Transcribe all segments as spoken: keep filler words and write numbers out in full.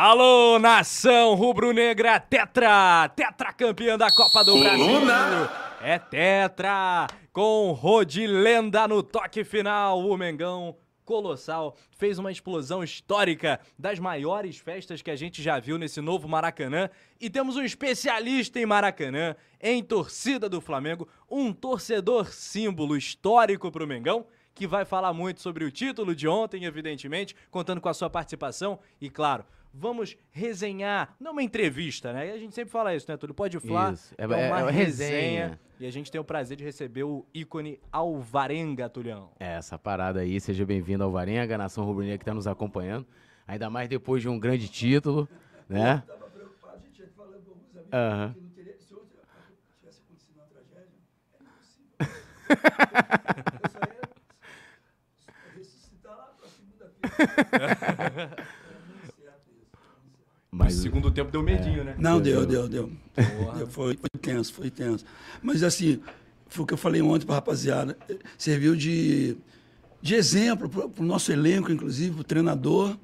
Alô, Nação Rubro-Negra, tetra, tetracampeã da Copa do Brasil. É tetra, com rodilenda no toque final, o Mengão colossal fez uma explosão histórica das maiores festas que a gente já viu nesse novo Maracanã. E temos um especialista em Maracanã, em torcida do Flamengo, um torcedor símbolo histórico pro Mengão, que vai falar muito sobre o título de ontem, evidentemente, contando com a sua participação e, claro, vamos resenhar, não uma entrevista, né? A gente sempre fala isso, né, Túlio? Podfla é, é uma, é uma resenha. resenha. E a gente tem o prazer de receber o ícone Alvarenga, Tulião. É, essa parada aí, seja bem-vindo, Alvarenga, a Nação Rubro-Negra que está nos acompanhando, ainda mais depois de um grande título, né? Eu estava preocupado, a gente tinha que falar com alguns amigos, uhum. que não teria, se hoje tivesse acontecido uma tragédia, é impossível. Eu só ia ressuscitar lá para segunda-feira. Mas o segundo tempo deu medinho, é, né? Não, deu, deu, deu. deu. Foi, foi tenso, foi tenso. Mas assim, foi o que eu falei ontem para a rapaziada. Serviu de, de exemplo para o nosso elenco, inclusive, para o treinador,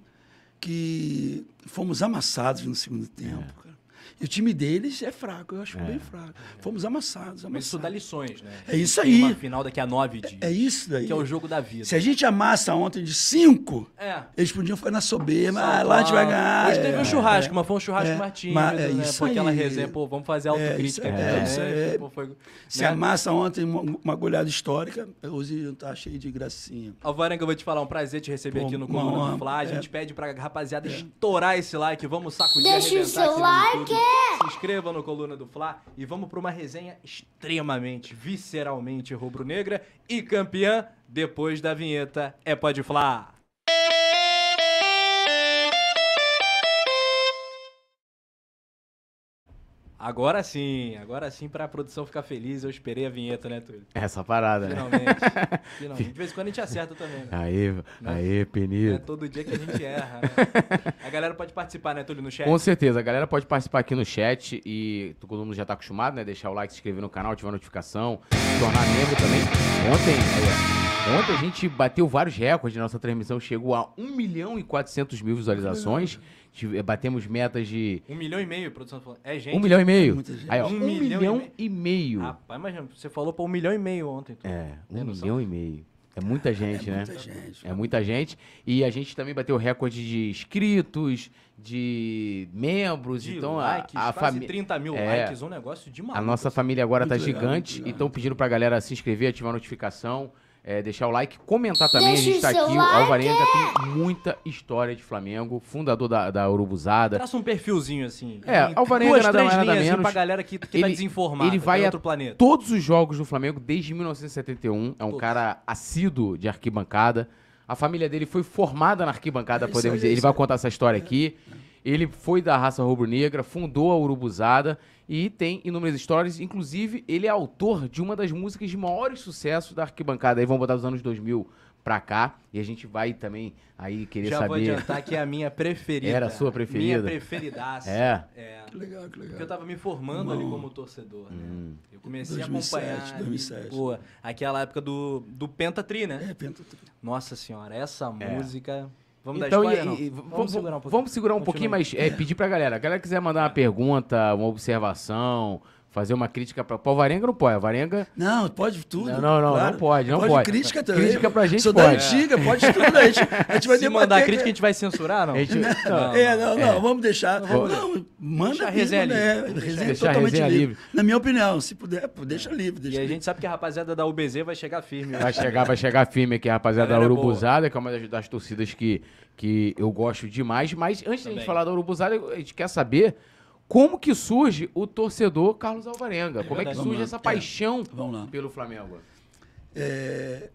que fomos amassados no segundo tempo. É. Cara. E o time deles é fraco, eu acho é. bem fraco. Fomos amassados, amassados. Mas isso dá lições, né? É isso aí. Tem uma final daqui a nove dias. É, é isso daí. Que é o jogo da vida. Se a gente amassa ontem de cinco, é. eles podiam ficar na soberba, ah, lá a gente vai ganhar. Hoje teve é, um churrasco, é, mas foi um churrasco é, mais tímido, é né? Foi aquela resenha, pô, vamos fazer autocrítica. É, aqui, é, né? Isso é. Tipo, foi, se né? amassa ontem uma, uma goleada histórica, hoje não tá cheio de gracinha. Alvarenga, eu vou te falar, um prazer te receber pô, aqui no Coluna do Fla. A gente é. pede pra rapaziada é. estourar esse like, vamos sacudir. Deixa o seu like! Se inscreva no Coluna do Fla e vamos para uma resenha extremamente, visceralmente rubro-negra e campeã. Depois da vinheta, é Podfla. Agora sim, agora sim, para a produção ficar feliz, eu esperei a vinheta, né, Túlio? Essa parada, finalmente, né? Finalmente. De vez em quando a gente acerta também, né? Aí, né? aí, Penito. É todo dia que a gente erra, né? A galera pode participar, né, Túlio, no chat? Com certeza, a galera pode participar aqui no chat e todo mundo já tá acostumado, né? Deixar o like, se inscrever no canal, ativar a notificação, se tornar membro também. Ontem, aí, ó, ontem a gente bateu vários recordes, nossa transmissão chegou a um milhão e quatrocentos mil visualizações. Batemos metas de... Um milhão e meio, produção. É gente. Um milhão e meio. Aí, ó, um, um milhão, milhão e meio. Rapaz, imagina, você falou pra um milhão e meio ontem. Então, é, um milhão noção. e meio. É muita gente, é, é né? Muita gente, é muita gente. E a gente também bateu recorde de inscritos, de membros. De então, likes, a, a família. trinta mil é, likes, um negócio de maluco. A nossa família agora muito tá legal, gigante. Então, pedindo pra galera se inscrever, ativar a notificação. É, deixar o like, comentar também, deixa a gente tá aqui, like. O Alvarenga tem muita história de Flamengo, fundador da, da Urubuzada. Traça um perfilzinho assim. É, Alvarenga duas, nada mais, nada menos. Assim pra galera que, que ele, tá desinformada, ele vai a outro planeta. Todos os jogos do Flamengo desde mil novecentos e setenta e um, é um todos. cara assíduo de arquibancada. A família dele foi formada na arquibancada, é podemos aí, dizer. Ele vai contar essa história é. aqui. Ele foi da raça rubro-negra, fundou a Urubuzada e tem inúmeras histórias. Inclusive, ele é autor de uma das músicas de maiores sucessos da arquibancada. Aí vamos botar dos anos dois mil pra cá. E a gente vai também aí querer Já saber... Já vou adiantar que é a minha preferida. Era a sua preferida? Minha preferidaça. É? É. Que legal, que legal. Porque eu tava me formando Bom. ali como torcedor, né? Hum. Eu comecei dois mil e sete, a acompanhar... dois mil e sete. Pô, aquela época do, do Pentatri, né? É, Pentatri. Nossa Senhora, essa é. música... Vamos então, dar spoiler, e, e, vamos, vamos segurar um pouquinho, vamos segurar um pouquinho mas é, pedir pra galera. A galera quiser mandar uma pergunta, uma observação, fazer uma crítica pra... Pô, Alvarenga não pode, Alvarenga... Não, pode tudo. Não, não, não, claro. não pode, não pode. Pode crítica também. Crítica pra gente Sou pode. Sou da antiga, é. pode tudo. A gente, a gente vai Se mandar crítica, a gente vai censurar, não? Gente, não, não é, não, não, é. vamos deixar. Vamos, não, manda mesmo, é, né? Resenha deixar totalmente resenha livre. livre. Na minha opinião, se puder, deixa livre. Deixa e livre. A gente sabe que a rapaziada da U B Z vai chegar firme. Vai chegar, vai chegar firme aqui, a rapaziada da Urubuzada, que é uma das, das torcidas que, que eu gosto demais. Mas antes da gente falar da Urubuzada, a gente quer saber... Como que surge o torcedor Carlos Alvarenga? É Como é que surge essa paixão é. pelo Flamengo? É,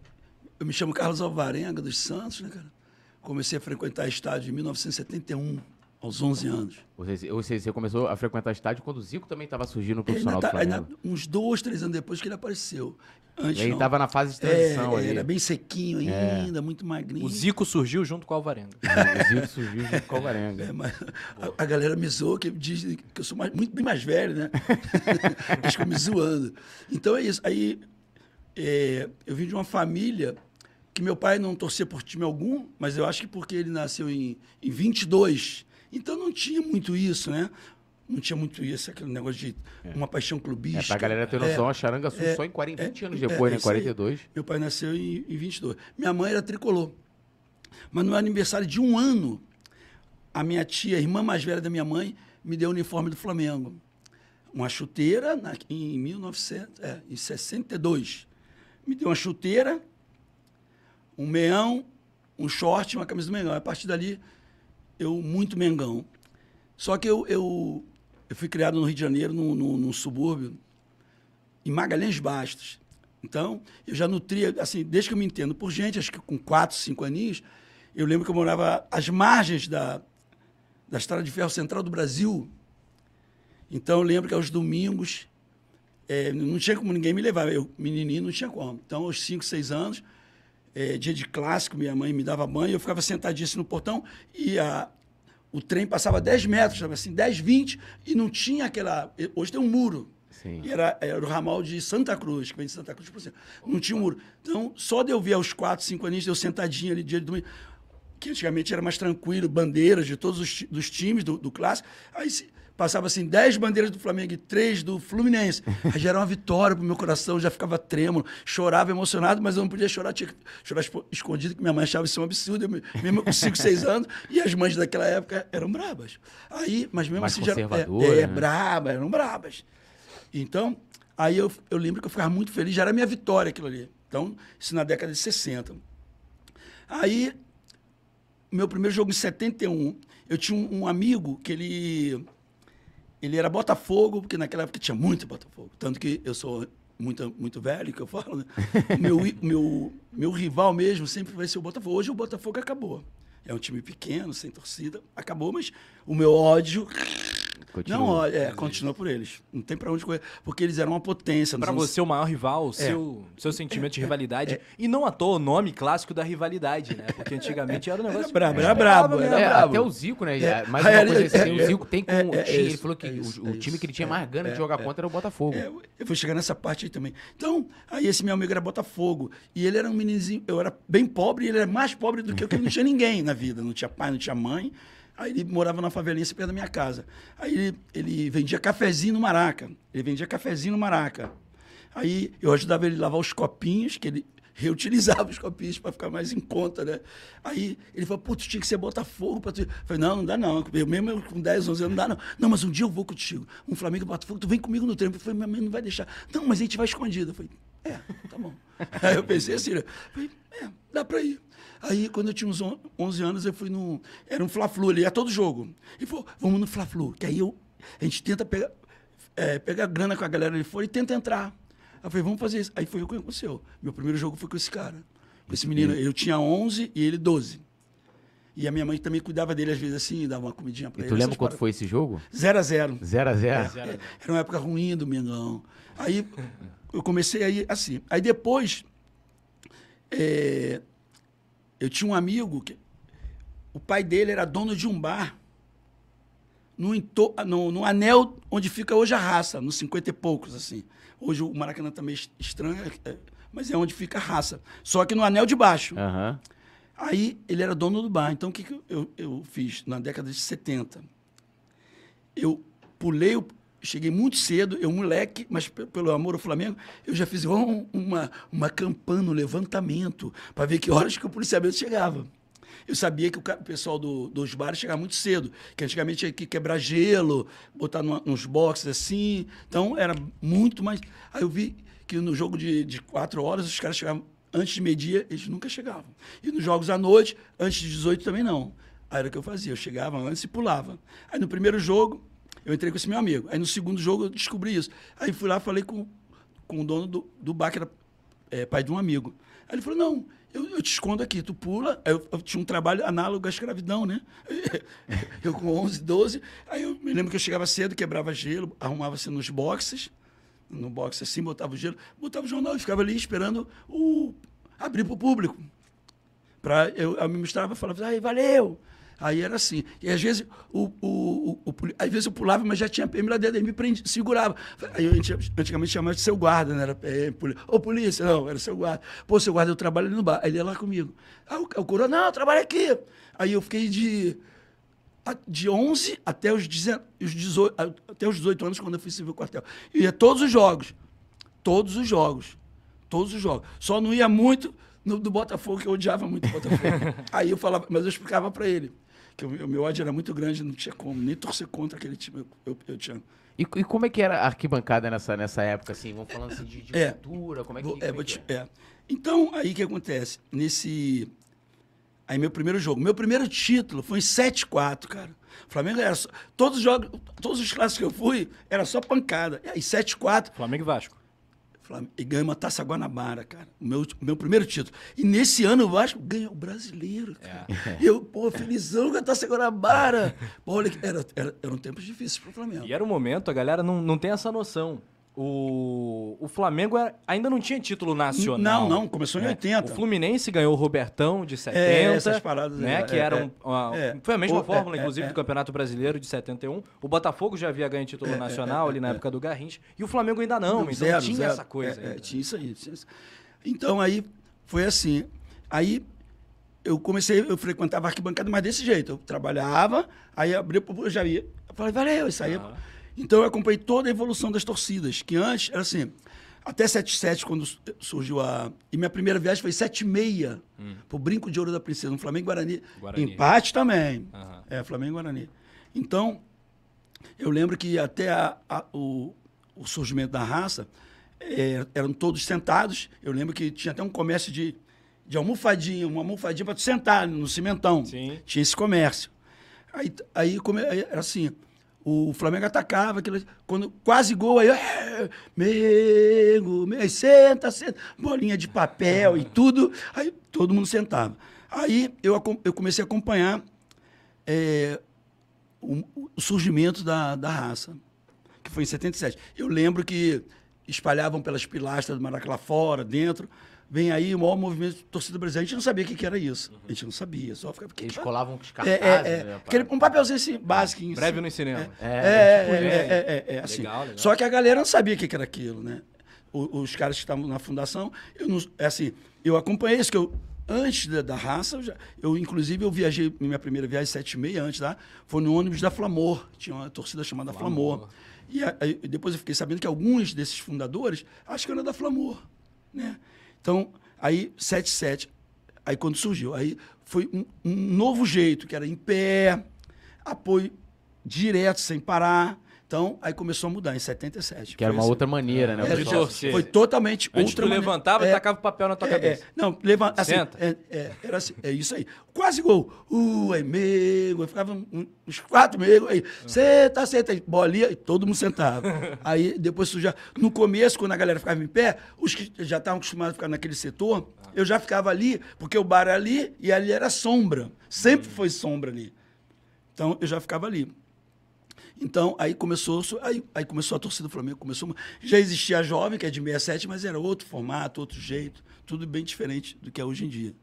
eu me chamo Carlos Alvarenga dos Santos, né, cara? Comecei a frequentar estádio em mil novecentos e setenta e um, aos onze anos. Ou seja, você, você começou a frequentar estádio quando o Zico também estava surgindo no profissional tá, do Flamengo? Ainda, uns dois, três anos depois que ele apareceu. Antes, e aí estava na fase de transição. É, ali. Era bem sequinho ainda, é. muito magrinho. O Zico surgiu junto com o Alvarenga. O Zico surgiu junto com o Alvarenga. É, mas a, a galera me zoou, que diz que eu sou mais, muito bem mais velho, né? Eles ficam me zoando. Então é isso. Aí é, eu vim de uma família que meu pai não torcia por time algum, mas eu acho que porque ele nasceu em, em vinte e dois Então não tinha muito isso, né? Não tinha muito isso, aquele negócio de é. uma paixão clubista. É, pra galera ter noção, é, a Charanga surgiu é, só em quarenta, vinte é, anos depois, é, né? quarenta e dois. Meu pai nasceu em, em vinte e dois. Minha mãe era tricolor. Mas no aniversário de um ano, a minha tia, a irmã mais velha da minha mãe, me deu o uniforme do Flamengo. Uma chuteira na, em mil novecentos e sessenta e dois. Me deu uma chuteira, um meião, um short e uma camisa do Mengão. A partir dali, eu muito Mengão. Só que eu... eu Eu fui criado no Rio de Janeiro, num, num, num subúrbio, em Magalhães Bastos. Então, eu já nutria, assim, desde que eu me entendo por gente, acho que com quatro, cinco aninhos, eu lembro que eu morava às margens da, da Estrada de Ferro Central do Brasil. Então, eu lembro que aos domingos, é, não tinha como ninguém me levar, eu, menininho, não tinha como. Então, aos cinco, seis anos, é, dia de clássico, minha mãe me dava banho, eu ficava sentadíssimo no portão e a... O trem passava dez metros, assim, dez, vinte, e não tinha aquela... Hoje tem um muro. Sim. E era, era o ramal de Santa Cruz, que vem de Santa Cruz por cento. Não tinha um muro. Então, só de eu ver aos quatro, cinco aninhos, eu sentadinho ali, dia de domingo, que antigamente era mais tranquilo, bandeiras de todos os dos times do, do clássico. Aí se, passava, assim, dez bandeiras do Flamengo e três do Fluminense. Aí já era uma vitória pro meu coração, já ficava trêmulo, chorava emocionado, mas eu não podia chorar, tinha que chorar escondido, que minha mãe achava isso um absurdo, eu, mesmo com cinco, seis anos, e as mães daquela época eram brabas. Aí, mas mesmo mais assim, já eram é, é, né? brabas, eram brabas. Então, aí eu, eu lembro que eu ficava muito feliz, já era minha vitória aquilo ali. Então, isso na década de sessenta. Aí, meu primeiro jogo em setenta e um, eu tinha um, um amigo que ele... Ele era Botafogo, porque naquela época tinha muito Botafogo. Tanto que eu sou muito, muito velho, que eu falo, né? O meu, meu, meu rival mesmo sempre vai ser o Botafogo. Hoje o Botafogo acabou. É um time pequeno, sem torcida, acabou, mas o meu ódio... Continua. Não, é, continua por eles. Não tem pra onde correr. Porque eles eram uma potência. Pra anos... você, o maior rival, o é. seu, seu sentimento é. de rivalidade. É. E não à toa o nome clássico da rivalidade, né? Porque antigamente é. era um negócio... Era brabo, era brabo. É, até o Zico, né? É. Mais uma é. coisa assim, é. o Zico tem com... É. É. Tinha, ele falou que é isso, o, o time é que ele tinha é. mais gana é. de jogar é. contra era o Botafogo. É. Eu vou chegar nessa parte aí também. Então, aí esse meu amigo era Botafogo. E ele era um meninozinho... Eu era bem pobre e ele era mais pobre do que eu, porque não tinha ninguém na vida. Não tinha pai, não tinha mãe. Aí ele morava na favelinha, perto da minha casa. Aí ele, ele vendia cafezinho no Maraca. Ele vendia cafezinho no Maraca. Aí eu ajudava ele a lavar os copinhos, que ele reutilizava os copinhos para ficar mais em conta, né? Aí ele falou, putz, tinha que ser Botafogo para tu... Eu falei, não, não dá não. Eu mesmo eu, com dez, onze anos, não dá não. Não, mas um dia eu vou contigo. Um Flamengo e Botafogo, tu vem comigo no treino. Eu falei, minha mãe não vai deixar. Não, mas a gente vai escondido. Eu falei, é, tá bom. Aí eu pensei assim, né? Eu falei, é, dá para ir. Aí, quando eu tinha uns onze anos, eu fui num... Era um Fla-Flu, ele ia todo jogo. E falou, vamos no Fla-Flu, que aí eu... a gente tenta pegar, é, pegar grana com a galera ali fora e tenta entrar. Aí eu falei, vamos fazer isso. Aí foi o que aconteceu. Meu primeiro jogo foi com esse cara, com esse menino. Eu tinha onze e ele doze. E a minha mãe também cuidava dele, às vezes, assim, dava uma comidinha pra e ele. Tu lembra quanto foi esse jogo? zero a zero. zero a zero? É, era uma época ruim do Mengão. Aí, eu comecei aí, assim. Aí, depois... É... Eu tinha um amigo que o pai dele era dono de um bar no, into, no, no anel onde fica hoje a Raça, nos cinquenta e poucos, assim. Hoje o Maracanã também tá estranho, mas é onde fica a Raça. Só que no anel de baixo. Uhum. Aí ele era dono do bar. Então o que, que eu, eu fiz na década de setenta? Eu pulei, eu cheguei muito cedo, eu moleque, mas pelo amor ao Flamengo, eu já fiz um, uma, uma campana, um levantamento, para ver que horas que o policiamento chegava. Eu sabia que o pessoal do, dos bares chegava muito cedo, que antigamente tinha que quebrar gelo, botar numa, nos boxes assim, então era muito mais... Aí eu vi que no jogo de, de quatro horas, os caras chegavam antes de meio-dia, eles nunca chegavam. E nos jogos à noite, antes de dezoito também não. Aí era o que eu fazia, eu chegava antes e pulava. Aí no primeiro jogo, eu entrei com esse meu amigo. Aí, no segundo jogo, eu descobri isso. Aí, fui lá, falei com, com o dono do, do bar, que era é, pai de um amigo. Aí, ele falou, não, eu, eu te escondo aqui, tu pula. Aí, eu, eu tinha um trabalho análogo à escravidão, né? Eu com onze, doze. Aí, eu me lembro que eu chegava cedo, quebrava gelo, arrumava-se nos boxes, no box assim, botava o gelo, botava o jornal e ficava ali esperando o abrir para o público. Pra, eu, eu me mostrava e falava, ai, valeu! Aí era assim. E às vezes, o, o, o, o, às vezes eu pulava, mas já tinha P M lá dentro, aí me prendia, segurava. Aí eu antigamente chamava de seu guarda, né? Era P M, polícia. Ô, polícia, não, era seu guarda. Pô, seu guarda, eu trabalho ali no bar. Aí ele ia lá comigo. Ah, o, o coronel, não, eu trabalho aqui. Aí eu fiquei de... de onze até os dezoito anos, quando eu fui servir o quartel. Eu ia todos os jogos. Todos os jogos. Todos os jogos. Só não ia muito no, do Botafogo, que eu odiava muito o Botafogo. Aí eu falava, mas eu explicava para ele que o meu ódio era muito grande, não tinha como nem torcer contra aquele time. Eu, eu, eu tinha... E, e como é que era a arquibancada nessa, nessa época, assim? Vamos falando assim de, de é, cultura, como é que, é, como é, que é? é? Então, aí o que acontece? Nesse... Aí meu primeiro jogo, meu primeiro título foi em sete quatro, cara. O Flamengo era só... Todos os jogos, todos os clássicos que eu fui, era só pancada. E aí, sete quatro... Flamengo e Vasco. Flamengo, e ganhei uma Taça Guanabara, cara. O meu, meu primeiro título. E nesse ano o Vasco ganhou o brasileiro, cara. É. E eu, pô, felizão com a Taça Guanabara. Pô, olha, era, era, era um tempo difícil pro Flamengo. E era um momento, a galera não, não tem essa noção. O, o Flamengo era, ainda não tinha título nacional. Não, não. Começou em né? oitenta. O Fluminense ganhou o Robertão de setenta. É, essas paradas. Né? É, que era é, um, uma, é, foi a mesma é, fórmula, é, inclusive, é, do Campeonato Brasileiro de setenta e um. O Botafogo já havia ganho título é, nacional é, ali na é, época é. do Garrincha. E o Flamengo ainda não. Então zero, tinha zero, essa coisa é, ainda. É, tinha isso aí. Tinha isso. Então, aí foi assim. Aí eu comecei, eu frequentava a arquibancada, mas desse jeito. Eu trabalhava, aí abri, eu já ia. Eu falei, valeu, isso aí. Ah. Então, eu acompanhei toda a evolução das torcidas, que antes era assim, até setenta e sete, quando surgiu a... E minha primeira viagem foi setenta e seis, hum. pro Brinco de Ouro da Princesa, no Flamengo Guarani. Guarani. Empate também. Uhum. É, Flamengo Guarani. Então, eu lembro que até a, a, o, o surgimento da raça, é, eram todos sentados. Eu lembro que tinha até um comércio de, de almofadinha, uma almofadinha para tu sentar no cimentão. Sim. Tinha esse comércio. Aí, aí, come, aí era assim... O Flamengo atacava, aquilo, quando quase gol, aí eu... Mego, me, senta, senta, bolinha de papel e tudo. Aí todo mundo sentava. Aí eu, eu comecei a acompanhar é, o, o surgimento da, da raça, que foi em setenta e sete. Eu lembro que espalhavam pelas pilastras do Maracanã fora, dentro... Vem aí o maior movimento de torcida brasileira. A gente não sabia o que, que era isso. Uhum. A gente não sabia. Só ficava... Eles que... colavam os cartazes. É, é, é. Né, aquele, um papelzinho assim, básico. Assim. Breve no cinema. É, é, é. é, é, é, é, é assim. Legal, legal. Ssó que a galera não sabia o que, que era aquilo, né? O, os caras que estavam na fundação, eu não, assim, eu acompanhei isso, que eu, antes da, da raça, eu, já, eu, inclusive, eu viajei, minha primeira viagem, sete e meia, antes lá, foi no ônibus da Flamor. Tinha uma torcida chamada Flamor. Flamor. E a, a, depois eu fiquei sabendo que alguns desses fundadores, acho que era da Flamor, né? Então, aí, setenta e sete, aí quando surgiu, aí foi um, um novo jeito, que era em pé, apoio direto, sem parar. Então, aí começou a mudar, em setenta e sete. Que era uma assim. outra maneira, né? Era, foi totalmente Antes outra maneira. levantava é, e tacava o papel na tua é, cabeça. É, não, levanta, assim, Senta. É, é, era assim, é isso aí. Quase gol. Uh, é mego. Aí ficava uns quatro mego. Aí, senta, senta. Aí, bolinha, e todo mundo sentava. Aí, depois, já, no começo, quando a galera ficava em pé, os que já estavam acostumados a ficar naquele setor, ah. eu já ficava ali, porque o bar era ali e ali era sombra. Sempre hum. foi sombra ali. Então, eu já ficava ali. Então, aí começou, aí, aí começou a torcida do Flamengo, começou, já existia a jovem, que é de sessenta e sete, mas era outro formato, outro jeito, tudo bem diferente do que é hoje em dia.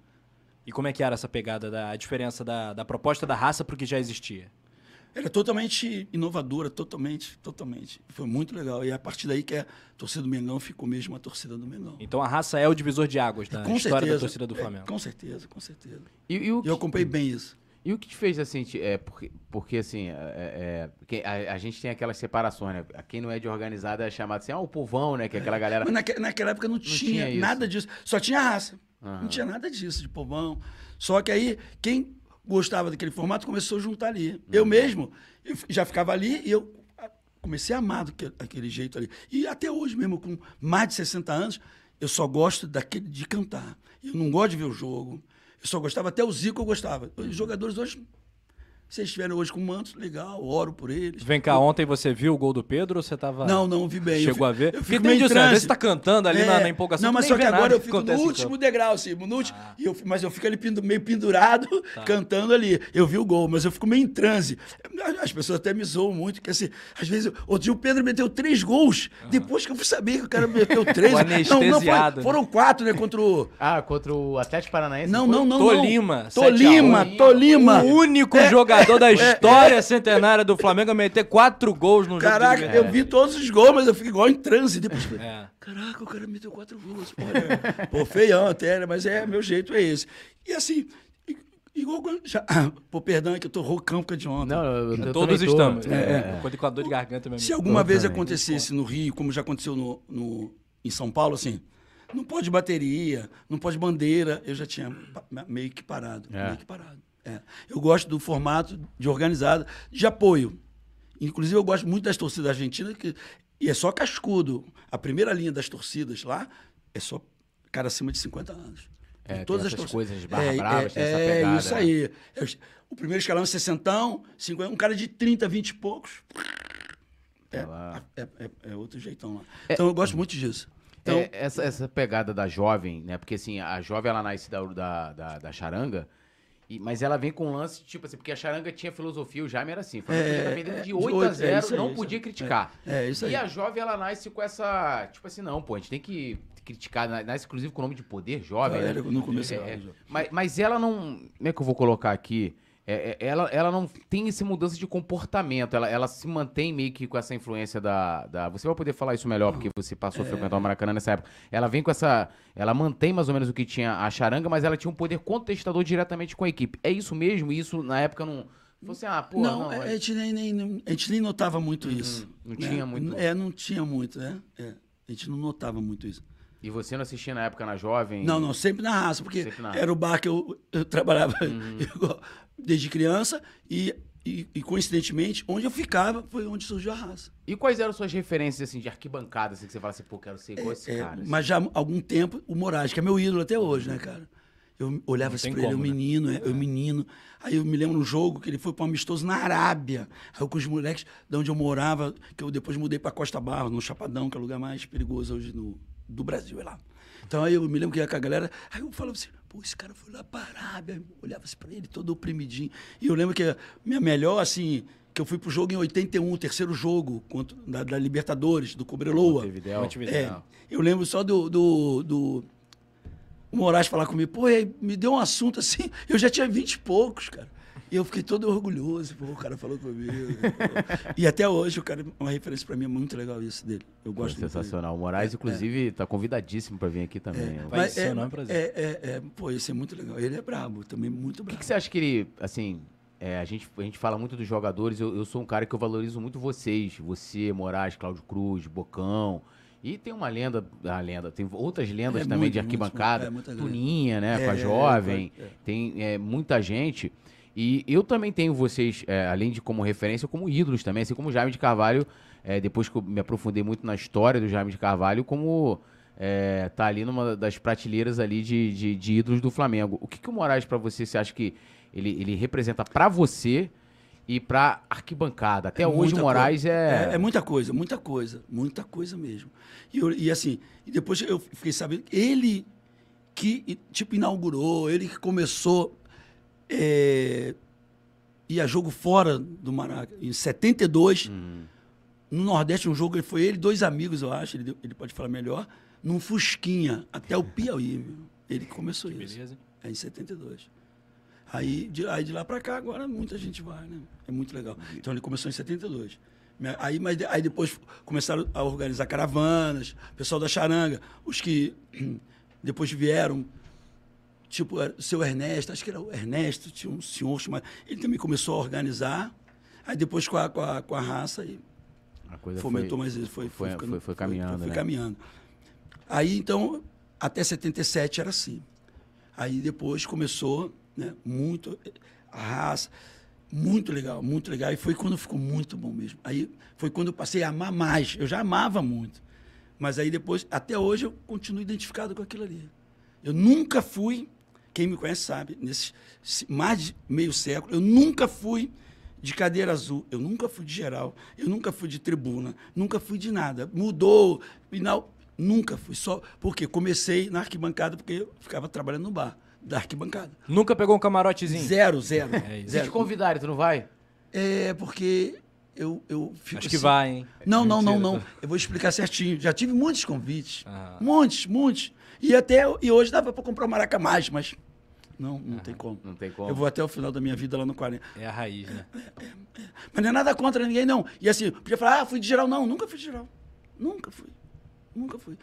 E como é que era essa pegada, da, a diferença da, da proposta da raça para o que já existia? Era totalmente inovadora, totalmente, totalmente. Foi muito legal. E a partir daí que a torcida do Mengão ficou mesmo a torcida do Mengão. Então a raça é o divisor de águas da com história certeza, da torcida do Flamengo. É, com certeza, com certeza. E, e o que... eu acompanhei bem isso. E o que te fez, assim, é, porque, porque assim, é, é, a, a gente tem aquelas separações, né? Quem não é de organizada é chamado assim, ah, o povão, né? Que é aquela galera... Mas naque, naquela época não, não tinha, tinha nada disso. Só tinha raça. Uhum. Não tinha nada disso, de povão. Só que aí, quem gostava daquele formato começou a juntar ali. Uhum. Eu mesmo eu já ficava ali e eu comecei a amar daquele jeito ali. E até hoje mesmo, com mais de sessenta anos, eu só gosto daquele de cantar. Eu não gosto de ver o jogo. Eu só gostava, até o Zico eu gostava. Os jogadores hoje, se eles estiverem hoje com mantos, legal, oro por eles. Vem cá, eu... ontem você viu o gol do Pedro ou você tava... Não, não, vi bem. Chegou eu a ver? Eu fico meio em transe. Às vezes você tá cantando ali é... na, na empolgação. Não, mas só que agora eu fico no último degrau, assim, no último, ah. e eu, mas eu fico ali pendu, meio pendurado, tá. cantando ali. Eu vi o gol, mas eu fico meio em transe. As pessoas até me zoam muito, porque assim, às vezes, outro dia o Pedro meteu três gols, uhum. depois que eu fui saber que o cara meteu três. não, não, foi, foram quatro, né, contra o... Ah, contra o Atlético Paranaense? Não, não, não. Tolima. Tolima, Tolima. O único é. jogador da história é. centenária do Flamengo a meter quatro gols no Caraca, jogo. Caraca, eu vi todos os gols, mas eu fico igual em transe. Depois... É. Caraca, o cara meteu quatro gols. Pô, feião até, mas é, meu jeito é esse. E assim... Igual já, pô, perdão, é que eu tô roucão porque de ontem. Não, eu, eu todos estamos. Tô, é, é. Quando com a dor de garganta, meu amigo. Se alguma tô, vez também. acontecesse no Rio, como já aconteceu no, no, em São Paulo, assim, não pode bateria, não pode bandeira, eu já tinha meio que parado. É. Meio que parado. É. Eu gosto do formato de organizado, de apoio. Inclusive, eu gosto muito das torcidas argentinas, que, e é só cascudo. A primeira linha das torcidas lá é só cara acima de cinquenta anos. É, todas as torcidas. Coisas de barra é, bravas, é, essa pegada. É, isso aí. O primeiro escalão é sessentão, cinquenta, um cara de trinta, vinte e poucos. É, é, é, é outro jeitão lá. É, então eu gosto muito disso. Então, é, essa, essa pegada da jovem, né? Porque assim, a jovem ela nasce da, da, da, da charanga, e, mas ela vem com um lance, tipo assim, porque a charanga tinha filosofia, o Jaime era assim. Falando é, que tá vendendo de oito a zero, é, não aí, podia criticar. É, é isso aí. E a jovem ela nasce com essa, tipo assim, não, pô, a gente tem que criticar, nasce inclusive com o nome de Poder Jovem. Ah, é, né? No começo é, é, mas, mas ela não... Como é que eu vou colocar aqui? É, é, ela, ela não tem essa mudança de comportamento. Ela, ela se mantém meio que com essa influência da, da... Você vai poder falar isso melhor, porque você passou a frequentar o Maracanã nessa época. Ela vem com essa... Ela mantém mais ou menos o que tinha a charanga, mas ela tinha um poder contestador diretamente com a equipe. É isso mesmo? Isso na época não... Você, ah, porra, não, não a, gente nem, nem, a gente nem notava muito isso. Não, não né? tinha muito. É, não tinha muito, né? É, a gente não notava muito isso. E você não assistia na época na Jovem? Não, não, sempre na raça, porque na raça. Era o bar que eu, eu trabalhava uhum. eu, desde criança e, e, e, coincidentemente, onde eu ficava foi onde surgiu a raça. E quais eram suas referências assim, de arquibancada, assim, que você fala assim, pô, quero ser igual é, esse é, cara? Assim. Mas já há algum tempo, o Moraes, que é meu ídolo até hoje, né, cara? Eu olhava assim pra ele, o menino, né? é, é. eu menino. Aí eu me lembro no jogo que ele foi pra um amistoso na Arábia. Aí eu com os moleques de onde eu morava, que eu depois mudei pra Costa Barra, no Chapadão, que é o lugar mais perigoso hoje no... do Brasil, é lá. Então aí eu me lembro que ia com a galera, aí eu falava assim, pô, esse cara foi lá pra Arábia, olhava assim pra ele todo oprimidinho. E eu lembro que a minha melhor, assim, que eu fui pro jogo em oitenta e um, o terceiro jogo contra, da, da Libertadores, do Cobreloa. Montevidéu. Montevidéu. É, eu lembro só do, do, do Moraes falar comigo, pô, aí me deu um assunto assim, eu já tinha vinte e poucos, cara. E eu fiquei todo orgulhoso, pô, o cara falou comigo. E até hoje o cara é uma referência pra mim, é muito legal isso dele. Eu gosto é sensacional. Dele. O Moraes, é, inclusive, é. tá convidadíssimo pra vir aqui também. É, vai ser é, um prazer. É, é, é, pô, isso é muito legal. Ele é brabo, também muito brabo. O que, que você acha que ele, assim, é, a, gente, a gente fala muito dos jogadores, eu, eu sou um cara que eu valorizo muito vocês, você, Moraes, Cláudio Cruz, Bocão... E tem uma lenda, a lenda, tem outras lendas é também muito, de arquibancada, muito, é, Tuninha, né, é, com a Jovem, é, é, é. tem é, muita gente. E eu também tenho vocês, é, além de como referência, como ídolos também, assim como o Jaime de Carvalho, é, depois que eu me aprofundei muito na história do Jaime de Carvalho, como é, tá ali numa das prateleiras ali de, de, de ídolos do Flamengo. O que, que o Moraes para você, você acha que ele, ele representa para você e para arquibancada? Até é hoje o Moraes é... é... É muita coisa, muita coisa, muita coisa mesmo. E, eu, e assim, e depois eu fiquei sabendo, ele que tipo inaugurou, ele que começou, é, ia jogo fora do Maracanã, em setenta e dois, uhum. no Nordeste um jogo, ele foi ele, dois amigos, eu acho, ele, ele pode falar melhor, num Fusquinha, até o Piauí, meu. Ele que começou que isso, beleza, é, em setenta e dois. Aí de, aí de lá pra cá, agora muita gente vai, né? É muito legal. Então ele começou em setenta e dois. Aí, mas, aí depois começaram a organizar caravanas, pessoal da Charanga, os que depois vieram, tipo, o seu Ernesto, acho que era o Ernesto, tinha um senhor chamado. Ele também começou a organizar, aí depois com a, com a, com a raça, e a coisa fomentou, foi, mas ele foi, foi, foi, ficando, foi, foi caminhando. Foi, foi, foi né? caminhando. Aí então, até setenta e sete era assim. Aí depois começou. Né? Muito, a raça, muito legal, muito legal. E foi quando ficou muito bom mesmo. Aí foi quando eu passei a amar mais. Eu já amava muito. Mas aí depois, até hoje, eu continuo identificado com aquilo ali. Eu nunca fui, quem me conhece sabe, nesses mais de meio século, eu nunca fui de cadeira azul, eu nunca fui de geral, eu nunca fui de tribuna, nunca fui de nada. Mudou, final, nunca fui. Só porque comecei na arquibancada, porque eu ficava trabalhando no bar. Da arquibancada. Nunca pegou um camarotezinho? Zero, zero. É isso. Se te convidarem, tu não vai? É, porque eu, eu fico Acho assim. que vai, hein? Não, não, não, não. Eu vou explicar certinho. Já tive muitos convites. Ah. Muitos, muitos. E até e hoje dava pra comprar o Maraca mais, mas não, não ah, tem como. Não tem como. Eu vou até o final da minha vida lá no quarenta. É a raiz, né? É, é, é, é. Mas não é nada contra ninguém, não. E assim, podia falar, ah, fui de geral. Não, nunca fui de geral. Nunca fui. Nunca fui.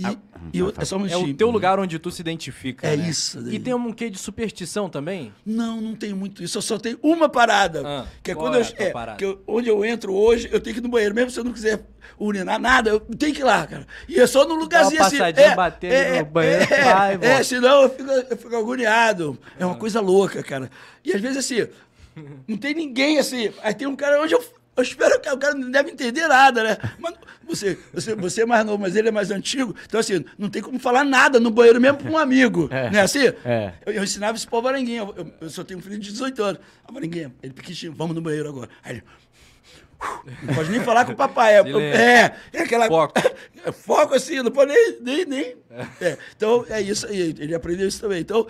E, ah, e eu, tá. é, só um é o teu lugar onde tu se identifica. É né? isso. E tem um quê de superstição também? Não, não tem muito isso. Eu só tenho uma parada. Ah, que é quando é eu, é, que eu, onde eu entro hoje, eu tenho que ir no banheiro. Mesmo se eu não quiser urinar nada, eu tenho que ir lá, cara. E é só num lugarzinho assim. É, bater é, no banheiro, é, vai, é, é, senão eu fico, eu fico agoniado. É uma ah. coisa louca, cara. E às vezes assim, não tem ninguém assim. Aí tem um cara onde eu. Eu espero que o cara não deve entender nada, né? Mas você, você, você é mais novo, mas ele é mais antigo. Então, assim, não tem como falar nada no banheiro mesmo para um amigo. É, né? Assim, é. eu, eu ensinava isso para o Alvarenguinha. Eu, eu só tenho um filho de dezoito anos. Alvarenguinha, ele pequitinho, vamos no banheiro agora. Aí ele... Não pode nem falar com o papai. É, é aquela... Foco. Foco, assim, não pode nem... nem, nem. É. É. Então, é isso aí. Ele aprendeu isso também. Então...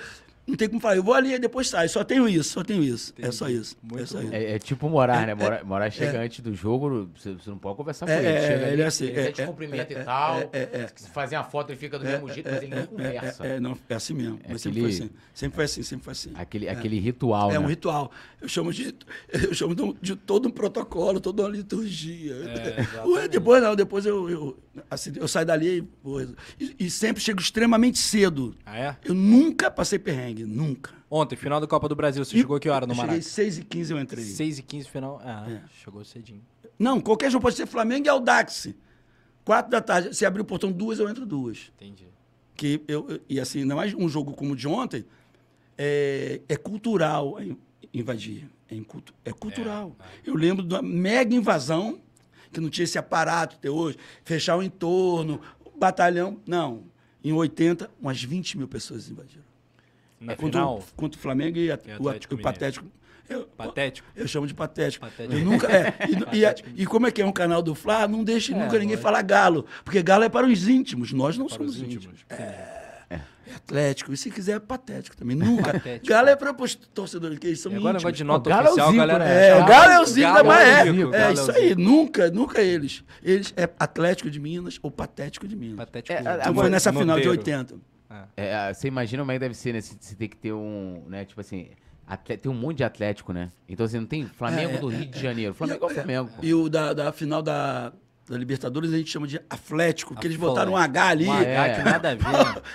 Não tem como falar, eu vou ali e depois sai. Só tenho isso, só tenho isso. Entendi. É só isso. É, só isso. É, é tipo morar, é, né? Morar, é, morar chega é. antes do jogo, você, você não pode conversar é, com ele. É, chega ele é assim. Ele é, te é, cumprimenta é, e tal. É, é, é, se fazer uma foto, ele fica do é, mesmo jeito, é, mas ele não é, conversa. É, é, não, é assim mesmo. É mas aquele, sempre foi assim. Sempre foi assim, sempre foi assim. Aquele, é. aquele ritual. É, né? É um ritual. Eu chamo de, eu chamo de, um, de todo um protocolo, toda uma liturgia. É, Ué, depois não, depois eu, eu, assim, eu saio dali e, e, e sempre chego extremamente cedo. Ah, é? Eu nunca passei perrengue. Nunca. Ontem, final da Copa do Brasil, você e... chegou que hora no Maracanã? Cheguei seis e quinze, eu entrei. seis e quinze, final... Ah, é. Chegou cedinho. Não, qualquer jogo pode ser Flamengo e Audax. quatro da tarde, se abrir o portão duas, eu entro duas. Entendi. Que eu, e assim, não é um jogo como o de ontem, é, é cultural invadir. É, incultu... é cultural. É. Eu lembro de uma mega invasão, que não tinha esse aparato até hoje, fechar o entorno, batalhão. Não. Em oitenta, umas vinte mil pessoas invadiram. Na contra, final, o, contra o Flamengo e, a, e o, Atlético o, o Patético. Eu, patético? Eu chamo de Patético. Patético. Eu nunca, é, e, e, e como é que é um canal do Fla, não deixe é, nunca ninguém falar galo. Porque galo é para os íntimos, nós não para somos íntimos. íntimos. É, é. Atlético, e se quiser é Patético também. Nunca. Patético. Galo é para os torcedores, que eles são íntimos. Agora de nota o oficial, galera. É, o galo é o Zico, mas é. É isso aí, nunca, nunca eles. Eles é Atlético de Minas ou Patético de Minas. Patético. É, então foi nessa final de oitenta. É, você imagina como é que deve ser, né? Você tem que ter um, né? Tipo assim, atleta, tem um monte de Atlético, né? Então você assim, não tem Flamengo é, do Rio é, de Janeiro. Flamengo é o Flamengo. E o da, da final da, da Libertadores a gente chama de Atlético, porque eles botaram um H ali. Um H é, que nada a ver.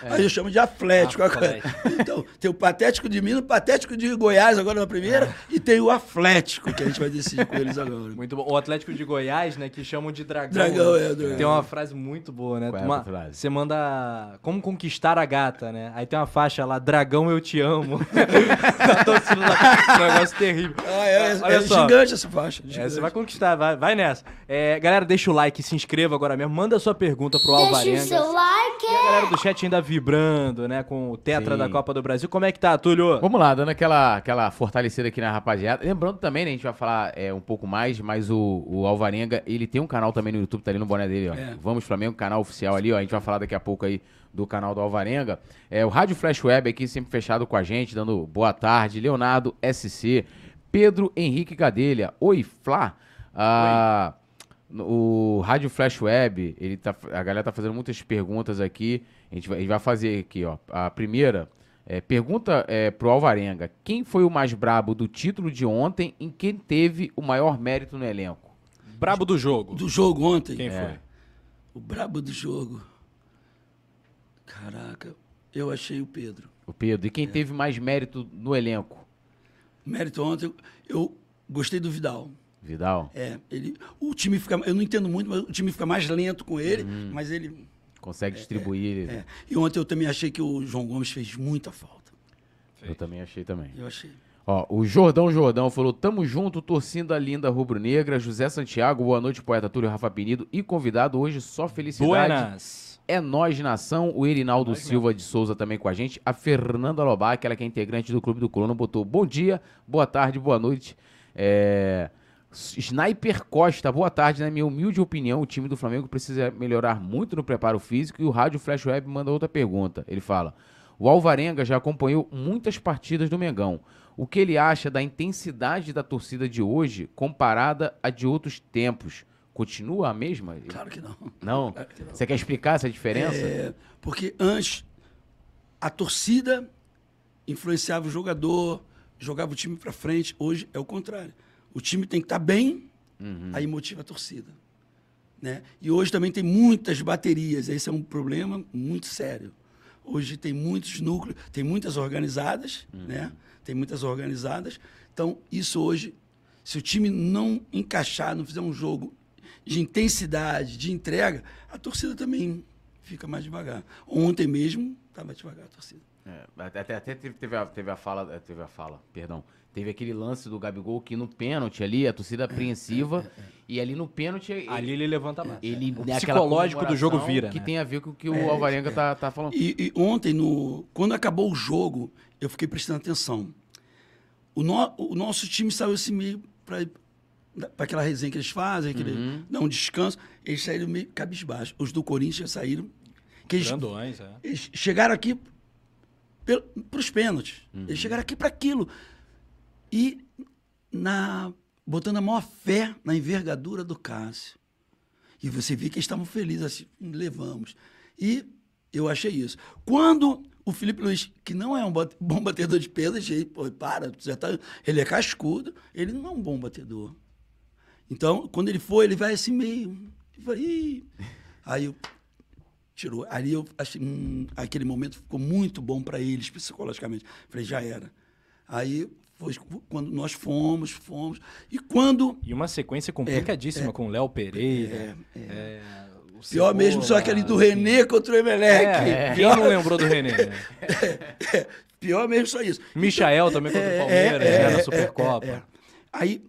Mas é. eu chamo de Atlético. Atlético. Então, tem o Patético de Minas, o Patético de Goiás agora na primeira, é. e tem o Atlético, que a gente vai decidir com eles agora. Muito bom. O Atlético de Goiás, né? Que chamam de Dragão. Dragão, é, Dragão. Tem uma frase muito boa, né? Uma, é frase? Você manda como conquistar a gata, né? Aí tem uma faixa lá, Dragão, eu te amo. Um negócio terrível. Ah, é, Olha é só. gigante essa faixa. Gigante. É, você vai conquistar, vai, vai nessa. É, galera, deixa o like, se inscreva agora mesmo, manda sua pergunta pro Alvarenga. Deixa o seu like! E a galera do chat ainda vibrando, né, com o tetra Sim. da Copa do Brasil. Como é que tá, Túlio? Vamos lá, dando aquela, aquela fortalecida aqui na rapaziada. Lembrando também, né, a gente vai falar é, um pouco mais, mas o, o Alvarenga, ele tem um canal também no YouTube, tá ali no boné dele, ó. É. Vamos Flamengo, canal oficial ali, ó, a gente vai falar daqui a pouco aí do canal do Alvarenga. É, o Rádio Flash Web aqui, sempre fechado com a gente, dando boa tarde. Leonardo S C, Pedro Henrique Gadelha, Oi Flá. Ah, Oi. O Rádio Flash Web, ele tá, a galera tá fazendo muitas perguntas aqui. A gente vai, a gente vai fazer aqui, ó. A primeira é, pergunta é, pro Alvarenga. Quem foi o mais brabo do título de ontem e quem teve o maior mérito no elenco? Brabo do jogo. Do jogo ontem? Quem é. foi? O brabo do jogo. Caraca, eu achei o Pedro. O Pedro. E quem é. teve mais mérito no elenco? Mérito ontem, eu gostei do Vidal. Vidal? É, ele, o time fica, eu não entendo muito, mas o time fica mais lento com ele, hum, mas ele... Consegue é, distribuir. É, é. E ontem eu também achei que o João Gomes fez muita falta. Fez. Eu também achei também. Eu achei. Ó, o Jordão Jordão falou, tamo junto, torcida linda rubro-negra, José Santiago, boa noite, poeta Túlio Rafa Penido e convidado hoje, só felicidade. Buenas. É nós, nação, o Erinaldo é Silva mesmo. de Souza também com a gente, a Fernanda Lobá, aquela que é integrante do Clube do Colono, botou bom dia, boa tarde, boa noite, é... Sniper Costa, boa tarde. Na minha humilde opinião, o time do Flamengo precisa melhorar muito no preparo físico e o Rádio Flash Web manda outra pergunta. Ele fala, o Alvarenga já acompanhou muitas partidas do Mengão. O que ele acha da intensidade da torcida de hoje comparada à de outros tempos? Continua a mesma? Claro que não. Não? Claro que não. Você quer explicar essa diferença? É, porque antes a torcida influenciava o jogador, jogava o time pra frente. Hoje é o contrário. O time tem que estar bem, uhum. aí motiva a torcida. né? E hoje também tem muitas baterias, esse é um problema muito sério. Hoje tem muitos núcleos, tem muitas organizadas, uhum. né? Tem muitas organizadas. Então, isso hoje, se o time não encaixar, não fizer um jogo de intensidade, de entrega, a torcida também fica mais devagar. Ontem mesmo, estava devagar a torcida. É, até até teve, teve, a, teve a fala, teve a fala, perdão. Teve aquele lance do Gabigol que no pênalti ali, a torcida apreensiva, é, é, é. e ali no pênalti... Ele, ali ele levanta mais. Ele, o psicológico do jogo vira. Que né? tem a ver com o que o é, Alvarenga é. tá, tá falando. E, e ontem, no, quando acabou o jogo, eu fiquei prestando atenção. O, no, o nosso time saiu assim meio para aquela resenha que eles fazem, que uhum. eles dão um descanso. Eles saíram meio cabisbaixo. Os do Corinthians saíram... Que eles, grandões, é. Eles chegaram aqui para os pênaltis. Uhum. Eles chegaram aqui para aquilo. E na, botando a maior fé na envergadura do Cássio. E você vê que eles estavam felizes, assim, levamos. E eu achei isso. Quando o Felipe Luiz, que não é um bate, bom batedor de pênalti, ele, pô, para, já tá, ele é cascudo, ele não é um bom batedor. Então, quando ele foi, ele vai assim meio... Ih! Aí eu... Tirou. Aí eu achei... Hum, aquele momento ficou muito bom para eles, psicologicamente. Falei, já era. Aí... Quando nós fomos, fomos. E quando. E uma sequência complicadíssima é, é, com o Léo Pereira. É, é, é, o pior Cebola, mesmo, só aquele do René contra o Emelec. É, é. Quem não lembrou do René? é, é, pior mesmo, só isso. Michael então, também é, contra o Palmeiras, é, é, né, na Supercopa. É, é, é. Aí,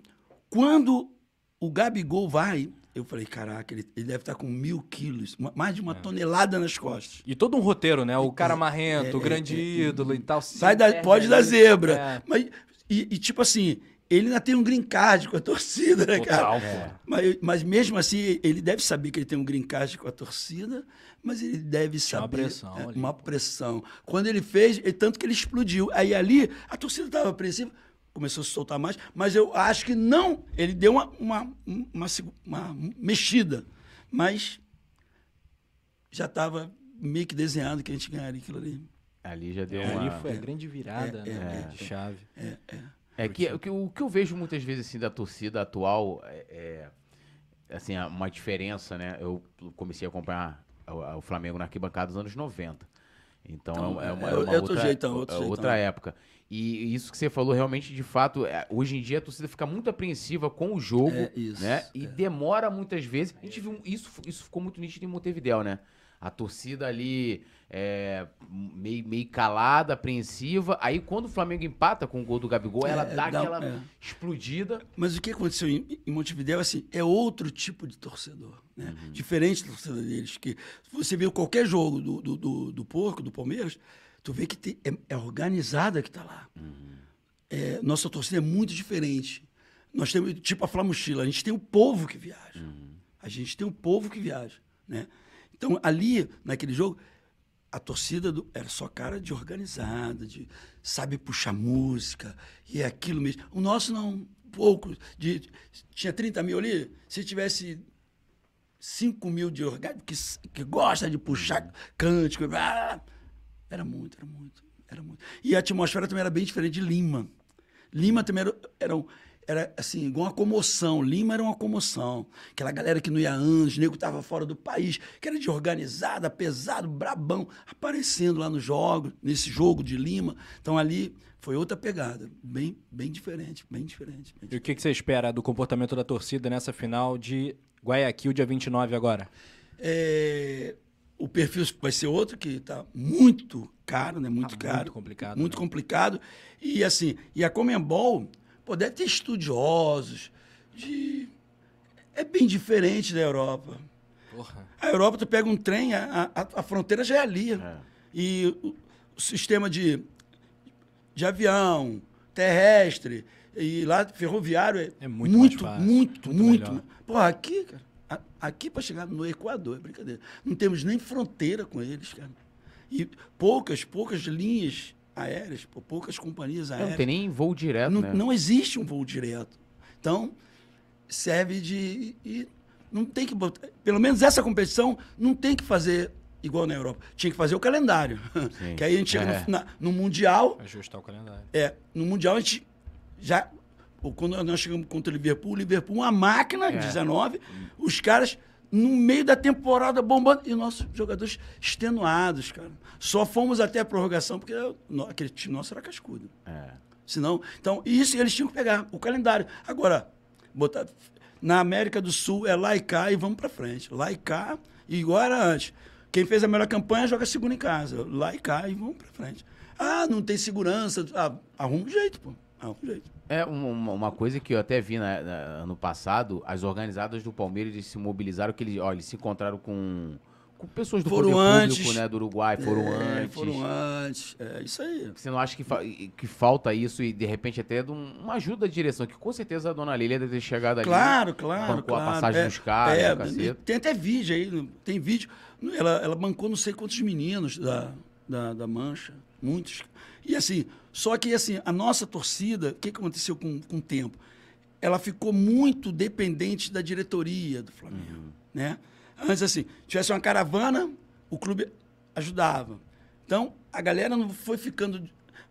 quando o Gabigol vai. Eu falei, caraca, ele, ele deve estar com mil quilos, uma, mais de uma é. tonelada nas costas. E todo um roteiro, né? O cara marrento, é, o grande é, é, ídolo é, é, e tal. Sai da, é, pode é, da zebra. É. Mas, e, e tipo assim, ele ainda tem um green card com a torcida, né, total, cara? É. Mas, mas mesmo assim, ele deve saber que ele tem um green card com a torcida, mas ele deve saber... Uma pressão. É, ali, uma pressão. Quando ele fez, ele, tanto que ele explodiu. Aí ali, a torcida estava apreensiva. Começou a se soltar mais, mas eu acho que não. Ele deu uma, uma, uma, uma mexida, mas já estava meio que desenhado que a gente ganharia aquilo ali. Ali já deu é, uma... Ali foi é, a grande virada, é, né? É, de chave. É, é. é que, o, que, o que eu vejo muitas vezes assim, da torcida atual é, é assim, uma diferença, né? Eu comecei a acompanhar o, o Flamengo na arquibancada dos anos noventa. Então, então é, uma, é, uma é outro outra, jeitão, outro outra jeitão. época. E isso que você falou realmente, de fato, é, hoje em dia a torcida fica muito apreensiva com o jogo, é isso, né? E é. demora muitas vezes. A gente viu isso, isso ficou muito nítido em Montevidéu, né? A torcida ali é, meio, meio calada, apreensiva. Aí quando o Flamengo empata com o gol do Gabigol, é, ela dá, dá aquela é. explodida. Mas o que aconteceu em, em Montevidéu, assim, é outro tipo de torcedor, né? Uhum. Diferente da torcida deles. Que você vê qualquer jogo do, do, do, do Porco, do Palmeiras, tu vê que tem, é, é organizada que tá lá. Uhum. É, nossa torcida é muito diferente. Nós temos, tipo a Flá Mochila, a gente tem o povo que viaja. Uhum. A gente tem o povo que viaja, né? Então, ali, naquele jogo, a torcida do, era só cara de organizada, de sabe puxar música, e é aquilo mesmo. O nosso, não, pouco. De, tinha trinta mil ali, se tivesse cinco mil de organizado, que, que gosta de puxar cântico, ah, era muito, era muito, era muito. E a atmosfera também era bem diferente de Lima. Lima também era... era um, Era, assim, igual uma comoção. Lima era uma comoção. Aquela galera que não ia antes, nego tava fora do país, que era de organizada, pesado, brabão, aparecendo lá no jogo, nesse jogo de Lima. Então, ali foi outra pegada. Bem, bem diferente, bem diferente. Bem diferente. E o que, que você espera do comportamento da torcida nessa final de Guayaquil, dia vinte e nove agora? É... O perfil vai ser outro, que está muito caro, né? Muito tá caro. Muito complicado. Muito né? complicado. E, assim, e a Comembol... Pô, deve ter estudiosos de... É bem diferente da Europa. Porra. A Europa, tu pega um trem, a, a, a fronteira já é ali. É. E o, o sistema de, de avião, terrestre, e lá ferroviário é, é muito, muito, mais muito, muito, muito, muito. Porra, aqui, cara, a, aqui para chegar no Equador, é brincadeira. Não temos nem fronteira com eles, cara. E poucas, poucas linhas... aéreas, poucas companhias aéreas. Não tem nem voo direto, não, né? Não existe um voo direto. Então, serve de... E não tem que botar... Pelo menos essa competição não tem que fazer igual na Europa. Tinha que fazer o calendário. Sim. Que aí a gente chega é. no, na, no Mundial... Ajustar o calendário. É. No Mundial a gente já... Quando nós chegamos contra o Liverpool, o Liverpool uma máquina, é. dezenove, os caras... no meio da temporada bombando, e nossos jogadores extenuados, cara. Só fomos até a prorrogação, porque aquele time nosso era cascudo. É. Senão, então, isso eles tinham que pegar, o calendário. Agora, botar na América do Sul é lá e cá e vamos pra frente. Lá e cá, igual era antes. Quem fez a melhor campanha joga segunda em casa. Lá e cá e vamos pra frente. Ah, não tem segurança. Ah, arruma um jeito, pô. Arruma um jeito. É uma, uma coisa que eu até vi na, na, ano passado, as organizadas do Palmeiras eles se mobilizaram, que eles, ó, eles se encontraram com, com pessoas do foram poder antes, público, né, do Uruguai, foram é, antes. Foram antes, é isso aí. Você não acha que, fa que falta isso e, de repente, até de um, uma ajuda de direção, que com certeza a dona Lília deve ter chegado ali. Claro, claro, bancou claro. a passagem é, dos caras, é, caceta. Tem até vídeo aí, tem vídeo. Ela, ela bancou não sei quantos meninos da, da, da Mancha, muitos. E assim... Só que, assim, a nossa torcida, o que aconteceu com, com o tempo? Ela ficou muito dependente da diretoria do Flamengo, uhum. né? Antes, assim, tivesse uma caravana, o clube ajudava. Então, a galera não foi ficando,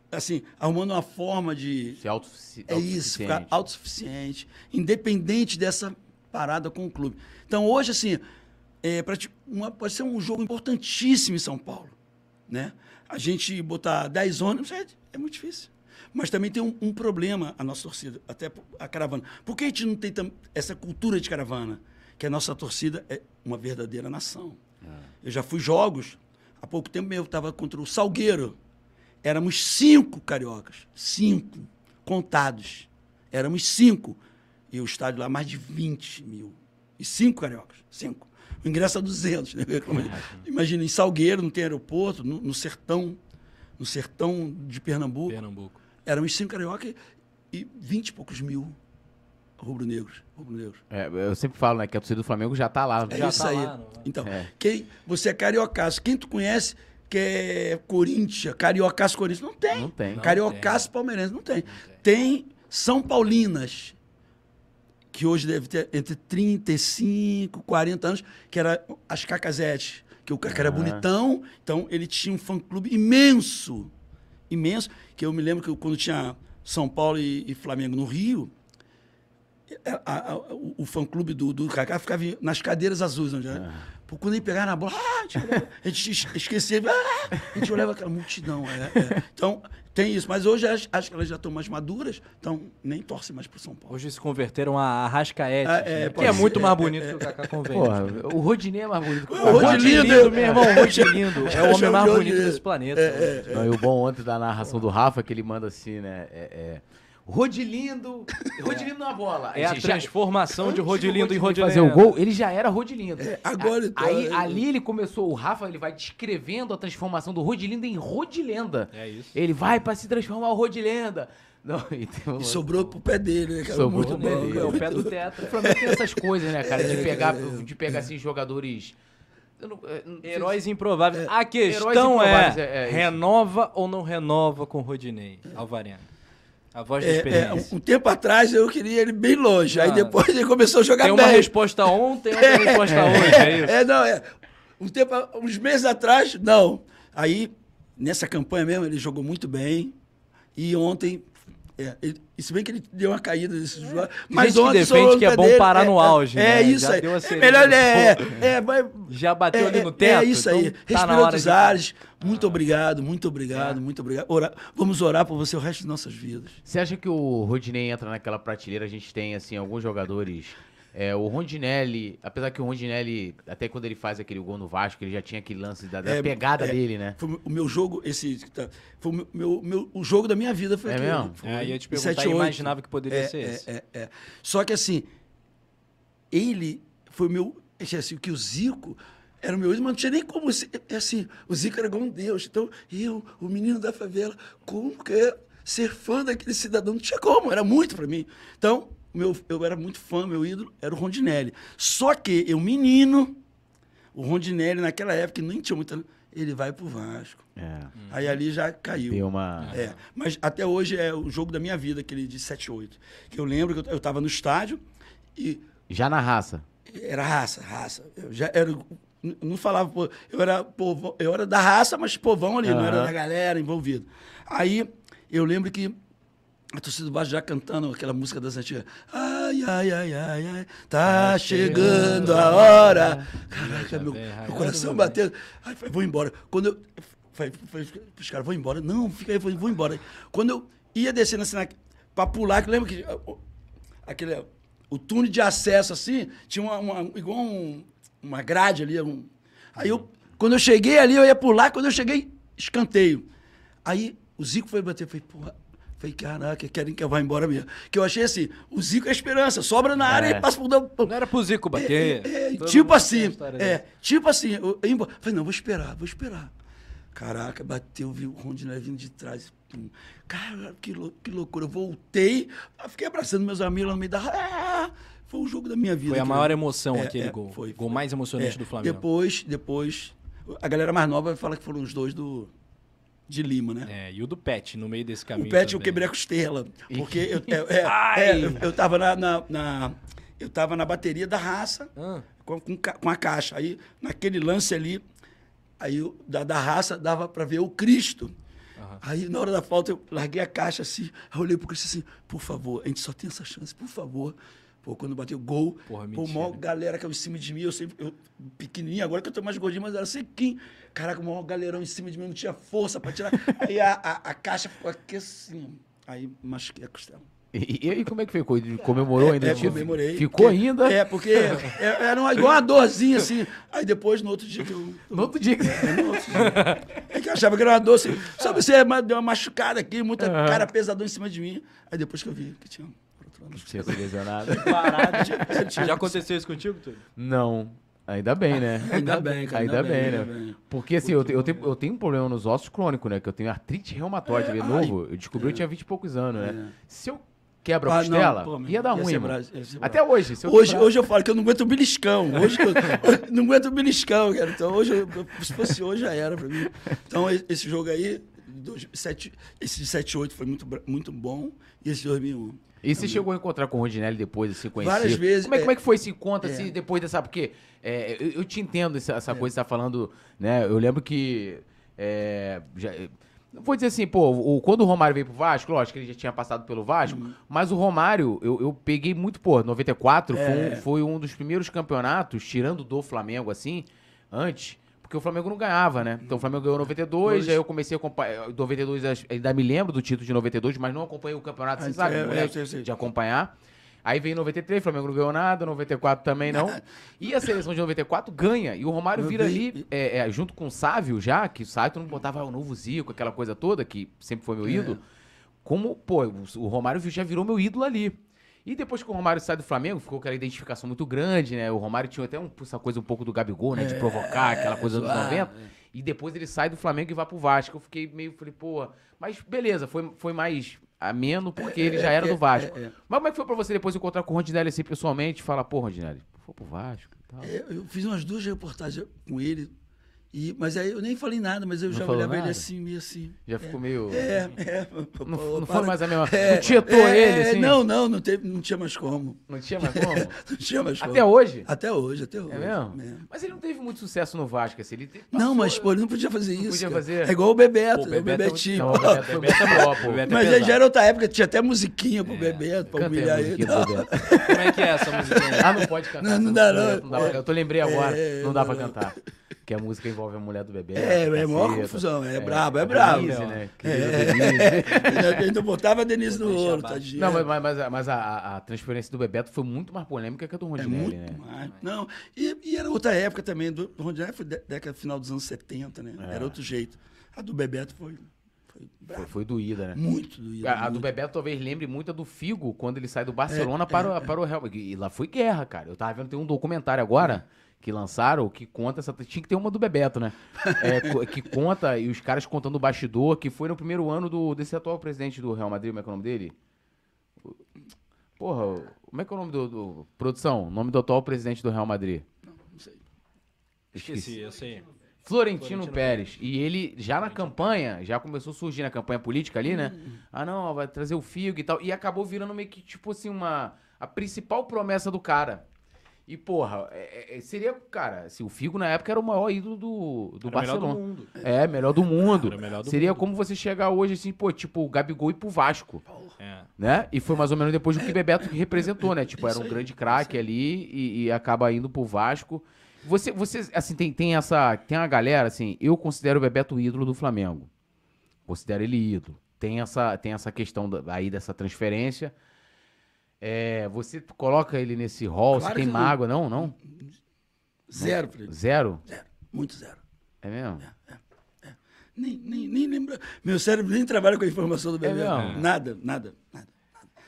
assim, arrumando uma forma de... Ser autossuficiente. É isso, ficar autossuficiente, independente dessa parada com o clube. Então, hoje, assim, é, pra, uma, pode ser um jogo importantíssimo em São Paulo, né? A gente botar dez ônibus é, é muito difícil. Mas também tem um, um problema a nossa torcida, até a caravana. Por que a gente não tem essa cultura de caravana? Que a nossa torcida é uma verdadeira nação. Ah. Eu já fui jogos, há pouco tempo eu estava contra o Salgueiro. Éramos cinco cariocas, cinco, contados. Éramos cinco. E o estádio lá, mais de vinte mil. E cinco cariocas, cinco. O ingresso a duzentos, né? Imagina, em Salgueiro, não tem aeroporto, no, no sertão, no sertão de Pernambuco. Pernambuco. Eram uns cinco carioca e vinte e poucos mil rubro-negros. Rubro-negros. É, eu sempre falo, né, que a torcida do Flamengo já está lá. É já isso tá aí. Lá, não, então, é. Quem, você é cariocaço, quem tu conhece que é Corinthians, cariocaço Corinthians, não tem. Não tem. Cariocaço palmeirense, não tem. Não tem. Tem São Paulinas, que hoje deve ter entre trinta e cinco, quarenta anos, que era as Cacazetes, que o Cacá era bonitão, então ele tinha um fã-clube imenso, imenso, que eu me lembro que eu, quando tinha São Paulo e, e Flamengo no Rio, a, a, o, o fã-clube do, do Cacá ficava nas cadeiras azuis, onde era. Ah. Quando ele pegava na bola, ah, a, gente olhava, a gente esquecia, ah, a gente olhava aquela multidão. É, é. Então, tem isso. Mas hoje acho, acho que elas já estão mais maduras, então nem torcem mais pro São Paulo. Hoje se converteram a Arrascaete, ah, é, né? que é muito é, mais bonito é, que o Kaká Converte. O Rodinei é mais bonito que o Kaká. O Rodilindo, meu irmão, o Rodilindo. É o homem mais bonito desse planeta. É, é, Não, é. E o bom ontem da narração do Rafa, que ele manda assim, né? É... é. Rodilindo, Rodilindo é. na bola. É a transformação já... de Rodilindo em Rodilindo. Fazer o gol, ele já era Rodilindo. É, agora então, aí é... ali ele começou, o Rafa ele vai descrevendo a transformação do Rodilindo em Rodilenda. É isso. Ele vai para se transformar o Rodilenda. Não, e, uma... e sobrou pro pé dele, né, cara? Sobrou pro pé dele. É o pé do tetra. O Flamengo tem essas coisas, né, cara? De pegar, de pegar assim jogadores. Não, não Heróis improváveis. É. A questão é, é, é renova ou não renova com o Rodinei Alvarenga? A voz da é, experiência. É, um tempo atrás eu queria ele bem longe, ah, aí depois ele começou a jogar bem. Tem uma bem. resposta ontem, outra é, resposta é, hoje, é isso? É, não, é. Um tempo, uns meses atrás, não. Aí, nessa campanha mesmo, ele jogou muito bem. E ontem, é, ele, se bem que ele deu uma caída desses é. mas ontem defende que é bom dele, parar é, no auge. É, né? é isso já aí. Deu é melhor, é, é, mas, já bateu é, ali no teto. É isso então aí. Tá respirou dos ares. De... Muito obrigado, muito obrigado, é. muito obrigado. Ora, vamos orar por você o resto de nossas vidas. Você acha que o Rodinei entra naquela prateleira? A gente tem, assim, alguns jogadores... É, o Rondinelli, apesar que o Rondinelli, até quando ele faz aquele gol no Vasco, ele já tinha aquele lance da, da é, pegada é, dele, né? Foi o meu jogo, esse... Foi o, meu, meu, o jogo da minha vida foi é aquele. Mesmo? Foi é, eu ia te perguntar, sete, eu imaginava que poderia é, ser é, esse. É, é, é. Só que, assim, ele foi o meu... Assim, que o Zico... Era o meu ídolo, mas não tinha nem como... Assim, o Zico era igual um deus. Então, eu, o menino da favela, como que é ser fã daquele cidadão? Não tinha como, era muito pra mim. Então, meu, eu era muito fã, meu ídolo era o Rondinelli. Só que eu, menino, o Rondinelli, naquela época, nem tinha muita... Ele vai pro Vasco. É. Aí ali já caiu. Tem uma... É. Mas até hoje é o jogo da minha vida, aquele de sete oito. Que eu lembro que eu tava no estádio e... Já na raça. Era raça, raça. Eu já era... Não falava, pô, eu, era povão, eu era da raça, mas povão ali, uhum. não era da galera envolvida. Aí eu lembro que a torcida do Vasco já cantando aquela música das antigas. Ah, ai, ai, ai, ai, ai, tá chegando a hora. Caraca, meu, meu coração bateu. Aí falei, vou embora. Quando eu... Falei, os caras, vou embora. Não, fica aí, vou embora. Quando eu ia descendo assim, na, pra pular, que eu lembro que aquele, o túnel de acesso assim, tinha uma, uma, igual um, uma grade ali. Um, aí eu, quando eu cheguei ali, eu ia pular, quando eu cheguei, escanteio. Aí o Zico foi bater, eu falei, porra, falei, caraca, querem que eu vá embora mesmo. Que eu achei assim, o Zico é esperança, sobra na área é. e passa por... Não era pro Zico bater. É, é, tipo assim, é, tipo assim, eu ia embora. Falei, não, vou esperar, vou esperar. Caraca, bateu, viu o Rondinelli vindo de trás. Pum. Cara, que, lou que loucura. Eu voltei, fiquei abraçando meus amigos lá no meio da... Ah! Foi o jogo da minha vida. Foi a maior emoção é, aquele é, gol. Foi, gol foi. mais emocionante é, do Flamengo. Depois, depois... A galera mais nova fala que foram os dois do... de Lima, né? É, e o do Pet, no meio desse caminho. O Pet eu quebrei a costela. Porque eu, é, é, é, eu, eu tava na, na, na... Eu tava na bateria da raça, ah. com, com, com a caixa. Aí, naquele lance ali... Aí, da, da raça, dava para ver o Cristo. Uhum. Aí, na hora da falta, eu larguei a caixa assim, olhei pro Cristo assim, por favor, a gente só tem essa chance, por favor. Pô, quando bateu o gol, porra, pô, mentira. Maior galera que eu em cima de mim, eu sempre, eu, pequenininho, agora que eu tô mais gordinho, mas era sequinho. Caraca, o maior galerão em cima de mim, não tinha força para tirar. Aí, a, a, a caixa ficou aqui assim, aí machuquei a costela. E, e como é que ficou? Comemorou é, ainda? É, comemorei. Ficou porque, ainda? É, porque era uma, igual uma dorzinha, assim. Aí depois, no outro dia... Que eu, no outro dia? É, no outro dia. É que eu achava que era uma dor, assim. Só você deu uma machucada aqui, muita uhum. cara pesadona em cima de mim. Aí depois que eu vi que tinha... Tinha se lesionado. Já aconteceu isso contigo, Túlio? Não. Ainda bem, né? Ainda bem, cara. Ainda, ainda bem, bem, né? Bem. Porque assim, eu, te, eu, te, eu tenho um problema nos ossos crônico, né? Que eu tenho artrite reumatoide. É, de novo, ai, eu descobri é. eu tinha vinte e poucos anos, né? É. Se eu... Quebra a ah, costela, não, pô, ia dar ruim, mano. Até hoje. Se eu hoje, hoje eu falo que eu não aguento o beliscão. Hoje eu, eu não aguento o beliscão, cara. Então, hoje, eu, se fosse hoje, já era pra mim. Então, esse jogo aí, dois, sete, esse de sete oito foi muito, muito bom. E esse de dois mil e um. E você chegou a encontrar com o Rondinelli depois, assim, conhecer? Várias vezes. Como é, é, como é que foi esse encontro, é. assim, depois dessa... Porque é, eu, eu te entendo essa, essa é. coisa que você tá falando, né? Eu lembro que... É, já, vou dizer assim, pô, o, quando o Romário veio pro Vasco, lógico que ele já tinha passado pelo Vasco, uhum. mas o Romário, eu, eu peguei muito, pô, noventa e quatro é. foi, um, foi um dos primeiros campeonatos, tirando do Flamengo, assim, antes, porque o Flamengo não ganhava, né? Então o Flamengo ganhou noventa e dois, aí eu comecei a acompanhar, noventa e dois, ainda me lembro do título de noventa e dois, mas não acompanhei o campeonato, você sabe, é, é, de acompanhar. Aí veio noventa e três, o Flamengo não ganhou nada, noventa e quatro também não. E a seleção de noventa e quatro ganha. E o Romário vira ali, é, é, junto com o Sávio já, que o Sávio não botava o novo Zico, aquela coisa toda, que sempre foi meu ídolo. É. Como, pô, o Romário já virou meu ídolo ali. E depois que o Romário sai do Flamengo, ficou aquela identificação muito grande, né? O Romário tinha até um, essa coisa um pouco do Gabigol, né? De provocar, aquela coisa dos noventa. E depois ele sai do Flamengo e vai pro Vasco. Eu fiquei meio, falei, pô... Mas beleza, foi, foi mais... ameno, porque é, ele já era é, do Vasco. É, é. Mas como é que foi pra você depois encontrar com o Rondinelli assim pessoalmente e falar, pô, Rondinelli, foi pro Vasco e tal? É, eu fiz umas duas reportagens com ele, e, mas aí eu nem falei nada, mas eu não já olhava ele assim, meio assim. Já é, ficou meio... É, é. Não, não, não foi mais a mesma... É, não tietou é, ele, assim? Não, não, não, teve, não tinha mais como. Não tinha mais como? Não tinha mais como. Até hoje? Até hoje, até hoje. É mesmo? É. Mas ele não teve muito sucesso no Vasco, assim. Ele teve, passou, não, mas, pô, ele não podia fazer não isso. Podia fazer... É igual o Bebeto, pô, o Bebetinho. O Bebeto, Bebeto é boa, pô. Bebeto é mas pesado. Já era outra época, tinha até musiquinha pro é, Bebeto, pra humilhar ele. Como é que é essa musiquinha? Ah, não pode cantar. Não dá, não. Eu tô lembrei agora, não dá pra cantar. Que a música envolve a mulher do bebê. É, é maior confusão. É, é brabo, é, é brabo. Denise, né? É, é, é. Ainda botava a Denise no ouro, tadinho. Não, mas, mas, mas a, a transferência do Bebeto foi muito mais polêmica que a do Rondinelli, é muito né? mais. Não, e, e era outra época também. Do, do Rondinelli foi década final dos anos setenta, né? É. Era outro jeito. A do Bebeto foi... Foi, foi doída, né? Muito doída. A, a muito. do Bebeto talvez lembre muito a do Figo, quando ele sai do Barcelona é, para, é, para o Real Madrid. E lá foi guerra, cara. Eu tava vendo, tem um documentário agora... É. Que lançaram, que conta essa... Tinha que ter uma do Bebeto, né? É, que conta, e os caras contando o bastidor, que foi no primeiro ano do, desse atual presidente do Real Madrid, como é que é o nome dele? Porra, como é que é o nome do... do produção, nome do atual presidente do Real Madrid? Não, não sei. Esqueci, Esqueci. eu sei. Florentino, Florentino Pérez. Pérez. E ele, já na campanha, já começou a surgir na campanha política ali, né? Hum. Ah, não, vai trazer o Figo e tal. E acabou virando meio que, tipo assim, uma... A principal promessa do cara. E, porra, é, é, seria, cara, assim, o Figo na época era o maior ídolo do, do Barcelona. Melhor do mundo. É, melhor do mundo. Melhor do seria mundo. Como você chegar hoje, assim, pô, tipo, o Gabigol ir pro Vasco. É. Né? E foi mais ou menos depois do que o Bebeto que representou, né? Tipo, era um grande craque ali e, e acaba indo pro Vasco. Você, você assim, tem, tem essa. Tem uma galera, assim, eu considero o Bebeto o ídolo do Flamengo. Considero ele ídolo. Tem essa, tem essa questão da, aí dessa transferência. É, você coloca ele nesse hall, claro, você tem mágoa, não, não? Zero, Fred. Zero? Zero, muito zero. É mesmo? É, é, é. Nem, nem, nem lembro. Meu cérebro nem trabalha com a informação do Bebeto. É mesmo? Nada, nada, nada.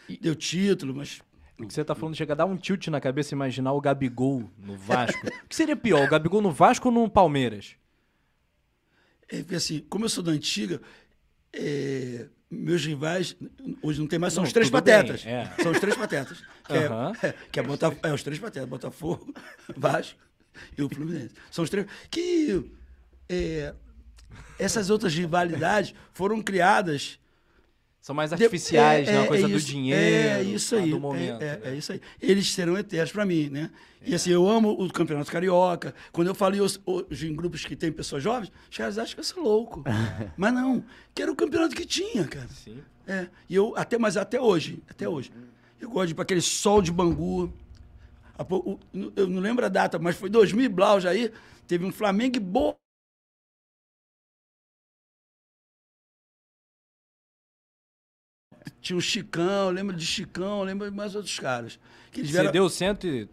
E... Deu título, mas... O que você tá falando chega a dar um tilt na cabeça, imaginar o Gabigol no Vasco. O que seria pior, o Gabigol no Vasco ou no Palmeiras? É porque assim, como eu sou da antiga... É... Meus rivais, hoje não tem mais, são não, os três patetas. Bem, é. São os três patetas. Que, uhum. é, é, que é, Botaf... é os três patetas, Botafogo, Vasco e o Fluminense. São os três. Que é, essas outras rivalidades foram criadas. São mais artificiais, de... é, né? Uma coisa é isso, do dinheiro. É isso aí. Ah, do momento, é, é, né? É isso aí. Eles serão eternos pra mim, né? É. E assim, eu amo o Campeonato Carioca. Quando eu falo hoje em grupos que tem pessoas jovens, os caras acham que eu sou louco. É. Mas não, que era o campeonato que tinha, cara. Sim. É. E eu, até, mas até hoje, até hoje. Eu gosto de ir pra aquele sol de Bangu. Eu não lembro a data, mas foi dois mil blau já aí. Teve um Flamengo e Boa. Tinha o Chicão, lembro de Chicão, lembro de mais outros caras. Que eles vieram... Você deu cento e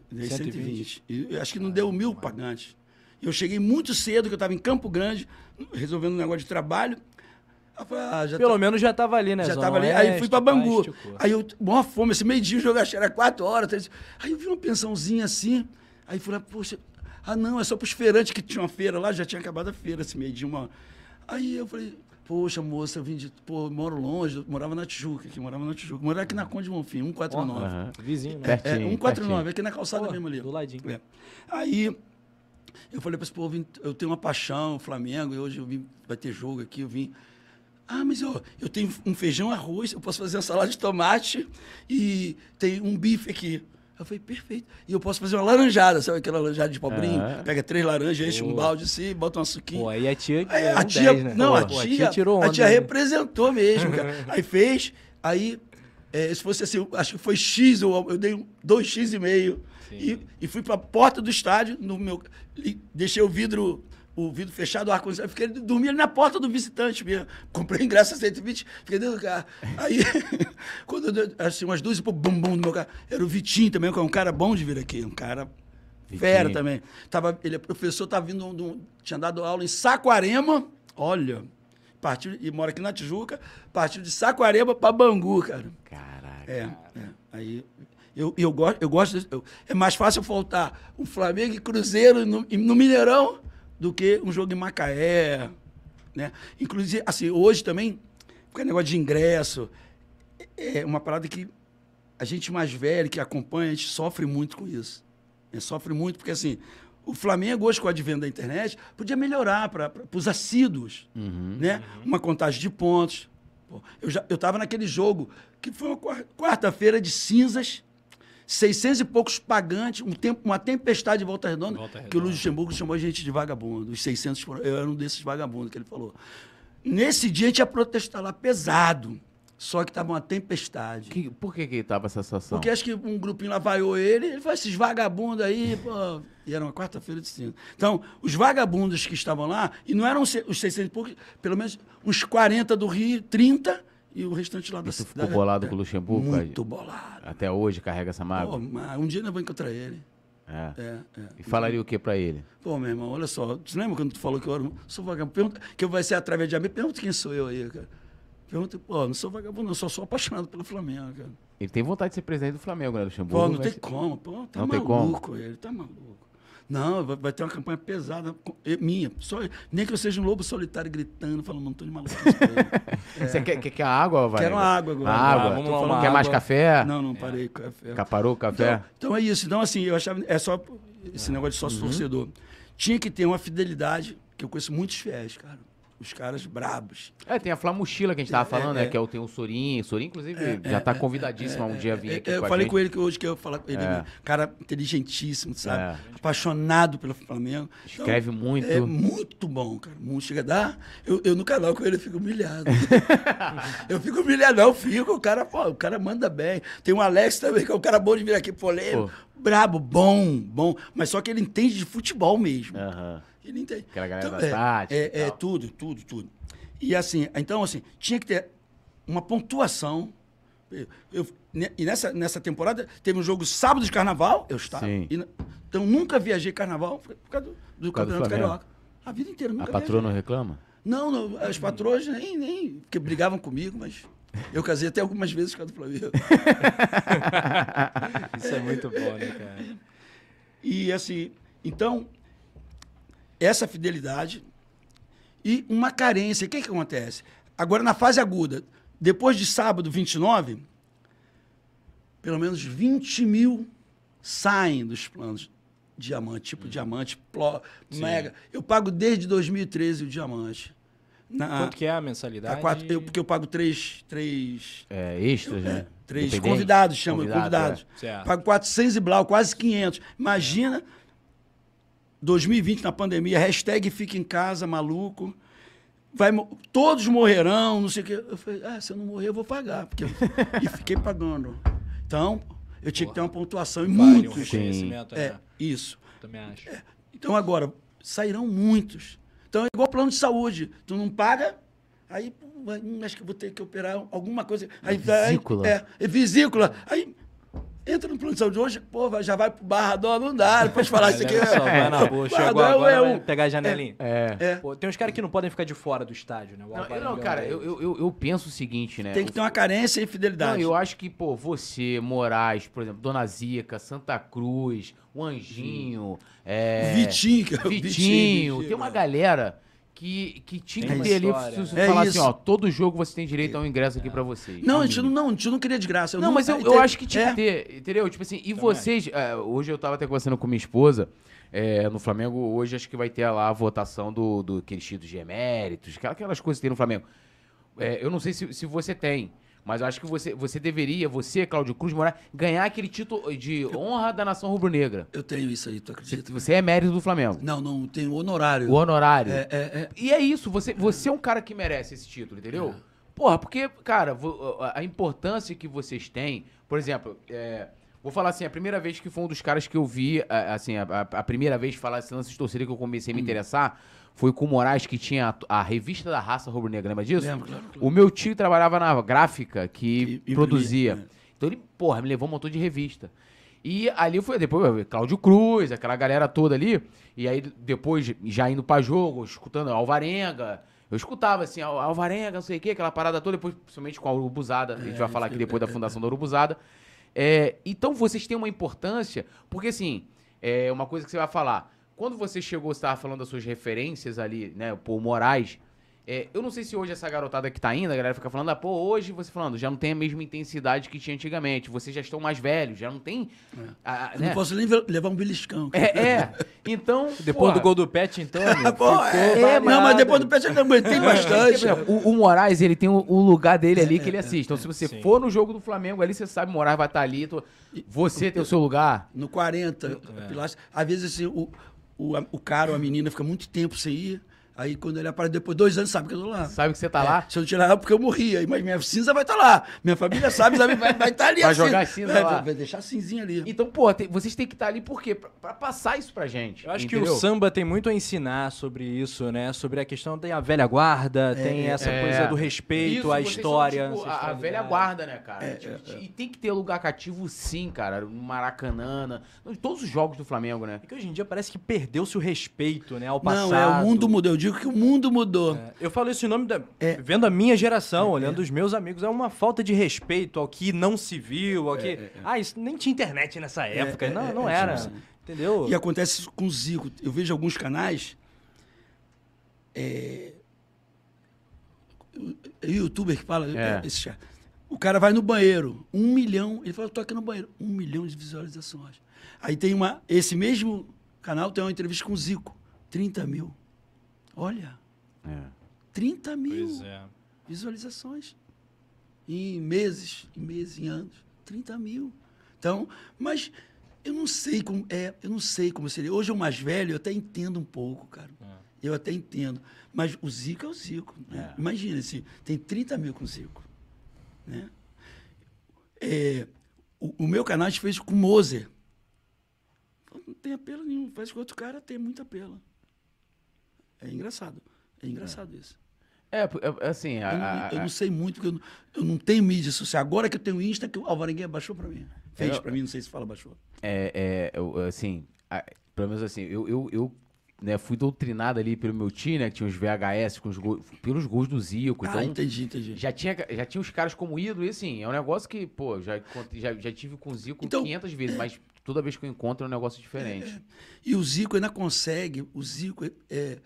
vinte? E acho que não ah, deu mil pagantes. Eu cheguei muito cedo, que eu estava em Campo Grande, resolvendo um negócio de trabalho. Ah, já Pelo tá... menos já estava ali, né? Já estava ali. Aí fui para Bangu. Aí eu, mó fome, esse meio-dia eu jogava, era quatro horas. Três... Aí eu vi uma pensãozinha assim, aí fui lá, poxa, ah não, é só para os feirantes que tinha uma feira lá, já tinha acabado a feira, esse meio-dia, uma... Aí eu falei... Poxa, moça, eu vim de... Pô, eu moro longe, eu morava na Tijuca, aqui, morava na Tijuca. Morava aqui na Conde Bonfim, cento e quarenta e nove. Uhum. Vizinho, né? É, é, cento e quarenta e nove, aqui na calçada oh, mesmo ali. Do ladinho. É. Aí, eu falei pra esse povo, eu tenho uma paixão, Flamengo, e hoje eu vim, vai ter jogo aqui, eu vim... Ah, mas eu, eu tenho um feijão, arroz, eu posso fazer uma salada de tomate e tem um bife aqui. Eu falei, perfeito. E eu posso fazer uma laranjada, sabe aquela laranjada de pobrinho? Uhum. Pega três laranjas, enche um balde assim, bota uma suquinha. Pô, aí a tia... Aí, a tia dez, né? Não, Pô, a, tia, a tia tirou onda. A tia representou mesmo, cara. Aí fez, aí... É, se fosse assim, acho que foi X, eu, eu dei dois X e meio. E, e fui pra porta do estádio, no meu, deixei o vidro... O vidro fechado, o ar-condicionado, fiquei dormindo na porta do visitante mesmo. Comprei ingresso a cento e vinte, fiquei dentro do carro. Aí, quando eu, assim, umas duas, pô, bum, bum, no meu carro. Era o Vitinho também, que é um cara bom de vir aqui, um cara Vitinho. Fera também. Tava, ele é professor, tava vindo, do, tinha dado aula em Saquarema, olha, partiu, e mora aqui na Tijuca, partiu de Saquarema para Bangu, cara. Caraca. É, é. Aí... Eu, eu gosto, eu gosto eu, é mais fácil faltar o Flamengo e Cruzeiro no, no Mineirão, do que um jogo em Macaé, né? Inclusive, assim, hoje também, porque negócio de ingresso, é uma parada que a gente mais velho, que acompanha, a gente sofre muito com isso. Né? Sofre muito, porque assim, o Flamengo hoje, com o advento da internet, podia melhorar para os assíduos, uhum, né? Uhum. Uma contagem de pontos. Pô, eu já, eu estava naquele jogo, que foi uma quarta-feira de cinzas, seiscentos e poucos pagantes, um tempo, uma tempestade de Volta Redonda, Volta Redonda, que o Luxemburgo chamou a gente de vagabundo. Os seiscentos, eu era um desses vagabundos que ele falou. Nesse dia a gente ia protestar lá pesado, só que estava uma tempestade. Que, por que que estava essa situação? Porque acho que um grupinho lá vaiou ele, ele falou, esses vagabundos aí, pô. E era uma quarta-feira de cinza. Então, os vagabundos que estavam lá, e não eram os seiscentos e poucos, pelo menos uns quarenta do Rio, trinta, e o restante lá da cidade. Você ficou bolado com o Luxemburgo? Muito bolado. Até hoje carrega essa mágoa? Pô, um dia ainda vou encontrar ele. É. É, é. E falaria o que pra ele? Pô, meu irmão, olha só. Você lembra quando tu falou que eu era, sou vagabundo? Pergunta, que eu vai ser através de mim. Pergunta quem sou eu aí, cara. Pergunta, pô, não sou vagabundo, não. Só sou apaixonado pelo Flamengo, cara. Ele tem vontade de ser presidente do Flamengo, né, Luxemburgo? Pô, não, não tem ser... como. Pô, tá não maluco tem como. Ele, tá maluco. Não, vai, vai ter uma campanha pesada minha. Só, nem que eu seja um lobo solitário gritando, falando, não tô de maluco. É. Você quer, quer, quer água, vai? Quero uma água agora. Água. Ah, vamos lá, uma quer água. Mais café? Não, não parei com é. Café. Caparou o café? Então, então é isso. Então, assim, eu achava. É só esse negócio de sócio-torcedor. Uhum. Tinha que ter uma fidelidade, que eu conheço muitos fiéis, cara. os caras brabos. É, tem a Flamochila que a gente tava é, falando, é, né? É. Que é o, tem o Sorin. Sorin, inclusive, é, já tá é, convidadíssimo é, é, um dia a vir aqui. É, eu com falei a gente. com ele que hoje que eu ia falar com ele. É. Cara inteligentíssimo, sabe? É. Apaixonado pelo Flamengo. Escreve então, muito. É muito bom, cara. Muito chega a dar. Eu, eu no canal com ele eu fico humilhado. eu fico humilhado, não, eu fico. O cara, pô, o cara manda bem. Tem o Alex também, que é um cara bom de vir aqui, polêmico. Brabo, bom, bom. Mas só que ele entende de futebol mesmo. Aham. Uhum. Ele entende. Aquela galera então, da é, tática. É, é tudo, tudo, tudo. E assim, então assim, tinha que ter uma pontuação. Eu, eu, e nessa, nessa temporada teve um jogo sábado de carnaval, eu estava. E, então nunca viajei carnaval por causa do, do por causa Campeonato do Carioca. A vida inteira nunca. A patroa não reclama? Não, não, as patroas nem, nem, porque brigavam comigo, mas... Eu casei até algumas vezes com a do Flamengo. Isso é muito bom, né, cara? E assim, então... Essa fidelidade e uma carência. O que, que acontece? Agora, na fase aguda, depois de sábado vinte e nove, pelo menos vinte mil saem dos planos. Diamante, tipo hum. diamante, plo, mega. Eu pago desde dois mil e treze o diamante. Na, Quanto que é a mensalidade? A quatro, eu, porque eu pago três... três é, extras, eu, né? É, três convidados, chama Convidado, convidados. É. Pago quatrocentos e blau, quase quinhentos. Imagina... É. dois mil e vinte na pandemia, hashtag fica em casa, maluco. Vai, todos morrerão, não sei o quê. Eu falei, ah, se eu não morrer, eu vou pagar. Porque eu, e fiquei pagando. Então, eu tinha Porra. que ter uma pontuação e muito. Um reconhecimento, é, é. Isso. Também acho. É. Então, agora, sairão muitos. Então, é igual plano de saúde. Tu não paga, aí acho que eu vou ter que operar alguma coisa. Aí, é vesícula. Aí, é, é vesícula. Aí... Entra no plano de saúde hoje, pô, já vai pro Barrador, não dá, depois falar isso aqui. Só, vai na boa, chegou agora, vai pegar a janelinha. É. é. Pô, tem uns caras que não podem ficar de fora do estádio, né? Não, não, cara, eu, eu, eu penso o seguinte, né? Tem que ter uma carência e fidelidade. Não, eu acho que, pô, você, Moraes, por exemplo, Dona Zica, Santa Cruz, o Anjinho, é, Vitinho, Vitinho, Vitinho, tem uma galera... Que, que tinha que ter ali, se é falar isso. assim, ó, todo jogo você tem direito a um ingresso aqui é. pra vocês. Não, a gente não, não, a gente não queria de graça. Eu não, não, mas eu, eu acho que tinha é. que ter, entendeu? Tipo assim, e Também. vocês, é, hoje eu tava até conversando com minha esposa, é, no Flamengo, hoje acho que vai ter lá a votação do, do aqueles títulos de eméritos, aquelas coisas que tem no Flamengo. É, eu não sei se, se você tem, mas eu acho que você, você deveria, você, Cláudio Cruz Moraes, ganhar aquele título de honra da Nação Rubro-Negra. Eu tenho isso aí, tu acredita? Você é mérito do Flamengo. Não, não, tem o honorário. O honorário. É, é, é. E é isso, você, você é um cara que merece esse título, entendeu? É. Porra, porque, cara, a importância que vocês têm... Por exemplo, é, vou falar assim, a primeira vez que foi um dos caras que eu vi, assim, a, a primeira vez falar esse lance de torcida que eu comecei a me hum. interessar... Foi com o Moraes que tinha a, a revista da Raça Rubro-Negra, lembra disso? Lembro, claro, claro. O meu tio trabalhava na gráfica que, que produzia. Né? Então ele, porra, me levou um montão de revista. E ali foi depois, Cláudio Cruz, aquela galera toda ali. E aí depois, já indo pra jogo, escutando Alvarenga. Eu escutava assim, Alvarenga, não sei o quê, aquela parada toda. Depois, principalmente com a Urubuzada. É, a gente vai falar aqui depois da fundação da Urubuzada. É, então vocês têm uma importância, porque assim, é uma coisa que você vai falar... Quando você chegou, você estava falando das suas referências ali, né, pô, o Moraes. É, eu não sei se hoje essa garotada que tá indo, a galera fica falando, ah, pô, hoje você falando, já não tem a mesma intensidade que tinha antigamente, vocês já estão mais velhos, já não tem... É. A, né? Eu não posso nem levar um beliscão. É, é. Então... Depois porra. do gol do Pet, então... pô, é, é, não, mas depois do Pet eu aguentei bastante. O, o Moraes, ele tem o, o lugar dele ali que ele assiste. Então, se você Sim. for no jogo do Flamengo ali, você sabe, o Moraes vai estar ali, tu... você no, tem o seu lugar. No quarenta, é. Pilates, às vezes assim... O... O, o cara ou a menina fica muito tempo sem ir. Aí, quando ele aparece depois, dois anos, sabe que eu tô lá. Sabe que você tá é, lá? Se eu não tirar ela, porque eu morria. Mas minha cinza vai estar tá lá. Minha família sabe, sabe vai estar tá ali. Vai assim. jogar cinza vai, lá. Vai deixar a cinzinha ali. Então, pô, tem, vocês têm que estar tá ali por quê? Pra, pra passar isso pra gente. Eu acho entendeu? que o samba tem muito a ensinar sobre isso, né? Sobre a questão da velha guarda, é, tem essa é, coisa do respeito, isso, à história. São, tipo, a, a velha guarda, né, cara? É, é, é. E tem que ter lugar cativo, sim, cara. No Maracanã, em todos os jogos do Flamengo, né? Porque hoje em dia parece que perdeu-se o respeito, né, ao passado. Não, é, o mundo mudou. Eu digo que o mundo mudou. É, eu falo isso em nome da... É, vendo a minha geração, é, olhando é. os meus amigos, é uma falta de respeito ao que não se viu, ao é, que... É, é. Ah, isso nem tinha internet nessa época. É, é, não não é, era. É, entendeu? E acontece com o Zico. Eu vejo alguns canais... É... Youtuber que fala... É. Esse, o cara vai no banheiro. Um milhão... Ele fala, tô aqui no banheiro. Um milhão de visualizações. Aí tem uma... Esse mesmo canal tem uma entrevista com o Zico. trinta mil. Olha, é. trinta mil é. visualizações. Em meses, em meses, em anos. trinta mil. Então, mas eu não sei como é, eu não sei como seria. Hoje, o mais velho, eu até entendo um pouco, cara. É. Eu até entendo. Mas o Zico é o Zico. Né? É. Imagina, assim, tem trinta mil com o Zico. Né? É, o, o meu canal a gente fez com o Moser. Não tem apelo nenhum. Faz com outro cara, tem muito apelo. É engraçado. É engraçado é. isso. É, assim... A, a, eu, eu não sei muito, porque eu não, eu não tenho mídia social. Agora que eu tenho Insta, que o Alvarenga baixou pra mim. Fez eu, pra mim, não sei se fala baixou. É, é eu, assim... A, pelo menos assim, eu... eu, eu né, fui doutrinado ali pelo meu tio, né? Que tinha uns V H S com os gols, pelos gols do Zico. Ah, então, entendi, entendi. Já tinha, já tinha os caras como ídolo, e assim, é um negócio que, pô, já, já, já tive com o Zico então, quinhentas vezes, é... mas toda vez que eu encontro é um negócio diferente. É, é. E o Zico ainda consegue, o Zico é, é,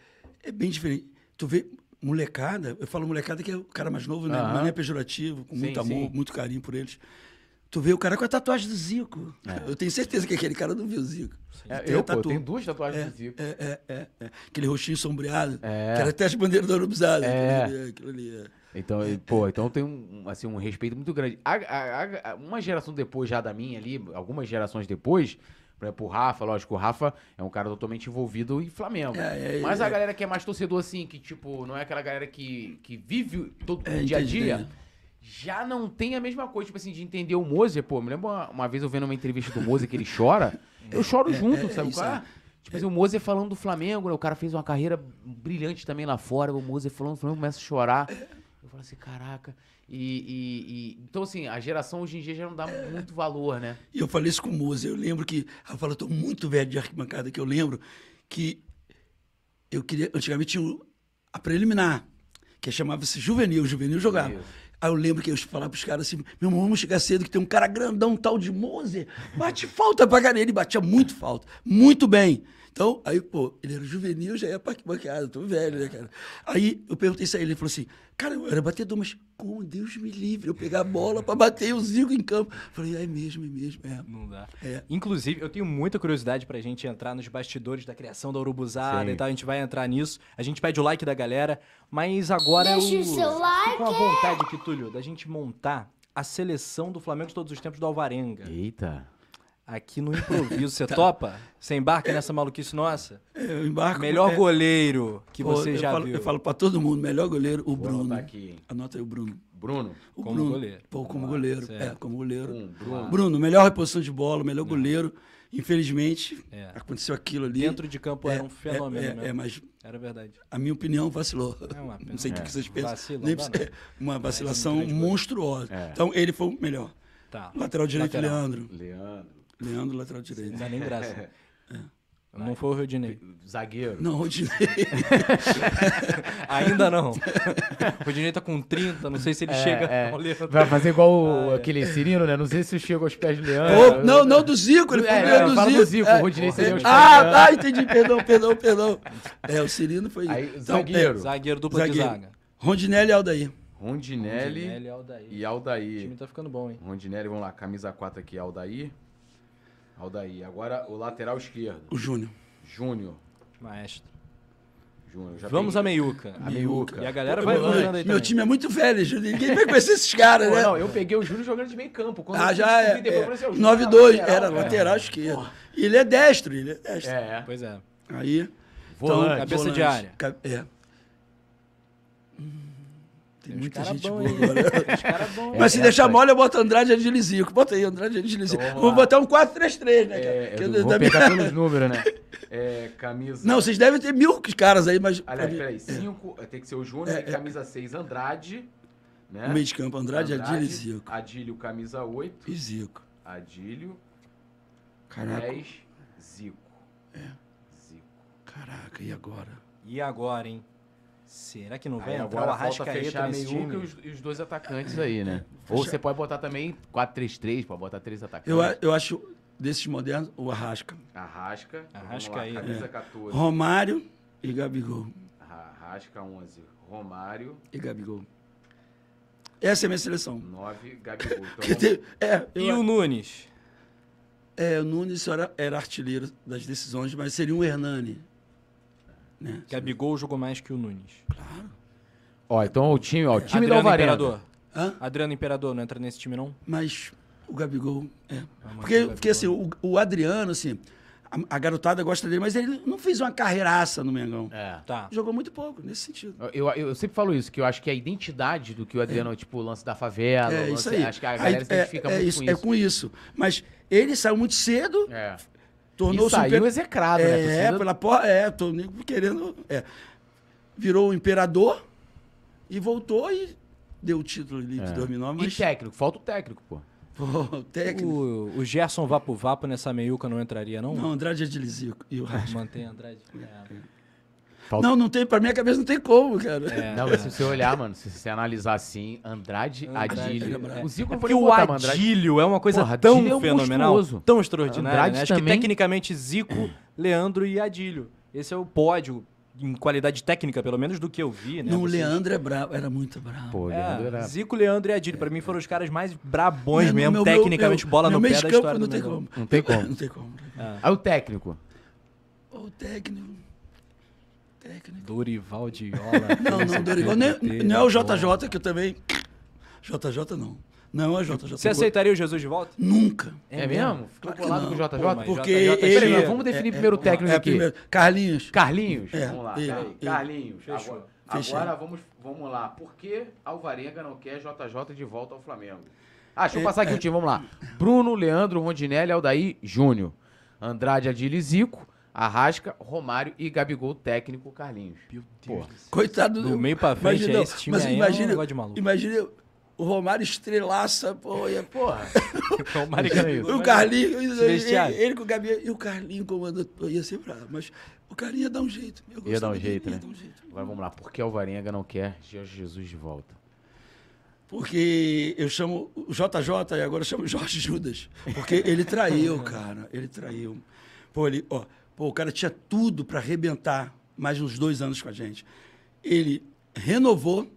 é bem diferente. Tu vê, molecada, eu falo molecada que é o cara mais novo, né? Uhum. Mas não é pejorativo, com sim, muito amor, sim. muito carinho por eles. Tu vê o cara com a tatuagem do Zico. É. Eu tenho certeza que aquele cara não viu o Zico. É, eu, pô, eu tenho duas tatuagens é, do Zico. É, é, é, é. Aquele rostinho sombreado, é. que era até as bandeiras da Urubuzada. É. Aquilo ali, é. Então, é. pô, então tem um, assim, um respeito muito grande. A, a, a, uma geração depois já da minha ali, algumas gerações depois, por exemplo, o Rafa, lógico, o Rafa é um cara totalmente envolvido em Flamengo. É, é, Mas é, a galera que é mais torcedor assim, que tipo, não é aquela galera que, que vive todo é, o dia a dia... já não tem a mesma coisa, tipo assim, de entender o Moser, pô, me lembro uma, uma vez eu vendo uma entrevista do Moser que ele chora, eu choro é, junto, é, sabe? Isso, cara? É. Tipo assim, o Moser falando do Flamengo, né? O cara fez uma carreira brilhante também lá fora, o Moser falando do Flamengo, começa a chorar, eu falo assim, caraca, e, e, e... então assim, a geração hoje em dia já não dá é. muito valor, né? E eu falei isso com o Moser, eu lembro que, eu falo, eu tô muito velho de arquibancada, que eu lembro que eu queria, antigamente tinha a preliminar, que chamava-se Juvenil, Juvenil jogava. Meu. Aí eu lembro que eu falava pros caras assim, meu irmão, vamos chegar cedo que tem um cara grandão, um tal de Moser, bate falta pra caralho. Ele batia muito falta, muito bem. Então, aí, pô, ele era juvenil, já ia pra arquibancada, tô velho, né, cara? Aí eu perguntei isso a ele, ele falou assim, cara, eu era batedor, mas como Deus me livre, eu pegar a bola pra bater o Zico em campo. Eu falei, é mesmo, é mesmo, é. Não dá. É. Inclusive, eu tenho muita curiosidade pra gente entrar nos bastidores da criação da Urubuzada Sim. e tal, a gente vai entrar nisso, a gente pede o like da galera, mas agora Deixa eu... o seu like! Fica com a vontade aqui, Túlio, da gente montar a seleção do Flamengo de todos os tempos do Alvarenga. Eita! Aqui no improviso, você tá. topa? Você embarca nessa maluquice nossa? Eu embarco. Melhor é... goleiro que Pô, você já falo, viu. Eu falo pra todo mundo, melhor goleiro, o Vou Bruno. Aqui, Anota aí o Bruno. Bruno? O como Bruno. goleiro. Pô, como ah, goleiro. Certo. É, como goleiro. Hum, Bruno. Bruno, melhor reposição de bola, melhor Não. goleiro. Infelizmente, é. aconteceu aquilo ali. Dentro de campo é, era um fenômeno, é, é, né? É, mas... Era verdade. A minha opinião vacilou. É uma pena. Não sei o é. que vocês pensam. Vacilou, Nem... Uma vacilação é monstruosa. É. Então, ele foi o melhor. Tá. Lateral direito, Lateral. Leandro. Leandro. Leandro, lateral direito. Não dá nem graça. É. Não foi o Rodinei. Zagueiro. Não, Rodinei. Ainda não. O Rodinei tá com trinta, não sei se ele é, chega... É. Vai fazer igual ah, aquele é. Cirino, né? Não sei se chega aos pés do Leandro. Pô, não, não do Zico, ele foi é, é, do, Zico. do Zico. É. O Rodinei seria aos pés ah, do Ah, entendi, perdão, perdão, perdão. É, o Cirino foi... Aí, zagueiro. Então, é, zagueiro, dupla zagueiro. de zaga. Rondinelli e Aldair. Rondinelli, Rondinelli Aldair. e Aldair. O time tá ficando bom, hein? Rondinelli, vamos lá, camisa quatro aqui, Aldair. Aldair. Agora o lateral esquerdo. O Júnior. Júnior. Maestro. Júnior. Já vamos à meiuca. A meiuca. E a galera vai jogando aí Meu também. time é muito velho, Júnior. Ninguém vai conhecer esses caras, né? Não, eu peguei o Júnior jogando de meio campo. Quando ah, já é. nove dois, era lateral esquerdo. E ele é destro, ele é destro. É, pois é. Aí. Volante. Cabeça de área. É. Tem muita gente boa agora. Mas se deixar mole, eu boto Andrade Angelizico. Bota aí, Andrade Angelizico. Vou botar um quatro três três, né, cara? Eu vou pegar pelos números, né? Camisa... Não, vocês devem ter mil caras aí, mas... Aliás, peraí. Cinco, tem que ser o Júnior. Camisa seis, Andrade. No meio de campo, Andrade, Adílio e Zico. Adílio, camisa oito. E Zico. Adílio. Caraca. dez, Zico. É. Zico. Caraca, e agora? E agora, hein? Será que não vai entrar o Arrascaeta nesse time? E os, os dois atacantes aí, né? Ou você pode botar também quatro três três, pode botar três atacantes. Eu, eu acho, desses modernos, o Arrasca. Arrasca. Arrasca aí. Camisa quatorze. Romário e Gabigol. Arrasca onze. Romário e Gabigol. Essa é a minha seleção. nove, Gabigol. Então, é, eu, e o Nunes? É, o Nunes era, era artilheiro das decisões, mas seria um Hernani. Né? Gabigol jogou mais que o Nunes. Claro. Ó, então o time, ó, o time Adriano do Alvarenga. Imperador. Hã? Adriano Imperador não entra nesse time, não? Mas o Gabigol, é. Porque, Gabigol. porque assim, o, o Adriano, assim, a, a garotada gosta dele, mas ele não fez uma carreiraça no Mengão. É. Tá. Jogou muito pouco, nesse sentido. Eu, eu, eu sempre falo isso, que eu acho que a identidade do que o Adriano, é. tipo, o lance da favela, é, o lance, isso aí. acho que a galera se identifica é, muito é isso, com isso. É com isso. Mas ele saiu muito cedo, é. tornou-se... saiu imper... execrado, é, né? É, pela porra, é, tô querendo... É. Virou o imperador e voltou e deu o título ali é. de dois mil e nove. Mas... E técnico, falta o técnico, pô. Pô, o técnico. O, o Gerson Vapo Vapo nessa meiuca não entraria, não? Não, Andrade Edilizico e o Racha. Mantém Andrade. É. Falta... Não, não tem, pra minha cabeça não tem como, cara. É, não, mas se você olhar, mano, se você analisar assim, Andrade, Adílio... É, é, é. O Zico é porque o Adílio é uma coisa Porra, tão é um fenomenal, monstruoso. tão extraordinária, Andrade né? Acho também... que tecnicamente Zico, Leandro e Adílio. Esse é o pódio, em qualidade técnica, pelo menos, do que eu vi, né? Não, o Leandro é brabo, era muito brabo. Pô, Leandro é, era... Zico, Leandro e Adílio, é. pra mim, foram os caras mais brabões mesmo, meu, tecnicamente, meu, bola meu, no meu pé da história não do tem como. Não tem como. Não tem como. Ah. Aí o técnico. O técnico... Dorival de Iola. Não, não, Dorival. Não, não é o J J que eu também... J J não. Não é o J J. Você aceitaria o Jesus de volta? Nunca. É, é mesmo? Ficou colado claro com o J J? Pô, porque J J ele... Peraí, vamos definir é, primeiro é, o técnico é, aqui. Primeiro. Carlinhos. Carlinhos? É, vamos lá. Ele, ele, Carlinhos. Fechou. Agora, fechou. agora vamos, vamos lá. Por que Alvarenga não quer J J de volta ao Flamengo? Ah, deixa eu passar aqui o time. Vamos lá. Bruno, Leandro, Rondinelli, Aldair, Júnior. Andrade, Adílio e Zico. Arrasca, Romário e Gabigol, técnico Carlinhos. Meu Deus. Coitado do... Do meio pra frente imagina, é esse time mas aí, imagina, é um negócio de maluco. Imagina o Romário estrelaça, pô, e a porra. O Romário ganhou. O, o Carlinhos, ele, ele com o Gabriel. E o Carlinhos comandando, ia ser bravo, mas o Carlinhos ia dar um jeito. Eu ia dar um dele, jeito, né? Dar um jeito. Agora vamos lá, por que Alvarenga não quer Jesus de volta? Porque eu chamo o J J e agora eu chamo Jorge Judas. Porque ele traiu, cara, ele traiu. Pô, ele, ó... Pô, o cara tinha tudo para arrebentar mais uns dois anos com a gente. Ele renovou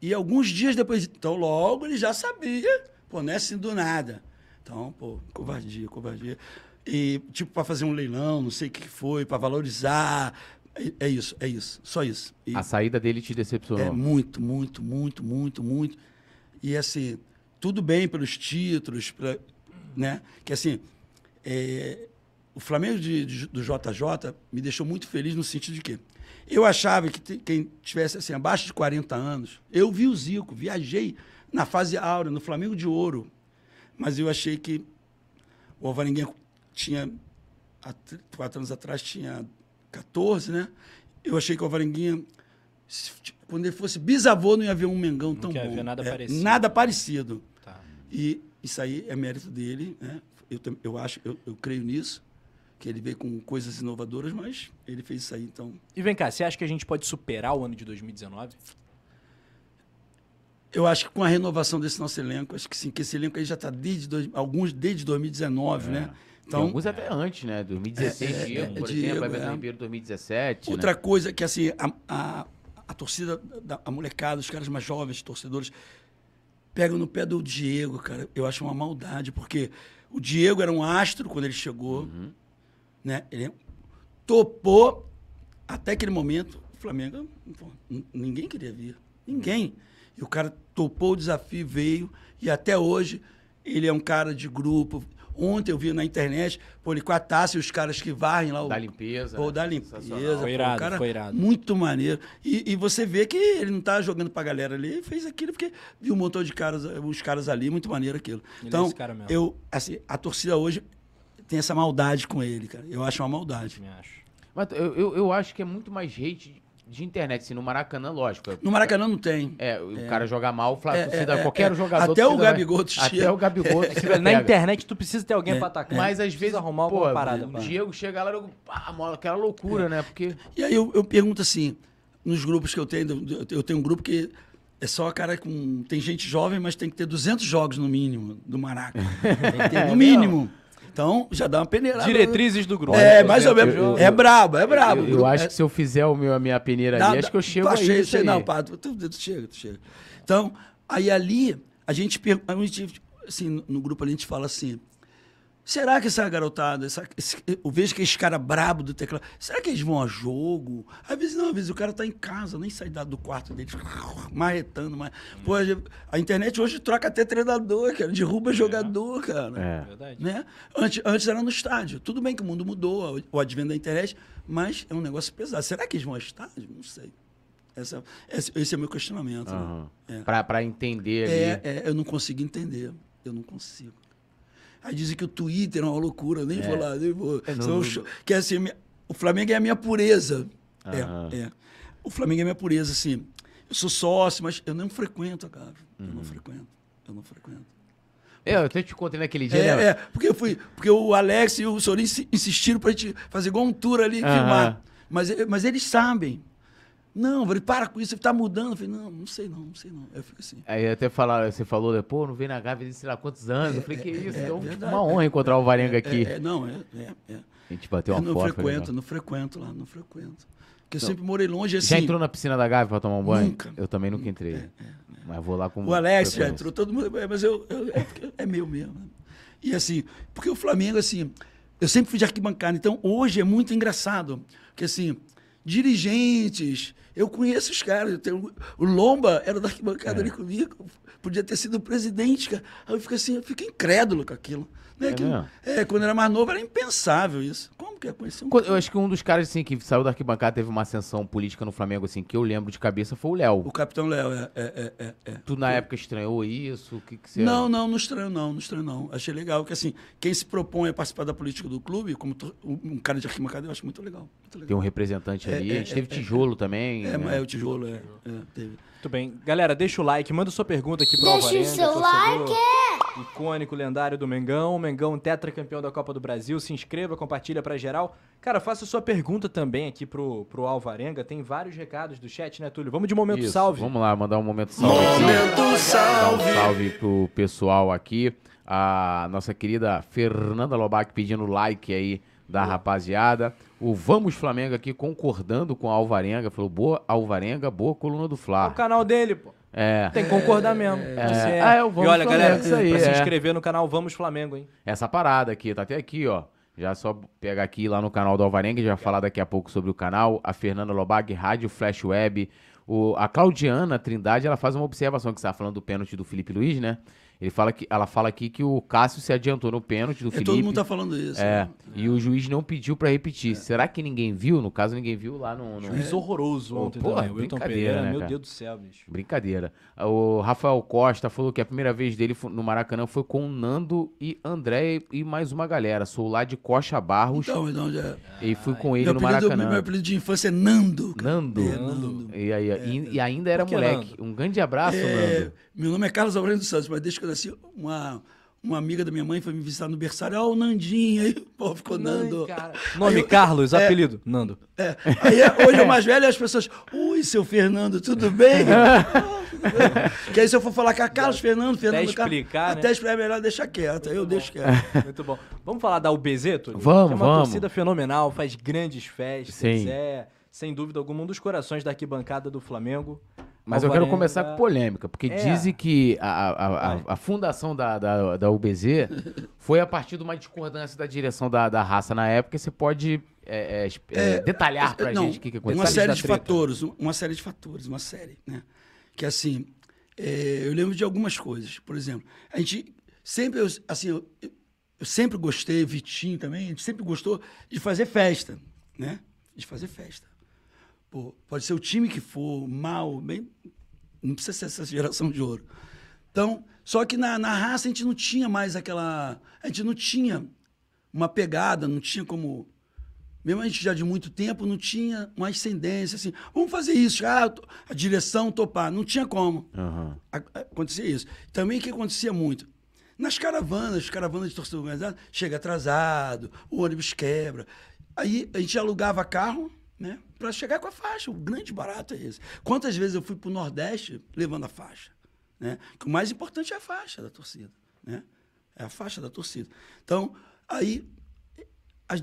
e alguns dias depois... Então, logo, ele já sabia. Pô, não é assim do nada. Então, pô, covardia, covardia. E, tipo, para fazer um leilão, não sei o que foi, para valorizar. É, é isso, é isso, só isso. E a saída dele te decepcionou? É, muito, muito, muito, muito, muito. E, assim, tudo bem pelos títulos, pra, né? Que, assim... É... O Flamengo de, de, do J J me deixou muito feliz no sentido de que eu achava que te, quem tivesse assim, abaixo de quarenta anos, eu vi o Zico, viajei na fase áurea, no Flamengo de ouro, mas eu achei que o Alvarenga tinha, há quatro anos atrás, tinha quatorze, né? Eu achei que o Alvarenga, quando ele fosse bisavô, não ia haver um Mengão tão bom. Não havia nada parecido. Nada parecido. Tá. E isso aí é mérito dele, né? Eu, eu, acho, eu, eu creio nisso. Que ele veio com coisas inovadoras, mas ele fez isso aí, então... E vem cá, você acha que a gente pode superar o ano de dois mil e dezenove? Eu acho que com a renovação desse nosso elenco, acho que sim, que esse elenco aí já está desde... Dois, alguns desde dois mil e dezenove, é. né? Então, alguns até é. antes, né? dois mil e dezesseis, é, é, Diego, é, por Diego, exemplo, Everton é. Ribeiro, dois mil e dezessete. Outra né? coisa que, assim, a, a, a torcida, da, a molecada, os caras mais jovens, torcedores, pegam no pé do Diego, cara. Eu acho uma maldade, porque o Diego era um astro quando ele chegou... Uhum. Né? Ele topou até aquele momento. O Flamengo, ninguém queria vir. Ninguém. E o cara topou o desafio, veio. E até hoje, ele é um cara de grupo. Ontem eu vi na internet, pô, ele com a taça e os caras que varrem lá. O, da limpeza. Pô, né? da limpeza. Foi irado, pô, o cara foi irado. Muito maneiro. E, e você vê que ele não tá jogando pra galera ali. Ele fez aquilo porque viu um montão de caras, os caras ali. Muito maneiro aquilo. Ele então, é esse cara mesmo. Eu, assim, a torcida hoje... Tem essa maldade com ele, cara. Eu acho uma maldade. Me acho. Mas eu, eu, eu acho que é muito mais hate de internet, assim, no Maracanã, lógico. No Maracanã não tem. É, o é. cara joga mal, o Flávio, é, é, qualquer é. jogador... Até o Gabigol te Até o Gabigol te é. Na internet tu precisa ter alguém é. pra atacar. É. Mas às vezes arrumar alguma pô, parada. O Diego chega lá e... Aquela loucura, é. né? Porque... E aí eu, eu pergunto assim, nos grupos que eu tenho, eu tenho um grupo que... É só, cara, com... Tem gente jovem, mas tem que ter duzentos jogos no mínimo do Maracanã. Tem que ter, no mínimo. Então, já dá uma peneirada. Diretrizes do grupo. É, mais ou menos. É brabo, é brabo. Eu, eu acho que se eu fizer o meu, a minha peneira dá, ali, dá, acho que eu chego aí. Não, sei não, Pato. Tu, tu, tu chega, tu chega. Então, aí ali, a gente, a gente assim, no grupo ali, a gente fala assim, Será que essa garotada, essa, esse, eu vejo que esse cara brabo do teclado, será que eles vão a jogo? Às vezes não, às vezes o cara tá em casa, nem sai do quarto dele, marretando. Mar... Pô, a internet hoje troca até treinador, cara, derruba é. jogador, cara. É verdade. Né? Antes, antes era no estádio. Tudo bem que o mundo mudou, o advento da internet, mas é um negócio pesado. Será que eles vão ao estádio? Não sei. Essa, esse, esse é o meu questionamento. Uhum. Né? É. Pra, pra entender ali. É, é, eu não consigo entender. Eu não consigo. Aí dizem que o Twitter é uma loucura, eu nem é. vou lá, nem vou. É, não, não... Que assim, o Flamengo é a minha pureza. Uhum. É, é. O Flamengo é a minha pureza, assim. Eu sou sócio, mas eu não frequento, cara. Uhum. Eu não frequento. Eu não frequento. É, eu até te contei naquele dia. É, né? É, porque eu fui. Porque o Alex e o Sorin insistiram pra gente fazer igual um tour ali, uhum. filmar. Mas, mas eles sabem. Não, eu falei, para com isso, tá mudando. Eu falei, não, não sei não, não sei não. Eu fico assim. Aí até falaram, você falou, pô, não veio na Gávea sei lá quantos anos. É, eu falei, que é, isso, é, é uma, uma honra encontrar é, o Varenga é, aqui. É, é, não, é, é, é. A gente bateu uma foto. Eu não foto, frequento, eu não frequento lá, não frequento. Porque eu não. sempre morei longe assim. Já entrou na piscina da Gávea pra tomar um banho? Nunca. Eu também nunca entrei. É, é, é. Mas vou lá com... O Alex já entrou, todo mundo... Mas eu... eu é, é meu mesmo. E assim, porque o Flamengo, assim... Eu sempre fui de arquibancada, então hoje é muito engraçado. Porque assim... dirigentes, eu conheço os caras, eu tenho, o Lomba era da arquibancada é. ali comigo, podia ter sido o presidente, cara. Aí eu fico assim, eu fico incrédulo com aquilo, né? É, que, é, quando eu era mais novo era impensável isso, como que é conhecer um quando, eu acho que um dos caras assim, que saiu da arquibancada teve uma ascensão política no Flamengo, assim, que eu lembro de cabeça foi o Léo. O Capitão Léo, é, é, é, é. Tu na eu... época estranhou isso? O que que você... Não, não, não estranho não, não estranho não, achei legal, que assim, quem se propõe a participar da política do clube, como to... um cara de arquibancada, eu acho muito legal, muito legal. Tem um representante é, ali, é, a gente é, teve é, tijolo é, também. É, né? É, o tijolo, é, é teve. Muito bem. Galera, deixa o like, manda sua pergunta aqui pro Alvarenga. Deixa o seu like! Icônico, lendário do Mengão. Mengão, tetracampeão da Copa do Brasil. Se inscreva, compartilha pra geral. Cara, faça sua pergunta também aqui pro, pro Alvarenga. Tem vários recados do chat, né, Túlio? Vamos de momento Isso. salve. Vamos lá, mandar um momento salve. Momento salve! Um salve pro pessoal aqui. A nossa querida Fernanda Lobac pedindo like aí da rapaziada. O Vamos Flamengo aqui concordando com a Alvarenga. Falou, boa Alvarenga, boa coluna do Fla. É o canal dele, pô. É. Tem que concordar mesmo. É. Ah, é o Vamos e olha, Flamengo, galera, isso aí, pra é. se inscrever no canal Vamos Flamengo, hein? Essa parada aqui, tá até aqui, ó. Já só pegar aqui lá no canal do Alvarenga, já vai falar daqui a pouco sobre o canal. A Fernanda Lobag, Rádio Flash Web. O, a Claudiana Trindade, ela faz uma observação que você tá falando do pênalti do Felipe Luiz, né? Ele fala que, ela fala aqui que o Cássio se adiantou no pênalti do é, Felipe. Todo mundo tá falando isso. É, né? E é. o juiz não pediu pra repetir. É. Será que ninguém viu? No caso, ninguém viu lá no... no... Juiz horroroso ontem. Pô, é brincadeira, né, meu cara? Deus do céu, bicho. Brincadeira. O Rafael Costa falou que a primeira vez dele no Maracanã foi com o Nando e André e mais uma galera. Sou lá de Coxa Barros. Então, então já... E fui com ah, ele no Maracanã. Meu apelido de infância é Nando. Nando. É, Nando. E, aí, é, e, e ainda era moleque. Nando? Um grande abraço, é, Nando. Meu nome é Carlos Alvarenga dos Santos, mas deixa que eu Assim, uma, uma amiga da minha mãe foi me visitar no berçário, ó, oh, o Nandinho, aí pô, ficou Nando. Ai, nome eu, Carlos, é, apelido, Nando. É, aí hoje é mais velho e as pessoas, ui, seu Fernando, tudo bem? Que aí se eu for falar com a Carlos Fernando, Fernando até Carlos, explicar, até né? explicar é melhor deixar quieto, eu bom. deixo quieto. Muito bom. Vamos falar da U B Z, Túlio? Vamos, é uma vamos. torcida fenomenal, faz grandes festas, Sim. é, sem dúvida alguma, um dos corações da arquibancada do Flamengo. Mas Alvarenga... eu quero começar com polêmica, porque é. dizem que a, a, a, a fundação da, da, da U B Z foi a partir de uma discordância da direção da, da raça na época. Você pode é, é, é, detalhar pra é, gente o que, que aconteceu? Uma série de fatores, uma série de fatores, uma série, né? Que assim, é, eu lembro de algumas coisas. Por exemplo, a gente sempre, assim, eu, eu sempre gostei, Vitinho também, a gente sempre gostou de fazer festa, né? De fazer festa. Pô, pode ser o time que for, mal, bem, não precisa ser essa geração de ouro. Então, só que na, na raça a gente não tinha mais aquela... A gente não tinha uma pegada, não tinha como... Mesmo a gente já de muito tempo não tinha uma ascendência, assim, vamos fazer isso, ah, a direção topar, não tinha como. Uhum. Acontecia isso. Também o que acontecia muito? Nas caravanas, caravanas de torcida organizada, chega atrasado, o ônibus quebra. Aí a gente alugava carro... Né? Para chegar com a faixa, o grande barato é esse. Quantas vezes eu fui para o Nordeste levando a faixa? Né? O mais importante é a faixa da torcida. Né? É a faixa da torcida. Então, aí, as,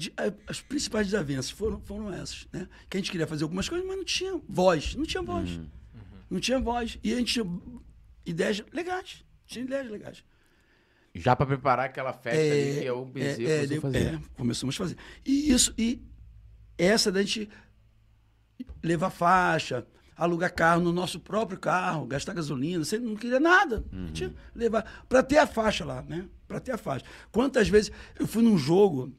as principais desavenças foram, foram essas. Né? Que a gente queria fazer algumas coisas, mas não tinha voz. Não tinha voz. Uhum. Não tinha voz. E a gente tinha ideias legais. Tinha ideias legais. Já para preparar aquela festa é, ali que é o Bezerro é, é, fazer. É, começamos a fazer. E isso, e essa da gente levar faixa, alugar carro no nosso próprio carro, gastar gasolina, você não queria nada. Uhum. A gente levar para ter a faixa lá, né? Para ter a faixa. Quantas vezes eu fui num jogo,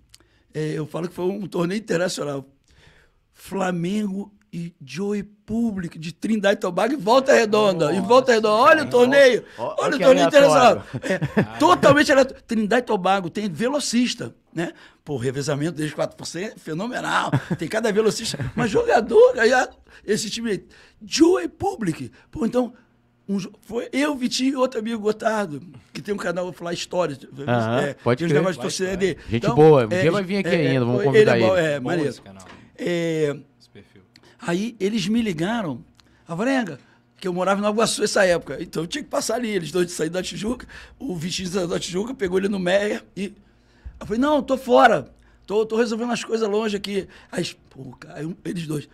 é, eu falo que foi um torneio internacional, Flamengo e Joey Público de Trindade e Tobago e Volta Redonda. Nossa, e Volta Redonda. Olha o torneio. Ó, olha o torneio internacional. É, totalmente aleatório. Trindade e Tobago tem velocista, né? Pô, revezamento desde quatro por cento, fenomenal. Tem cada velocista. Mas jogador, aí, esse time Joey Público. Pô, então, um, foi eu, Vitinho e outro amigo Gotardo, que tem um canal, vou falar histórias. Uh-huh, é, pode ter. Negócio de torcida dele. Gente então, boa. Um dia é, vai vir aqui é, ainda, é, vamos convidar ele. É, bom, ele. É maneiro. Esse canal. É, aí eles me ligaram, Alvarenga, que eu morava em Nova Iguaçu nessa época, então eu tinha que passar ali, eles dois saíram da Tijuca, o Vitinho saiu da Tijuca, pegou ele no Meia e... Eu falei, não, tô fora, tô, tô resolvendo as coisas longe aqui. Aí, pô, cara, eles dois,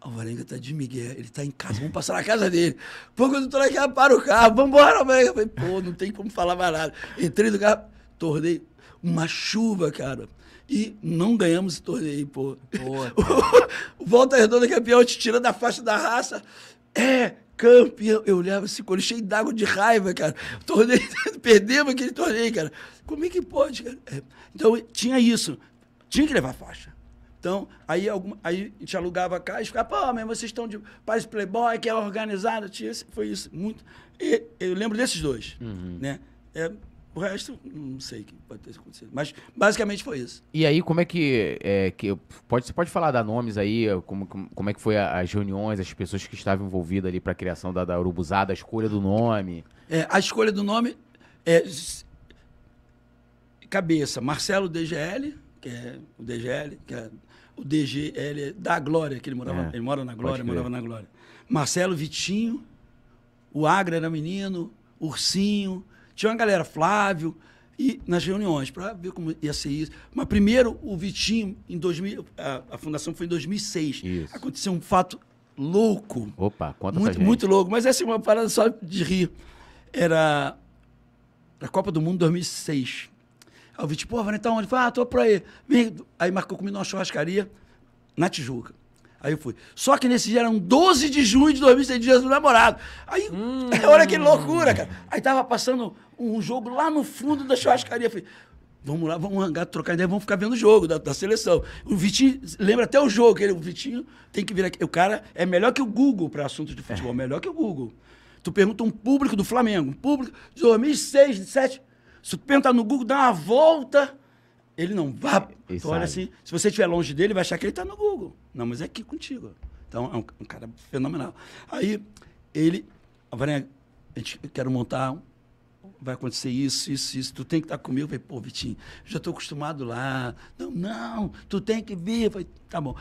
Alvarenga tá de migué, ele tá em casa, vamos passar na casa dele. Pô, quando eu tô lá, cara, para o carro, vambora, Alvarenga. Eu falei, pô, não tem como falar mais nada. Entrei no carro, tornei uma chuva, cara. E não ganhamos esse torneio, pô. O Volta Redonda campeão te tira da faixa da raça. É, campeão. Eu olhava esse couro cheio d'água de raiva, cara. Torneio, perdemos aquele torneio, cara. Como é que pode, cara? É. Então, tinha isso. Tinha que levar faixa. Então, aí, alguma, aí a gente alugava a casa e ficava, pô, mas vocês estão de paz playboy, que é organizado. Tinha, foi isso, muito. E eu lembro desses dois, uhum. né? É... O resto, não sei o que pode ter acontecido. Mas, basicamente, foi isso. E aí, como é que... É, que pode, você pode falar, dar nomes aí? Como, como é que foi a, as reuniões, as pessoas que estavam envolvidas ali para a criação da, da Urubuzada, a escolha do nome? É, a escolha do nome... É, cabeça, Marcelo D G L, que é o D G L, que é o D G L da Glória, que ele morava, é, ele mora na Glória, morava na Glória. Marcelo Vitinho, o Agra era menino, Ursinho... Tinha uma galera, Flávio, e nas reuniões, para ver como ia ser isso. Mas primeiro, o Vitinho, em dois mil, a, a fundação foi em dois mil e seis. Isso. Aconteceu um fato louco. Opa, conta muito, pra gente. Muito louco, mas essa é uma parada só de rir. Era a Copa do Mundo dois mil e seis. Aí o Vitinho, pô, vai então, ele falou, ah, tô pra aí. Vem. Aí marcou comigo numa churrascaria na Tijuca. Aí eu fui. Só que nesse dia era um doze de junho de dois mil e seis, dias do namorado. Aí, hum. olha que loucura, cara. Aí tava passando um jogo lá no fundo da churrascaria. Falei, vamos lá, vamos hangar, trocar ideia, vamos ficar vendo o jogo da, da seleção. O Vitinho, lembra até o jogo, ele, o Vitinho tem que vir aqui. O cara é melhor que o Google para assuntos de futebol, é. melhor que o Google. Tu pergunta um público do Flamengo, um público de dois mil e seis, dois mil e sete, se tu perguntar no Google, dá uma volta... Ele não vá. Então, olha assim, se você estiver longe dele, vai achar que ele está no Google. Não, mas é aqui contigo. Então, é um, um cara fenomenal. Aí, ele... Alvarenga, a gente quer montar... Um, vai acontecer isso, isso, isso. Tu tem que estar comigo. Eu falei, pô, Vitinho, já estou acostumado lá. Não, não, tu tem que vir. Eu falei, tá bom.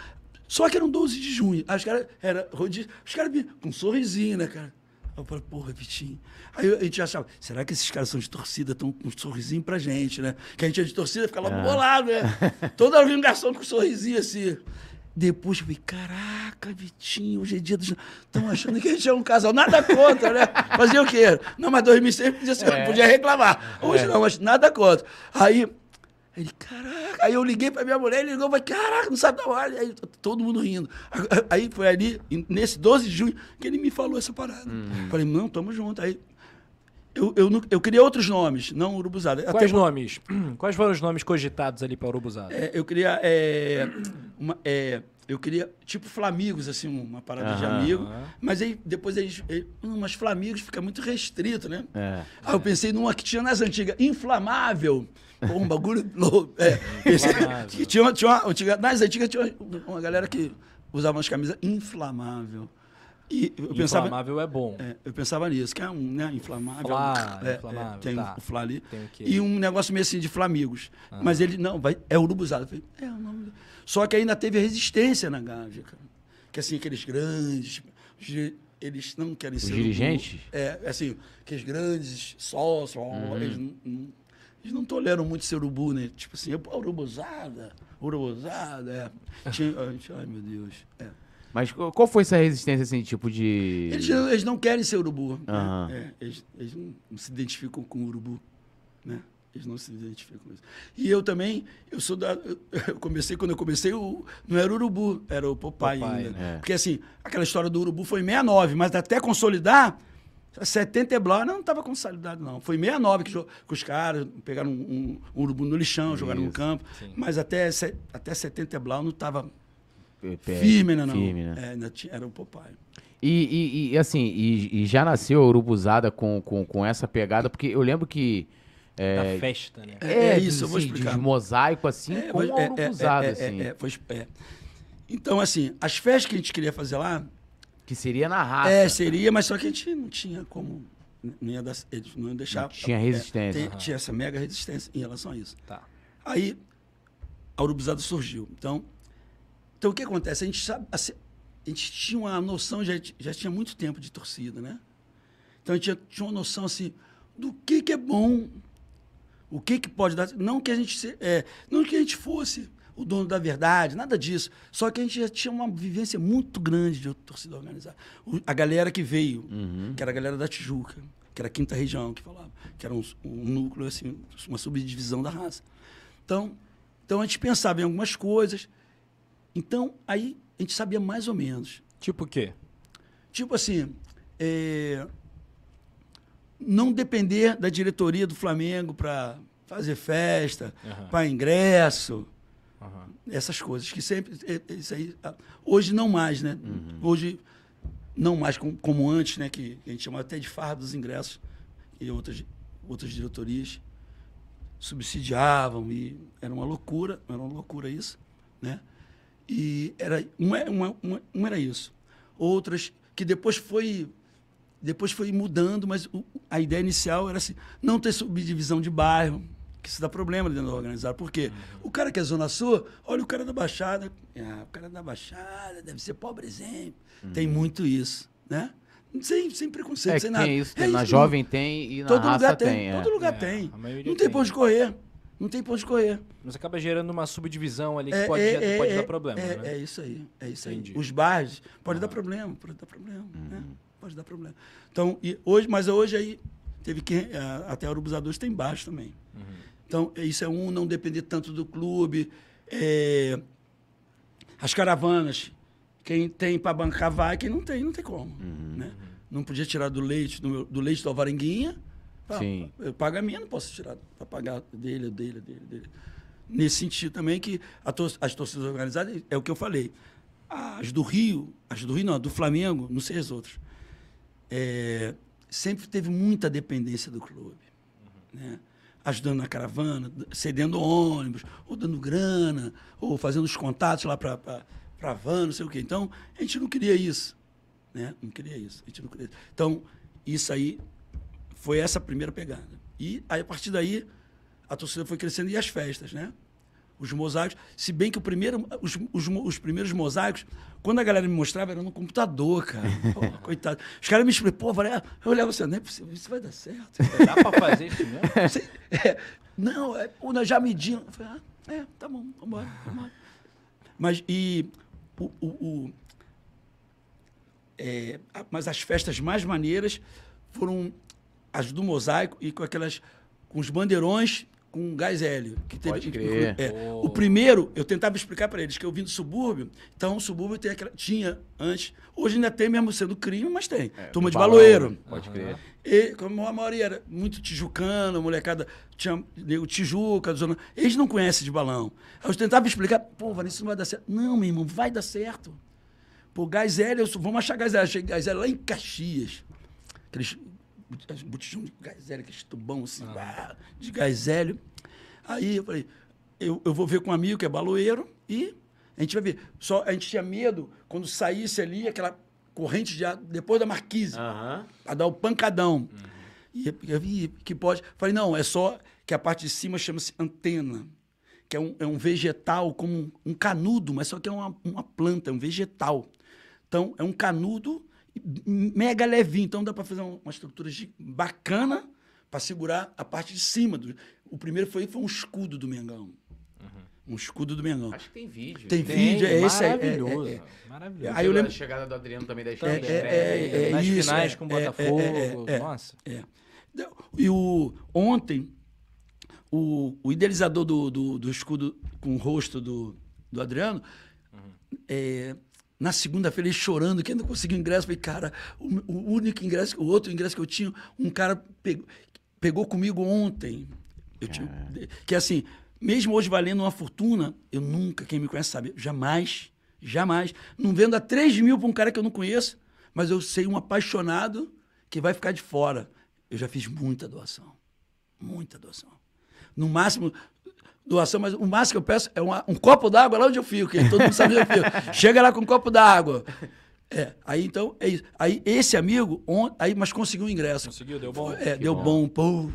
Só que era um doze de junho. Aí os caras... Era rodízio. Os caras com um sorrisinho, né, cara? Eu falei, porra, Vitinho. Aí a gente achava, será que esses caras são de torcida, estão com um sorrisinho pra gente, né? Que a gente é de torcida, fica logo bolado, né? Toda hora vinha um garçom com um sorrisinho assim. Depois eu falei, caraca, Vitinho, hoje é dia do... Estão achando que a gente é um casal. Nada contra, né? Fazia o quê? Não, mas dois mil e seis podia, ser, é. podia reclamar. Hoje é. não, mas nada contra. Aí... Ele, caraca, aí eu liguei pra minha mulher, ele ligou, vai, caraca, não sabe da hora, aí todo mundo rindo. Aí foi ali, nesse doze de junho, que ele me falou essa parada. Hum. Falei, não, tamo junto. Aí eu, eu, eu queria outros nomes, não Urubuzada. Quais Até nomes? Por... Quais foram os nomes cogitados ali pra Urubuzada? É, eu queria, é, uma, é, eu queria, tipo, Flamigos, assim, uma parada ah, de amigo. Ah. Mas aí, depois, eles, ele, hum, mas Flamigos fica muito restrito, né? É, aí é. eu pensei numa que tinha nas antigas, Inflamável. Pô, um bagulho louco. É, esse, tinha, tinha uma, tinha, nas antigas tinha uma, uma galera que usava umas camisas inflamável. E eu pensava, inflamável é bom. É, eu pensava nisso, que é um, né? Inflamável. Flá, é, inflamável é, tem tá. um, o Flá ali. Tem que... E um negócio meio assim de Flamigos. Ah. Mas ele, não, vai, é Urubuzada. É o nome. Só que ainda teve resistência na Gávea, cara. Que assim, aqueles grandes. Eles não querem Os ser. Os dirigentes? Um, é, assim, aqueles grandes, sol, sol, hum. eles não. não Eles não toleram muito esse urubu, né? Tipo assim, urubuzada, urubuzada, é. Tinha, ai, meu Deus. É. Mas qual foi essa resistência, assim, tipo de... Eles, eles não querem ser urubu. Uhum. Né? É, eles, eles não se identificam com urubu, né? Eles não se identificam com isso. E eu também, eu sou da... Eu comecei, quando eu comecei, eu, não era o Urubu, era o Popeye, Popeye ainda. É. Porque assim, aquela história do Urubu foi em sessenta e nove, mas até consolidar, setenta e blá, não estava consolidado não. Foi em sessenta e nove que, que os caras pegaram um, um Urubu no lixão, isso, jogaram no campo, sim. Mas até, até setenta e blá não estava firme, né, não. Firme, né? É, era o Popeye. E, e, e assim, e, e já nasceu a Urubuzada com, com, com essa pegada, porque eu lembro que... É, da festa, né? É, é isso, de, eu vou explicar. De mosaico, assim, é, com é, a Urubuzada, é, é, assim. É, é, pois, é. Então, assim, as festas que a gente queria fazer lá... Que seria na raça. É, seria, mas só que a gente não tinha como... Não ia, dar, não ia deixar... Não tinha resistência. É, tem, uhum. Tinha essa mega resistência em relação a isso. Tá. Aí, a Urubuzada surgiu. Então, então, o que acontece? A gente sabe... Assim, a gente tinha uma noção, já, já tinha muito tempo de torcida, né? Então a gente já tinha uma noção, assim, do que que é bom, o que que pode dar... Não que a gente se, é, não que a gente fosse o dono da verdade, nada disso. Só que a gente já tinha uma vivência muito grande de torcida organizada. O, a galera que veio, uhum. que era a galera da Tijuca, que era a quinta região que falava, que era um, um núcleo, assim, uma subdivisão da raça. Então, então a gente pensava em algumas coisas. Então, aí... A gente sabia mais ou menos. Tipo o quê? Tipo assim, é... não depender da diretoria do Flamengo para fazer festa, uhum. para ingresso, uhum. essas coisas que sempre... Isso aí, hoje não mais, né? Uhum. Hoje não mais como, como antes, né? Que a gente chamava até de farra dos ingressos e outras, outras diretorias subsidiavam e era uma loucura, era uma loucura isso, né? E era uma, uma, uma, uma era isso. Outras que depois foi, depois foi mudando, mas o, a ideia inicial era assim, não ter subdivisão de bairro, que isso dá problema dentro do organizado. Por quê? O cara que é Zona Sul, olha o cara da Baixada. Ah, o cara da Baixada deve ser pobrezinho. Uhum. Tem muito isso, né? Sem, sem preconceito, é, sem nada. É isso, é na isso, jovem não. Tem e na todo raça lugar tem. tem é. Todo lugar é, tem. Não tem pra onde correr. Não tem ponto de correr. Mas acaba gerando uma subdivisão ali que é, pode, é, pode é, dar problema, é, né? É isso aí, é isso aí. Os bairros pode ah. dar problema, pode dar problema, uhum. né? Pode dar problema. Então, e hoje, mas hoje aí teve que até a Urubuzada tem baixo também. Uhum. Então, isso é um não depender tanto do clube, é, as caravanas, quem tem para bancar vai, quem não tem, não tem como, uhum. né? Não podia tirar do leite do, meu, do leite do Alvarenguinha. Ah, sim. Eu pago a minha, não posso tirar para pagar dele, dele, dele, dele. Nesse sentido também que a tor as torcidas organizadas, é o que eu falei, as do Rio, as do Rio não, do Flamengo, não sei as outras, é, sempre teve muita dependência do clube, uhum. né? Ajudando na caravana, cedendo ônibus, ou dando grana, ou fazendo os contatos lá para a van, não sei o quê. Então, a gente não queria isso, né? Não queria isso, a gente não queria isso. Então, isso aí... Foi essa a primeira pegada. E aí, a partir daí, a torcida foi crescendo e as festas, né? Os mosaicos. Se bem que o primeiro, os, os, os primeiros mosaicos, quando a galera me mostrava, era no computador, cara. Pô, coitado. Os caras me explicavam, pô, Varela, eu olhava assim, não é possível, isso vai dar certo. Dá pra fazer isso mesmo? É, não, é, já medindo. Eu falei, ah, é, tá bom, vambora, vambora. Mas e o... o, o é, mas as festas mais maneiras foram... As do mosaico e com aquelas... Com os bandeirões com gás hélio. Que teve, pode crer. É, oh. O primeiro, eu tentava explicar para eles que eu vim do subúrbio. Então, o subúrbio tem aquela, tinha antes... Hoje ainda tem, mesmo sendo crime, mas tem. É, turma de baloeiro. Pode crer. E, como a maioria era muito tijucana, molecada... Tinha nego Tijuca, zona... Eles não conhecem de balão. Eu tentava explicar... Pô, Vanessa, isso não vai dar certo. Não, meu irmão, vai dar certo. Pô, gás hélio... Vamos achar gás hélio. Cheguei gás hélio lá em Caxias. Aqueles... botijão de gás hélio, aquele tubão assim, ah. de gás hélio. Aí eu falei, eu, eu vou ver com um amigo que é baloeiro e a gente vai ver. Só a gente tinha medo quando saísse ali aquela corrente de ar, depois da marquise, ah. para dar o pancadão. Uhum. E eu vi que pode... Falei, não, é só que a parte de cima chama-se antena, que é um, é um vegetal como um, um canudo, mas só que é uma, uma planta, é um vegetal. Então, é um canudo... mega levinho, então dá para fazer uma estrutura bacana para segurar a parte de cima. Do... O primeiro foi, foi um escudo do Mengão. Uhum. Um escudo do Mengão. Acho que tem vídeo. Tem, tem vídeo, é esse aí. Maravilhoso. É, é, é. Maravilhoso. Aí eu lembro... A chegada do Adriano também da história. É, é, é, é, nas isso, finais é, com o Botafogo. É, é, é, é, nossa. É. E o, ontem, o, o idealizador do, do, do escudo com o rosto do, do Adriano, uhum. é, na segunda-feira, ele chorando, que ainda conseguiu ingresso. Falei, cara, o, o único ingresso, o outro ingresso que eu tinha, um cara pegou, pegou comigo ontem. Eu tinha, que assim, mesmo hoje valendo uma fortuna, eu nunca, quem me conhece sabe, jamais, jamais, não vendo a três mil para um cara que eu não conheço, mas eu sei um apaixonado que vai ficar de fora. Eu já fiz muita doação, muita doação. No máximo, doação, mas o máximo que eu peço é uma, um copo d'água lá onde eu fico, que todo mundo sabe onde eu fico. Chega lá com um copo d'água. É, aí então, é isso. Aí esse amigo, on, aí, mas conseguiu o ingresso. Conseguiu, deu bom. É, que deu bom, bom pô.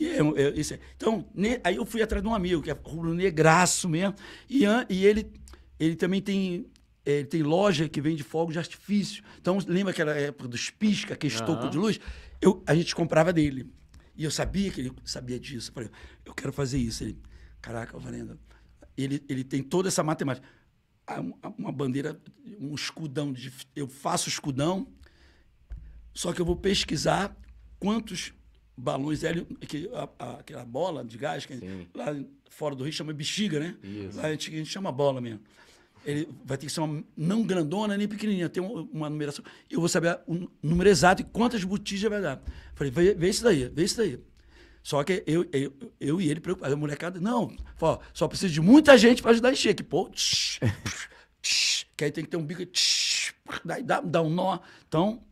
Eu, eu, isso é. Então, ne, aí eu fui atrás de um amigo, que é rubro-negraço mesmo, e, e ele, ele também tem, ele tem loja que vende fogos de artifício. Então, lembra aquela época dos pisca, aquele estoco uhum. de luz? Eu, a gente comprava dele. E eu sabia que ele sabia disso. Eu falei, eu quero fazer isso. Ele, caraca, Alvarenga, ele, ele tem toda essa matemática. Uma bandeira, um escudão, de, eu faço escudão, só que eu vou pesquisar quantos... balões hélio, que, a, a, aquela bola de gás, que gente, lá fora do Rio chama bexiga, né? Isso. Lá a gente, a gente chama bola mesmo. Ele vai ter que ser uma não grandona nem pequenininha, tem uma, uma numeração. Eu vou saber o número exato e quantas botijas vai dar. Falei, vê, vê isso daí, vê isso daí. Só que eu, eu, eu e ele preocupados. A molecada, não, falou, só precisa de muita gente para ajudar a encher. Que, pô, tsh, tsh, tsh, que aí tem que ter um bico, tsh, dá, dá um nó. Então,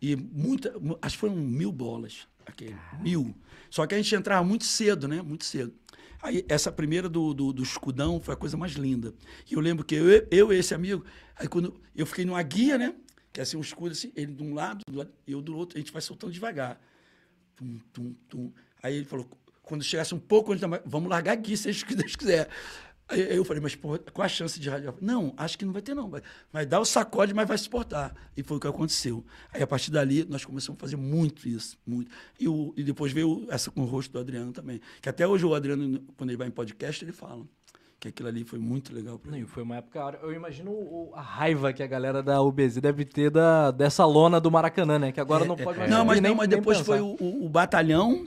e muita, acho que foram mil bolas. Aquele, mil. Só que a gente entrava muito cedo, né? Muito cedo. Aí, essa primeira do, do, do escudão foi a coisa mais linda. E eu lembro que eu, eu e esse amigo, aí quando eu fiquei numa guia, né? Que é assim, um escudo assim, ele de um lado, eu do outro, a gente vai soltando devagar. Tum, tum, tum. Aí ele falou, quando chegasse um pouco, ele também, vamos largar aqui, se Deus quiser. Aí eu falei, mas porra, qual a chance de radiar? Não, acho que não vai ter, não. Vai, vai dar o sacode, mas vai suportar. E foi o que aconteceu. Aí, a partir dali, nós começamos a fazer muito isso, muito. E, o, e depois veio essa com o rosto do Adriano também. Que até hoje o Adriano, quando ele vai em podcast, ele fala que aquilo ali foi muito legal pra ele. Foi uma época... Eu imagino a raiva que a galera da U B Z deve ter da, dessa lona do Maracanã, né? Que agora é, não pode mais... É, não, mas, nem, não, mas depois foi o, o, o batalhão...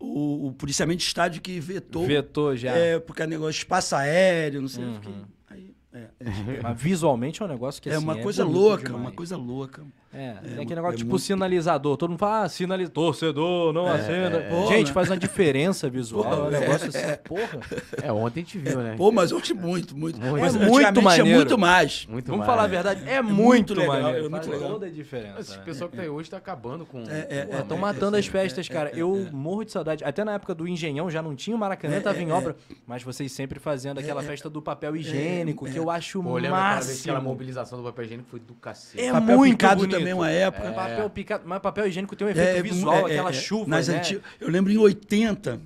O, o policiamento de estádio que vetou. Vetou já. É, porque é negócio de espaço aéreo, não sei uhum. o que. Aí, é. Mas visualmente é um negócio que é assim, uma coisa é louca, demais. Uma coisa louca. É, é, é aquele uma, negócio é tipo muito... sinalizador. Todo mundo fala, ah, sinalizador, torcedor, não é, acenda. É, gente, né? Faz uma diferença visual. Porra, é um negócio é, assim, é. porra. É, ontem a gente viu, né? Pô, mas hoje muito, muito. É, mas é muito maneiro. É muito mais. Muito Vamos mais, falar é. a verdade, é, é muito, muito maneiro. Faz legal. toda a diferença. Esse né? pessoal que tá aí hoje tá acabando com... Estão é, é, é, matando é, as festas, é, cara. É, Eu é. morro de saudade. Até na época do Engenhão já não tinha o Maracanã, é, tava é, em obra. É. Mas vocês sempre fazendo aquela festa do papel higiênico, que eu acho máximo. Aquela mobilização do papel higiênico foi do cacete. É muito bonito. Também uma época. É. Papel picado, mas papel higiênico tem um efeito é, visual, é, aquela é, chuva, nas né? antigas, eu lembro em oitenta,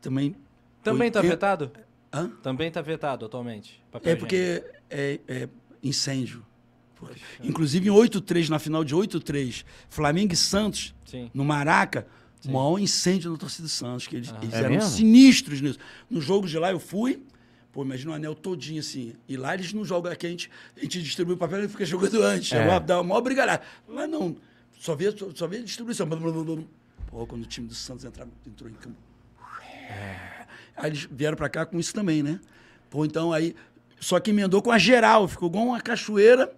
também... Também oitenta, tá vetado? Hã? Também tá vetado atualmente. Papel é porque é, é incêndio. Porque, inclusive em oitenta e três, na final de oitenta e três, Flamengo e Santos, Sim. no Maraca, o maior incêndio na torcida do Santos, que eles, ah, eles é eram mesmo? sinistros nisso. No jogo de lá eu fui... Pô, imagina o anel todinho assim. E lá eles não jogam aqui, a gente, a gente distribui o papel e fica jogando antes. É. Dá uma maior brigalhada. Lá não, só vê, só, só vê a distribuição. Pô, quando o time do Santos entrava, entrou em campo. Aí eles vieram pra cá com isso também, né? Pô, então aí. Só que emendou com a geral, ficou igual uma cachoeira.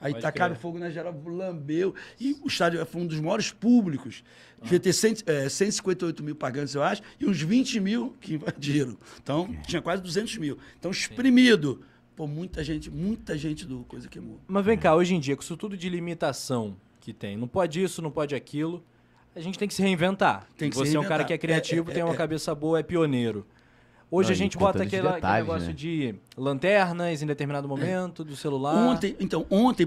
Aí Pode tacaram querer. fogo na geral, lambeu. E o estádio foi um dos maiores públicos. Ah. Devia ter cem, é, cento e cinquenta e oito mil pagantes, eu acho, e uns vinte mil que invadiram. Então, é. tinha quase duzentos mil. Então, exprimido. Sim. Pô, muita gente, muita gente do coisa queimou. Mas vem cá, hoje em dia, com isso tudo de limitação que tem, não pode isso, não pode aquilo, a gente tem que se reinventar. Tem que Você se reinventar. é um cara que é criativo, é, é, tem uma é, cabeça boa, é pioneiro. Hoje não, a gente bota aquele, detalhes, aquele negócio né? de lanternas em determinado momento, é. do celular. Ontem, então, ontem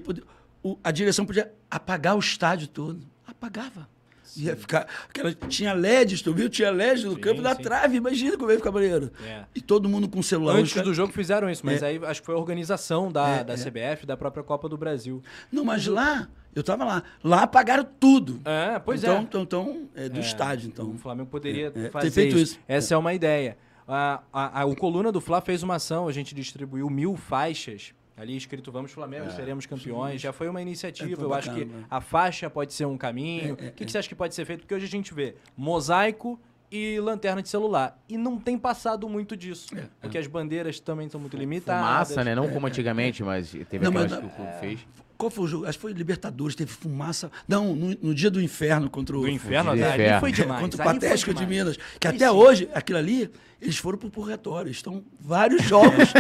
o, a direção podia apagar o estádio todo. Apagava. Sim. Ia ficar. Aquela, tinha L E Ds, tu viu? Tinha L E Ds no sim, campo da trave. Imagina como ia ficar maneiro. É. E todo mundo com celular. Antes cara... do jogo fizeram isso, mas é. aí acho que foi a organização da, é, da C B F, é. da própria Copa do Brasil. Não, mas lá. Eu tava lá. Lá apagaram tudo. É, pois então, é. Então, então é do é. estádio, então. O Flamengo poderia é. fazer Ter feito isso. isso. Essa é, é uma ideia. A, a, a, o Coluna do Fla fez uma ação, a gente distribuiu mil faixas, ali escrito Vamos Flamengo, é, seremos campeões, sim. já foi uma iniciativa, é eu bacana, acho que né? a faixa pode ser um caminho, o é, é, que, é. que você acha que pode ser feito? Porque hoje a gente vê mosaico e lanterna de celular. E não tem passado muito disso. É. Porque as bandeiras também são muito limitadas. Fumaça, né? Não como antigamente, mas teve não, aquelas mas, que o clube é... fez. Qual foi o jogo? Acho que foi Libertadores, teve fumaça. Não, no, no dia do inferno contra o... Do inferno, né? Ali foi demais. Contra o Patético de Minas. Que aí até sim. hoje, aquilo ali, eles foram pro purgatório. Estão vários jogos.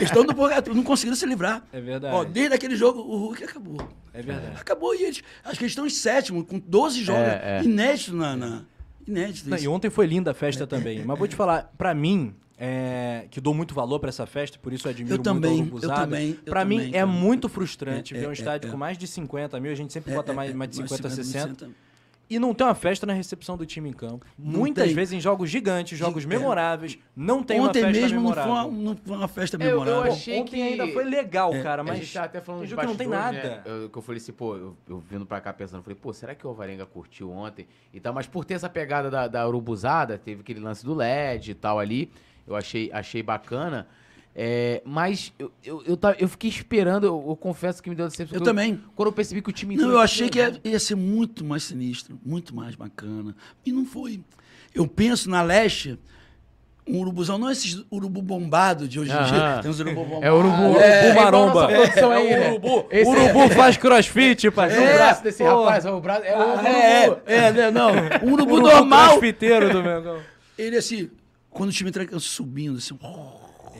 Estão no purgatório. Não conseguiram se livrar. É verdade. Ó, desde aquele jogo, o Hulk acabou. É verdade. Acabou e eles... Acho que eles estão em sétimo, com doze jogos. É, é. Inédito na... na... Inédito. Não, e ontem foi linda a festa é. também. Mas vou te falar, pra mim... É, que dou muito valor para essa festa, por isso eu admiro eu também, muito a Urubuzada. Para mim também, é também. muito frustrante é, ver um é, estádio é. com mais de cinquenta mil, a gente sempre é, bota é, mais, mais de cinquenta, sessenta. E não tem uma festa na recepção do time em campo. Não Muitas tem. vezes em jogos gigantes, jogos é. memoráveis, não tem Ontem uma festa mesmo memorável. Ontem mesmo não foi uma festa memorável. Eu, eu achei Ontem que... ainda foi legal, é. cara, mas... A gente tá até falando de bastidor, não tem nada. Né? Eu, eu falei assim, pô, eu, eu vindo pra cá pensando, falei, pô, será que o Alvarenga curtiu ontem? E tal, mas por ter essa pegada da, da Urubuzada, teve aquele lance do L E D e tal ali... Eu achei, achei bacana, é, mas eu, eu, eu, eu fiquei esperando, eu, eu confesso que me deu decepção. Eu também. Quando eu percebi que o time... Não, eu achei que ia, ia ser muito mais sinistro, muito mais bacana, e não foi. Eu penso na Leste, um urubuzão, não esses urubu bombado de hoje em dia. Tem uns urubu bombado. É urubu, urubu é, maromba. É, é, aí, é urubu, né? urubu é, faz crossfit, faz é, o braço desse pô. rapaz, o braço... É, o é, é, é, não, um urubu, urubu normal. Crossfiteiro do Mengão. Ele assim... Quando o time entra subindo, assim...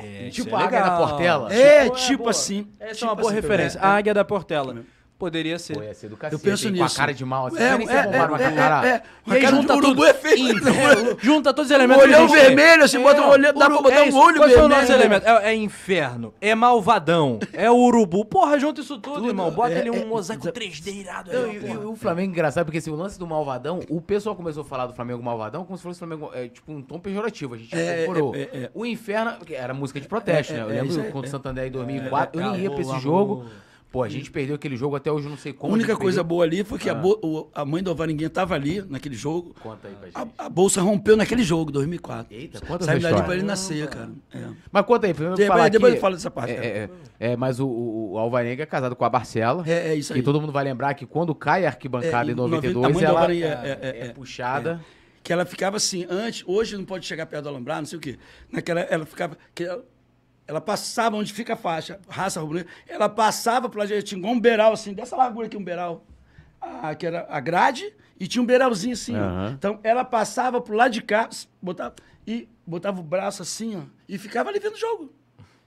É, tipo a águia da Portela. É, é tipo boa. assim. Essa tipo é uma boa assim, referência. É. A águia da Portela. Poderia ser. Pô, ia ser do cacete. Eu penso nisso. Com a cara de mal. Assim. É, é, é, bombar, é, cara. é, é. E aí, junta o urubu é feio. Junta todos os elementos. O olhão vermelho, assim, é. bota um olho, dá pra botar um olho vermelho. Quais são os nossos elementos? É inferno, é malvadão, é urubu. Porra, junta isso tudo, irmão. Bota ali um mosaico três D irado. E o Flamengo, engraçado, porque esse lance do malvadão, o pessoal começou a falar do Flamengo malvadão como se fosse o Flamengo, tipo, um tom pejorativo. A gente incorporou. O inferno, era música de protesto, né? Eu lembro contra o Santander em dois mil e quatro, eu nem ia pra esse jogo. Pô, a gente perdeu aquele jogo até hoje, não sei como. A única coisa boa ali foi que ah. a, bo a mãe do Alvarenguinha tava ali, naquele jogo. Conta aí pra gente. A, a bolsa rompeu naquele jogo, dois mil e quatro. Eita, conta essa história. Saiu dali pra ele nascer, cara. É. Mas conta aí, primeiro depois, falar depois que... ele fala dessa parte. É, é, é, é mas o, o Alvarenga é casado com a Barcela. É, é isso aí. E todo mundo vai lembrar que quando cai a arquibancada é, em noventa e dois, ela é, é, é, é puxada... É. Que ela ficava assim, antes... Hoje não pode chegar perto do Alambrar, não sei o quê. Naquela, ela ficava... Que ela, Ela passava onde fica a faixa, Raça Rubro-Negra. Ela passava pela gente, tinha um beiral assim, dessa largura aqui, um beiral, a, que era a grade, e tinha um beiralzinho assim, uhum. ó. Então, ela passava pro lado de cá, botava, e botava o braço assim, ó, e ficava ali vendo o jogo.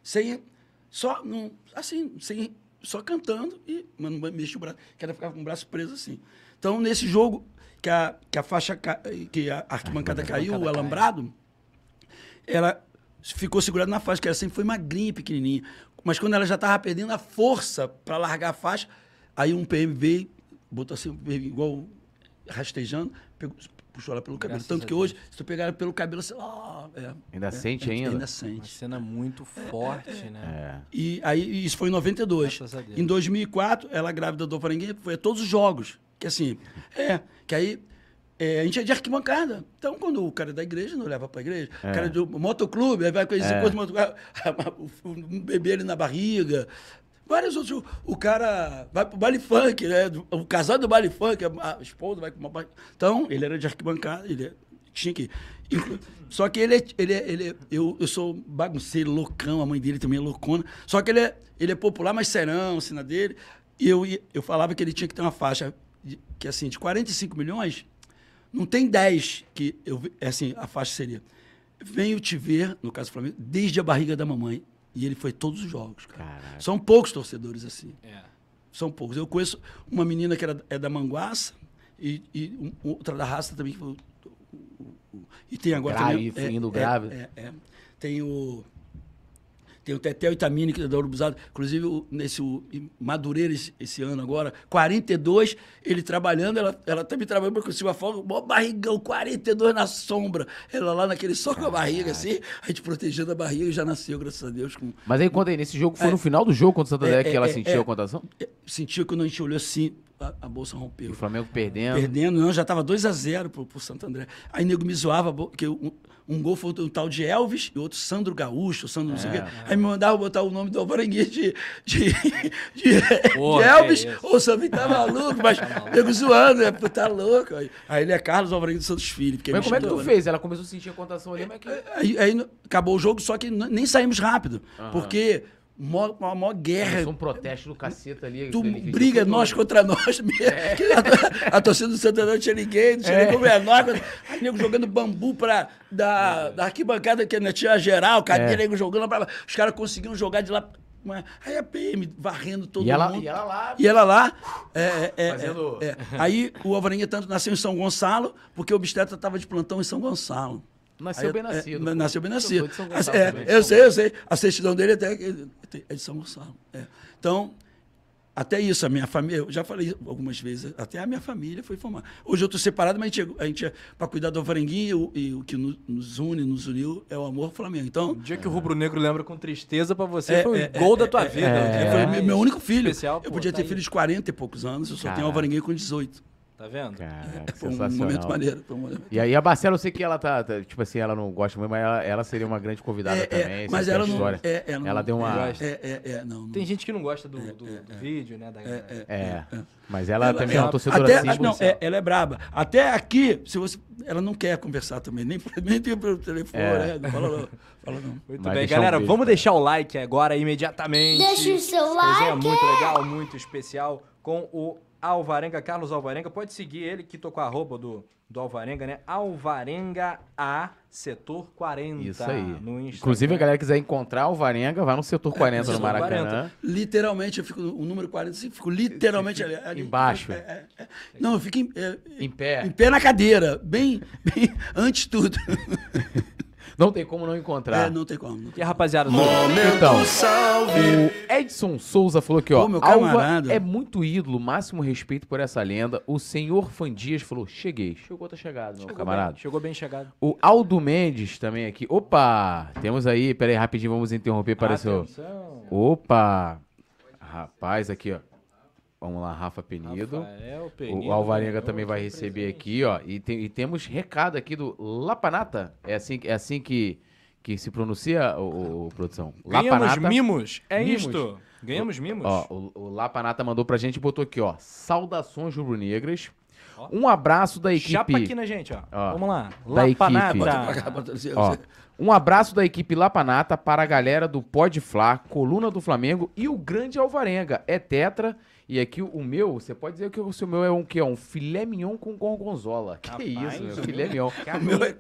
Sem, só, não, assim, sem, só cantando, e, mas não mexia o braço, que ela ficava com o braço preso assim. Então, nesse jogo, que a, que a faixa, que a arquibancada caiu, o alambrado, ela... Ficou segurada na faixa, que ela sempre foi magrinha, pequenininha. Mas quando ela já estava perdendo a força para largar a faixa, aí um P M veio, botou assim, igual rastejando, pegou, puxou ela pelo cabelo. Graças Tanto que Deus. hoje, se tu pegar ela pelo cabelo, você... Oh, é, ainda é, sente é, ainda? Ainda sente. Uma cena muito forte, é, é, né? É. E aí, isso foi em noventa e dois. Em dois mil e quatro, ela grávida do Alvarenguinha, foi a todos os jogos. Que assim, é, que aí... É, a gente é de arquibancada. Então, quando o cara é da igreja, não leva pra igreja. É. O cara é do motoclube, aí vai com esse é. coisa de motoclube, um bebê ali na barriga. Vários outros. O cara vai pro baile funk, né? O casal do baile funk, a esposa vai com uma... Então, ele era de arquibancada, ele é... tinha que... Só que ele é... Ele é, ele é... Eu, eu sou bagunceiro, loucão, a mãe dele também é loucona. Só que ele é, ele é popular, mas serão, sina dele. E eu, eu falava que ele tinha que ter uma faixa de, que assim, de quarenta e cinco milhões... Não tem dez que eu... Assim, a faixa seria... Venho te ver, no caso do Flamengo, desde a barriga da mamãe. E ele foi todos os jogos, cara. Caraca. São poucos torcedores assim. É. São poucos. Eu conheço uma menina que era, é da Manguaça e, e um, outra da Raça também. Que o, o, o, e tem agora grave, também... Indo é, grave. É, é, é. Tem o... Tem o Tetel Itamini, que é da Urubuzada. Inclusive, o, nesse o, Madureira, esse, esse ano agora, quarenta e dois, ele trabalhando, ela, ela também trabalhando, porque conseguiu a folga, mó barrigão, quarenta e dois na sombra. Ela lá naquele só com a barriga, assim, a gente protegendo a barriga e já nasceu, graças a Deus. Com... Mas aí, conta aí, nesse jogo, foi é, no final do jogo contra o Santander é, que é, ela é, sentiu é, a contação? É, sentiu, quando a gente olhou assim, a, a bolsa rompeu. E o Flamengo perdendo? Perdendo, não, já tava dois a zero pro, pro Santander. Aí, nego me zoava, que eu... Um Um gol foi o tal de Elvis e outro Sandro Gaúcho, Sandro é, não sei o quê. Aí me mandavam botar o nome do Alvarenguinha de, de, de, porra, de Elvis. É ou só me tá maluco, mas eu zoando, né? Tá louco. Aí, aí ele é Carlos Alvarenga dos Santos Filho. Mas como é que tu fez? Ela começou a sentir a contação ali, mas que... Aí, aí acabou o jogo, só que nem saímos rápido. Aham. Porque... Mó, mó, mó guerra. Um protesto do caceta ali. Tu ali, briga nós tudo. Contra nós mesmo. É. A, a torcida do Santos não tinha ninguém, não tinha é. nem como é nós. Aí nego jogando bambu pra, da, é. da arquibancada que não tinha geral, cadê é. nego jogando pra lá. Os caras conseguiam jogar de lá. Aí a P M varrendo todo e ela, mundo. E ela lá. E ela lá. É, é, fazendo... é, é. Aí o Alvarenga tanto nasceu em São Gonçalo, porque o obstetra tava de plantão em São Gonçalo. Nasceu aí, bem nascido. É, nasceu bem nascido. Eu, Gonçalo, é, também, eu sei, eu sei. A certidão dele até é de São Gonçalo. É. Então, até isso, a minha família... Eu já falei algumas vezes, até a minha família foi formada. Hoje eu estou separado, mas a gente, a gente para cuidar do Alvarenguinha, e, e o que nos une, nos uniu, é o amor ao Flamengo. Então, o dia que é. o rubro-negro lembra com tristeza para você é, foi é, o gol é, da tua é, vida. É, é, foi é, meu único filho. Especial, eu podia pô, ter tá filho aí. de quarenta e poucos anos, eu só Caraca. tenho o Alvarenguinha com dezoito. Tá vendo? Caraca, foi um momento maneiro. Um momento. E aí a Marcela, eu sei que ela tá, tá... Tipo assim, ela não gosta muito, mas ela, ela seria uma grande convidada é, também. É, mas ela não, é, é, ela não... Ela deu uma... É, é, é, não, não. Tem gente que não gosta do, do, é, do é, vídeo, né? Da... É, é, é, é. é, mas ela, ela também ela, é uma torcedora até, assim. Não, é, ela é braba. Até aqui, se você... Ela não quer conversar também, nem, nem tem pelo telefone. É. É, não fala não. Fala não. Muito mas bem, galera. Um beijo, vamos tá. deixar o like agora, imediatamente. Deixa o seu like. É muito legal, muito especial com o... Alvarenga, Carlos Alvarenga, pode seguir ele que tocou a arroba do, do Alvarenga, né? Alvarenga A, setor quarenta. Isso aí. No Instagram. Inclusive, a galera quiser encontrar Alvarenga, vai no setor quarenta é, no Maracanã. quarenta. Literalmente, eu fico o número quarenta, eu fico literalmente ali, ali. Embaixo. É, é, é. Não, eu fico em, é, em pé. Em pé na cadeira, bem, bem antes de tudo. Não tem como não encontrar. É, não tem como. Não tem. E a rapaziada... Não... Então, salve. O Edson Souza falou aqui, ó. Ô, meu camarada. É muito ídolo, máximo respeito por essa lenda. O senhor Fandias falou, cheguei. Chegou, tá chegado, meu chegou camarada. Bem, chegou bem chegado. O Aldo Mendes também aqui. Opa, temos aí... Pera aí, rapidinho, vamos interromper para o seu... Opa. Rapaz, aqui, ó. Vamos lá, Rafa Penido. Rafael Penido. O Alvarenga também vai receber presente. Aqui, ó. E, tem, e temos recado aqui do Lapa Nata. É assim, é assim que, que se pronuncia, o, o produção? Lapa Nata. Ganhamos mimos. É mimos. Isto. Ganhamos mimos. Ó, o, o Lapa Nata mandou pra gente e botou aqui, ó. Saudações rubro-negras. Um abraço da equipe... Chapa aqui na gente, ó. ó Vamos lá. Lapa Nata. Um abraço da equipe Lapa Nata para a galera do Podfla, Coluna do Flamengo e o grande Alvarenga. É tetra... E aqui o meu, você pode dizer que o seu meu é um que é um filé mignon com gorgonzola. Que Rapaz, isso, meu? Filé mignon.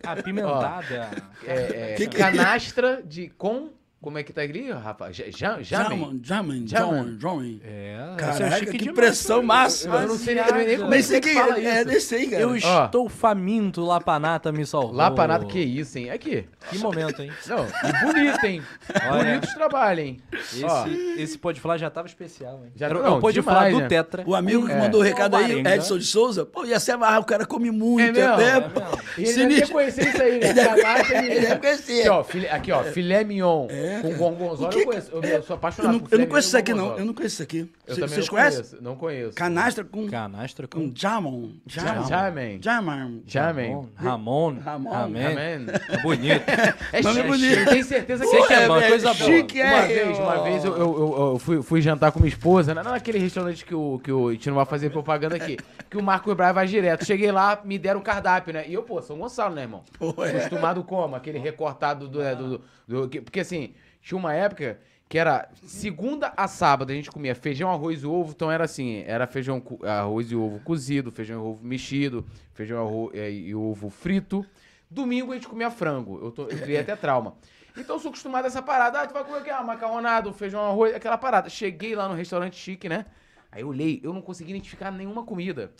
Apimentada. É, é, que que canastra é? de com... Como é que tá ali, rapaz? Jamon, Jamon, Jamon, Jamon. É, caraca, que demais. Pressão máxima. Eu, eu não sei nem como é que fala isso. É, nem sei, cara. Eu oh. estou faminto, Lapa Nata me salvou. Lapa Nata, que isso, hein? Aqui. Que momento, hein? Não, e bonito, hein? Bonitos trabalhos, hein? Esse, oh. esse pode falar já tava especial, hein? Já não, não pode demais, falar do né? tetra. O amigo que é. mandou o recado aí, Edson de Souza, pô, ia se amarrar, o cara come muito. É mesmo? É mesmo. Ele deve ter conhecido isso aí, né? Ele deve conhecer. Aqui, ó, filé mignon. Com gorgonzola que... eu conheço. Eu, é... eu sou apaixonado eu não, por Eu não conheço isso aqui, não. Eu não conheço isso aqui. Eu Cê, vocês não conhecem? Conheço, não conheço. Canastra com... Canastra com... com jamon. Jamon. Jamon. Jamon. Jamon. Ramon. Ramon. Ramon. Bonito. É chique. É bonito. Tenho certeza que Ué, é uma coisa boa. Chique é. Uma vez, uma vez eu, eu, eu, eu fui, fui jantar com minha esposa, não naquele restaurante que o... Que o a gente não vai fazer propaganda aqui. Que o Marco Ebrard vai direto. Cheguei lá, me deram um cardápio, né? E eu, pô, São Gonçalo, né, irmão? Acostumado como? Aquele recortado do... Porque assim... Tinha uma época que era segunda a sábado, a gente comia feijão, arroz e ovo. Então era assim, era feijão, arroz e ovo cozido, feijão e ovo mexido, feijão arroz, é, e ovo frito. Domingo a gente comia frango. Eu, tô, eu criei até trauma. Então eu sou acostumado a essa parada. Ah, tu vai comer o quê? Ah, macarronado, feijão, arroz, aquela parada. Cheguei lá no restaurante chique, né? Aí eu olhei, eu não consegui identificar nenhuma comida.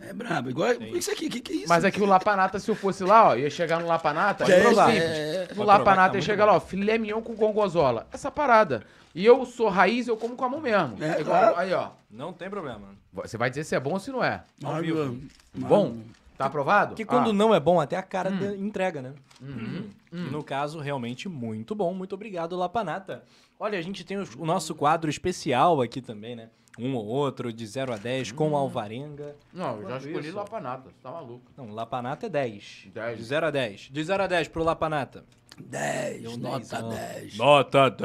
É brabo, igual Sim. isso aqui, o que, que é isso? Mas aqui o Lapa Nata, se eu fosse lá, ó, ia chegar no Lapa Nata, é, provar. É, é. No Lapa Nata tá ia chegar lá, ó, filé mignon com gorgonzola. Essa parada. E eu sou raiz, eu como com a mão mesmo. É, igual, claro. Aí, ó. Não tem problema. Você vai dizer se é bom ou se não é. Não, bom? Tá aprovado? Que quando ah. não é bom, até a cara hum. entrega, né? Uhum. Uhum. No caso, realmente muito bom. Muito obrigado, Lapa Nata. Olha, a gente tem o, o nosso quadro especial aqui também, né? Um ou outro, de zero a dez, hum. com Alvarenga. Não, eu já escolhi isso. Lapa Nata, você tá maluco. Não, Lapa Nata é dez. dez. De zero a dez. De zero a dez pro Lapa Nata. dez, nota dez. Nota dez.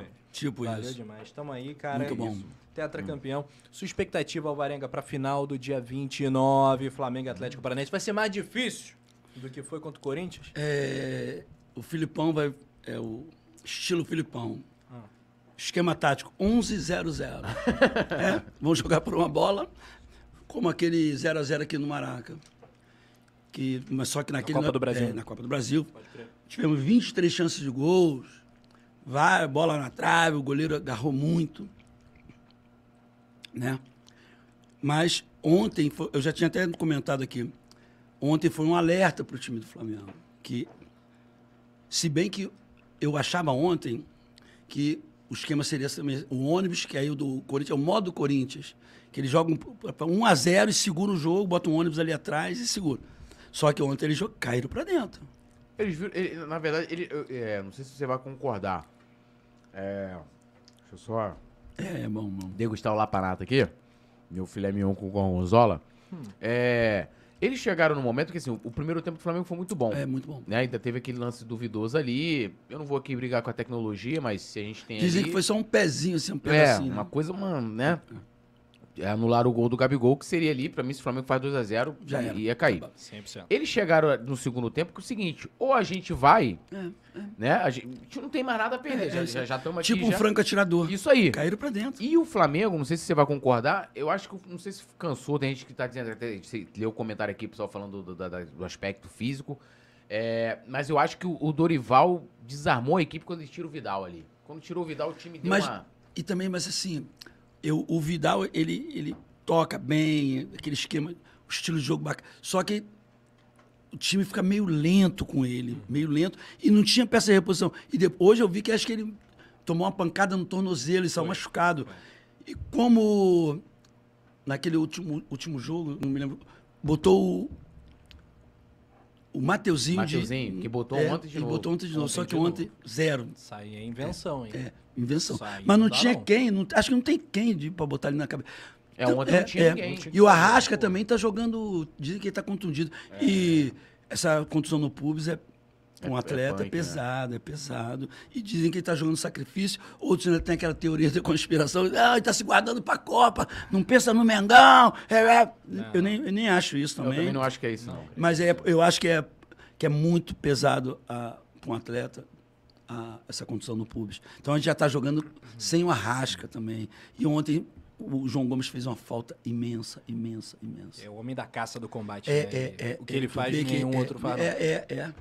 Ah, tipo valeu isso. Valeu demais. Tamo aí, cara. Muito bom. Isso. Tetracampeão. Hum. Sua expectativa, Alvarenga, para a final do dia vinte e nove, Flamengo Atlético Paranaense. Vai ser mais difícil do que foi contra o Corinthians? É, o Filipão vai... É o estilo Filipão. Ah. Esquema tático, onze zero zero. É, vão jogar por uma bola, como aquele zero a zero aqui no Maraca. Que, mas só que naquele... Na Copa do Brasil. É, na Copa do Brasil. Tivemos vinte e três chances de gols. Vai, bola na trave, o goleiro agarrou muito. Né? Mas ontem, foi, eu já tinha até comentado aqui, ontem foi um alerta para o time do Flamengo, que se bem que eu achava ontem que o esquema seria o ônibus, que aí o do Corinthians, é o modo do Corinthians, que eles jogam um a zero e seguram o jogo, botam um ônibus ali atrás e seguram. Só que ontem eles caíram para dentro. Eles viram, ele, na verdade, ele, é, não sei se você vai concordar, é, deixa eu só... É, bom, bom. Degustar o Lapa Nata aqui. Meu filé mignon com gorgonzola. Hum. É, eles chegaram no momento que, assim, o, o primeiro tempo do Flamengo foi muito bom. É, muito bom. Né? Ainda teve aquele lance duvidoso ali. Eu não vou aqui brigar com a tecnologia, mas se a gente tem Dizem ali... que foi só um pezinho, assim, um pedacinho. É, uma né? coisa, mano, né? É anular o gol do Gabigol, que seria ali, pra mim, se o Flamengo faz dois a zero, já ia, ia cair. cem por cento. Eles chegaram no segundo tempo com o seguinte, ou a gente vai, é, é. né? A gente não tem mais nada a perder, é, já, é, já, já estamos tipo aqui. Tipo um já... franco atirador. Isso aí. Caíram pra dentro. E o Flamengo, não sei se você vai concordar, eu acho que, não sei se cansou, tem gente que tá dizendo, até você leu o comentário aqui, o pessoal falando do, do, do aspecto físico, é, mas eu acho que o, o Dorival desarmou a equipe quando ele tira o Vidal ali. Quando tirou o Vidal, o time deu mas, uma... E também, mas assim... Eu, o Vidal, ele, ele toca bem, aquele esquema, o estilo de jogo bacana. Só que o time fica meio lento com ele, meio lento. E não tinha peça de reposição. E depois eu vi que acho que ele tomou uma pancada no tornozelo e saiu machucado. Foi. E como naquele último, último jogo, não me lembro, botou o, o Mateuzinho. Mateuzinho, de, que botou é, ontem de novo. botou ontem de novo, ontem só que ontem, novo. zero. Isso aí é invenção, hein? É. Invenção. Saindo mas não tinha não. quem, não, acho que não tem quem de, pra botar ali na cabeça. É, então, ontem é, não tinha é, ninguém. E o Arrasca também tá jogando, dizem que ele tá contundido. É. E essa contusão no pubis é um é, atleta é, punk, é pesado, né? é pesado. E dizem que ele tá jogando sacrifício, outros ainda tem aquela teoria da conspiração, ah, ele tá se guardando pra Copa, não pensa no Mengão. É, é. Eu, nem, eu nem acho isso também. Eu também não acho que é isso, não. Mas é, eu acho que é, que é muito pesado para um atleta. A, essa condição no pubis. Então a gente já está jogando uhum. sem o Arrasca também. E ontem o João Gomes fez uma falta imensa, imensa, imensa. É o homem da caça do combate. É, né? é, é, o que é, ele faz que nenhum é, outro faz. É, é, é.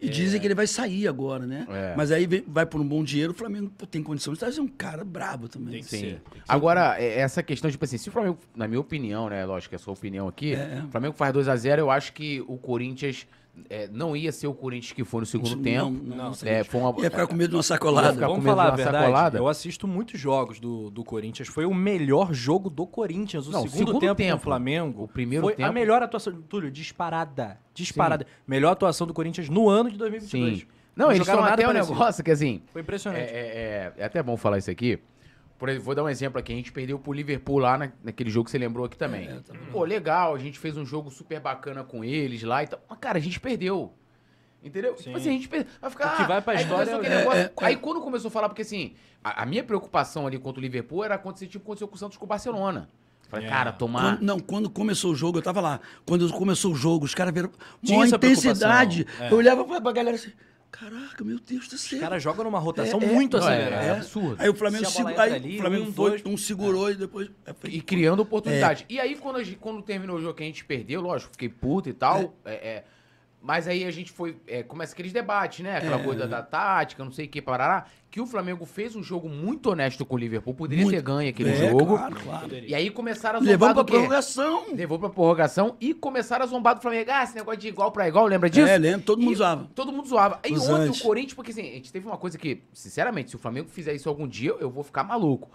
E é. dizem que ele vai sair agora, né? É. Mas aí vem, vai por um bom dinheiro, o Flamengo tem condição de trazer um cara brabo também. Tem que ser. Tem que ser. Agora, essa questão de tipo assim, se o Flamengo, na minha opinião, né? Lógico que é a sua opinião aqui, é. o Flamengo faz dois a zero, eu acho que o Corinthians... É, não ia ser o Corinthians que foi no segundo não, tempo. Não, não, é, foi uma... Ia ficar com medo de uma sacolada. Vamos falar a verdade, sacolada. Eu assisto muitos jogos do, do Corinthians. Foi o melhor jogo do Corinthians. O não, segundo, segundo tempo, tempo do Flamengo o primeiro foi tempo. a melhor atuação. Túlio, disparada. Disparada. Sim. Melhor atuação do Corinthians no ano de dois mil e vinte e dois. Sim. Não, não eles estão até um negócio que assim... Foi impressionante. É, é, é até bom falar isso aqui. Por exemplo, vou dar um exemplo aqui. A gente perdeu pro Liverpool lá na, naquele jogo que você lembrou aqui também. É, tá Pô, legal, a gente fez um jogo super bacana com eles lá e tal. Mas, cara, a gente perdeu. Entendeu? Sim. Tipo assim, a gente perdeu. Vai ficar... O que vai pra aí história... É, negócio... é, é. Aí quando começou a falar, porque assim, a, a minha preocupação ali contra o Liverpool era acontecer tipo aconteceu com o Santos com o Barcelona. Falei, é. cara, tomar... Quando, não, quando começou o jogo, eu tava lá. Quando começou o jogo, os caras viram... Uma intensidade. É. Eu olhava pra, pra galera assim... Caraca, meu Deus do céu. Os caras jogam numa rotação é, muito é, acelerada. É, é absurdo. Aí o Flamengo, Se segura, aí, ali, o Flamengo um, foi, dois, um segurou é. e depois... É, foi, e criando oportunidade. É. E aí, quando, a gente, quando terminou o jogo que a gente perdeu, lógico, fiquei puto e tal. É. É, é, mas aí a gente foi... É, começa aqueles debates, né? Aquela é. coisa da tática, não sei o que, parará. Que o Flamengo fez um jogo muito honesto com o Liverpool. Poderia muito. ter ganho aquele é, jogo. Claro, claro. E aí começaram a zombar Levou pra do prorrogação. Levou pra prorrogação e começaram a zombar do Flamengo. Ah, esse negócio de igual pra igual, lembra disso? É, lembro. Todo mundo e zoava. Todo mundo zoava. Aí ontem o Corinthians, porque assim, a gente teve uma coisa que, sinceramente, se o Flamengo fizer isso algum dia, eu vou ficar maluco.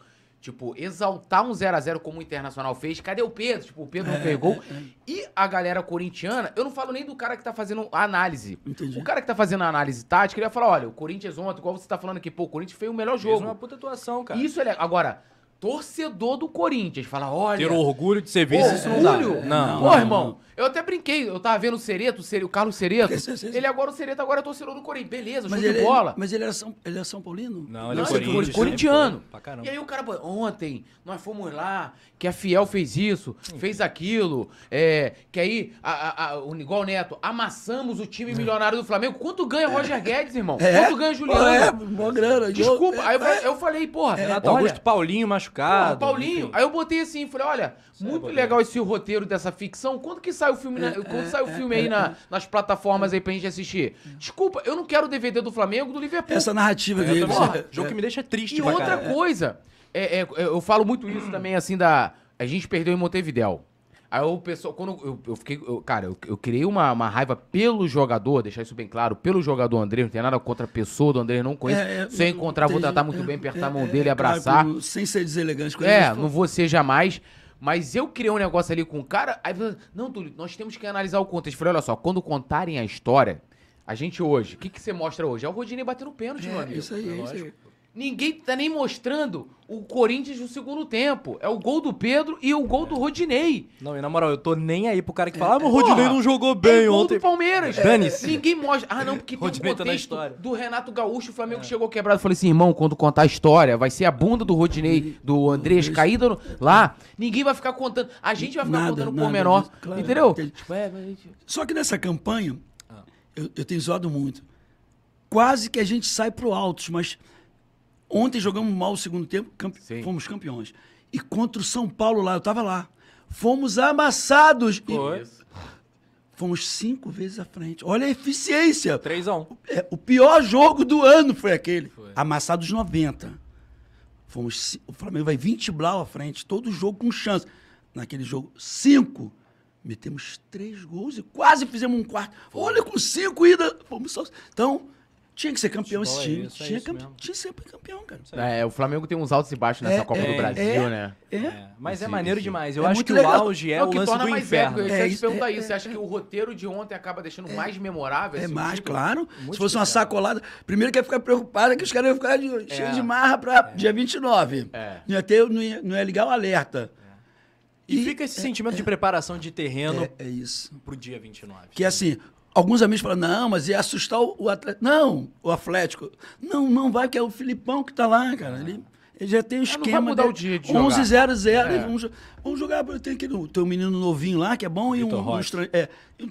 Tipo, exaltar um zero a zero como o Internacional fez. Cadê o Pedro? Tipo, o Pedro não fez gol. E a galera corintiana, eu não falo nem do cara que tá fazendo a análise. Entendi. O cara que tá fazendo a análise tática, ele vai falar, olha, o Corinthians ontem, igual você tá falando aqui, pô, o Corinthians fez o melhor jogo. Fez uma puta atuação, cara. Isso ele é... Agora, torcedor do Corinthians, fala, olha... Ter orgulho de ser vice, isso não dá. Orgulho? Não. Pô, irmão, não. Eu até brinquei, eu tava vendo o Cereto, o Carlos Cereto. Ele agora, o Cereto, agora é torcedor do Corinthians. Beleza, show de bola. Mas ele era São, ele era São Paulino? Não, ele não, é corintiano. Corintiano. E aí o cara, ontem, nós fomos lá, que a Fiel fez isso, fez aquilo, é, que aí, a, a, a, igual o Neto, amassamos o time milionário do Flamengo. Quanto ganha Roger Guedes, irmão? Quanto ganha Juliano? É, boa grana. Desculpa, aí eu falei, porra... Renato Augusto, Paulinho machucado. Porra, Paulinho. Aí eu botei assim, falei, olha, Sério, muito Paulinho. legal esse roteiro dessa ficção. Quando que sai o filme, na, é, quando é, sai o filme é, aí é, na, nas plataformas é, aí pra gente assistir? É. Desculpa, eu não quero o D V D do Flamengo, do Liverpool. Essa narrativa é, dele. Porra, jogo é. que me deixa triste. E outra cara. coisa, é, é, eu falo muito isso também, assim, da... A gente perdeu em Montevidéu. Aí o pessoal, quando eu, eu fiquei, eu, cara, eu, eu criei uma, uma raiva pelo jogador, deixar isso bem claro, pelo jogador André, não tem nada contra a pessoa do André, não conheço. É, é, Se eu encontrar, entendi, vou tratar muito é, bem, apertar é, a mão dele, é, abraçar. Claro, sem ser deselegante com ele. É, não vou ser jamais. Mas eu criei um negócio ali com o cara, aí não, Túlio, nós temos que analisar o contexto. Eu falei, olha só, quando contarem a história, a gente hoje, o que, que você mostra hoje? É o Rodinei batendo pênalti, é, meu amigo. Isso aí, é isso aí. Ninguém tá nem mostrando o Corinthians no segundo tempo. É o gol do Pedro e o gol é. do Rodinei. Não, e na moral, eu tô nem aí pro cara que fala, é. ah, mas o Rodinei Porra, não jogou bem ontem. É o gol do Palmeiras. É. Dane-se. Ninguém mostra. Ah, não, porque Rodinei tem um contexto tá do Renato Gaúcho, o Flamengo é. chegou quebrado. Eu falei assim, irmão, quando contar a história, vai ser a bunda do Rodinei, do Andrés, caída no... lá. Ninguém vai ficar contando. A gente vai ficar nada, contando o pormenor, claro, entendeu? É, mas... Só que nessa campanha, ah. eu, eu tenho zoado muito. Quase que a gente sai pro altos, mas... Ontem jogamos mal o segundo tempo, campe... fomos campeões. E contra o São Paulo lá, eu tava lá. Fomos amassados. E... Fomos cinco vezes à frente. Olha a eficiência. três a um. É, o pior jogo do ano foi aquele. Foi. Amassados noventa. Fomos... O Flamengo vai vinte blau à frente, todo jogo com chance. Naquele jogo, cinco. Metemos três gols e quase fizemos um quarto. Foi. Olha, com cinco ainda. Fomos só... Então... Tinha que ser campeão esse time. É isso, tinha, é campe... tinha que ser campeão, cara. É, o Flamengo tem uns altos e baixos nessa é, Copa é, do Brasil, é, né? É, é. Mas é, é maneiro demais. Eu é acho que legal. O auge é, é o que lance torna do mais inferno. É, é, eu ia te perguntar é, isso. É, você acha é, que o roteiro de ontem acaba deixando é, mais memorável? É mais, tipo? Claro. Muito Se fosse legal. uma sacolada... Primeiro que ia ficar preocupado que os caras iam ficar de, é. cheios de marra para é. dia vinte e nove. É. Não, ia ter, não, ia, não ia ligar o alerta. É. E, e fica esse é, sentimento é, de preparação de terreno é, é isso. pro dia vinte e nove. Que é assim... Alguns amigos falam, não, mas ia assustar o Atlético. Não, o Atlético. Não, não vai, que é o Filipão que tá lá, cara. Ele, ele já tem o esquema. Não vai mudar o dia de jogar. onze a zero, é. vamos, vamos jogar. Tem aquele, tem um menino novinho lá, que é bom, Victor e um, um, estrangeiro, é,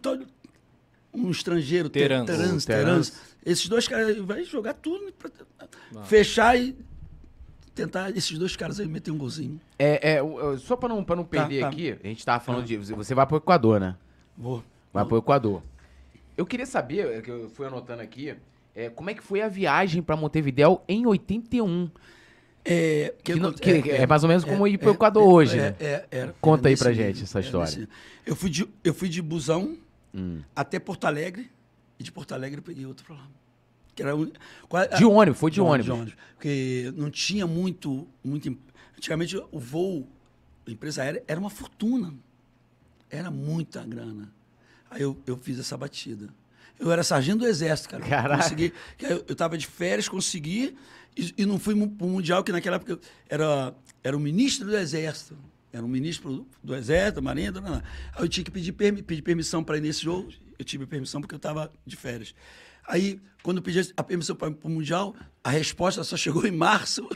um estrangeiro. Terans. Terans, Terans. Esses dois caras vai jogar tudo pra não. fechar e... tentar esses dois caras aí meter um golzinho. É, é, só pra não, pra não perder tá, tá. aqui, a gente tava falando é. de... Você vai pro Equador, né? Vou. Vai Vou. pro Equador. Eu queria saber, que eu fui anotando aqui, é, como é que foi a viagem para Montevidéu em oitenta e um? É, que, que, não, que, é, é mais ou menos é, como ir para o Equador é, hoje, é, né? É, é, é, Conta é aí para gente essa história. É, é, é. Eu, fui de, eu fui de busão hum. até Porto Alegre, e de Porto Alegre eu peguei outro para lá. Que era um, qual, de ônibus, foi de, de ônibus. ônibus. Porque não tinha muito, muito... Antigamente o voo, a empresa aérea, era uma fortuna. Era muita grana. Aí eu, eu fiz essa batida. Eu era sargento do Exército, cara. Caraca. Consegui, eu, eu tava de férias, consegui, e, e não fui pro Mundial, que naquela época era, era o ministro do Exército. Era o ministro do Exército, Marinha, não, não. Aí eu tinha que pedir, permi, pedir permissão para ir nesse jogo. Eu tive permissão porque eu tava de férias. Aí, quando eu pedi a permissão para o Mundial, a resposta só chegou em março.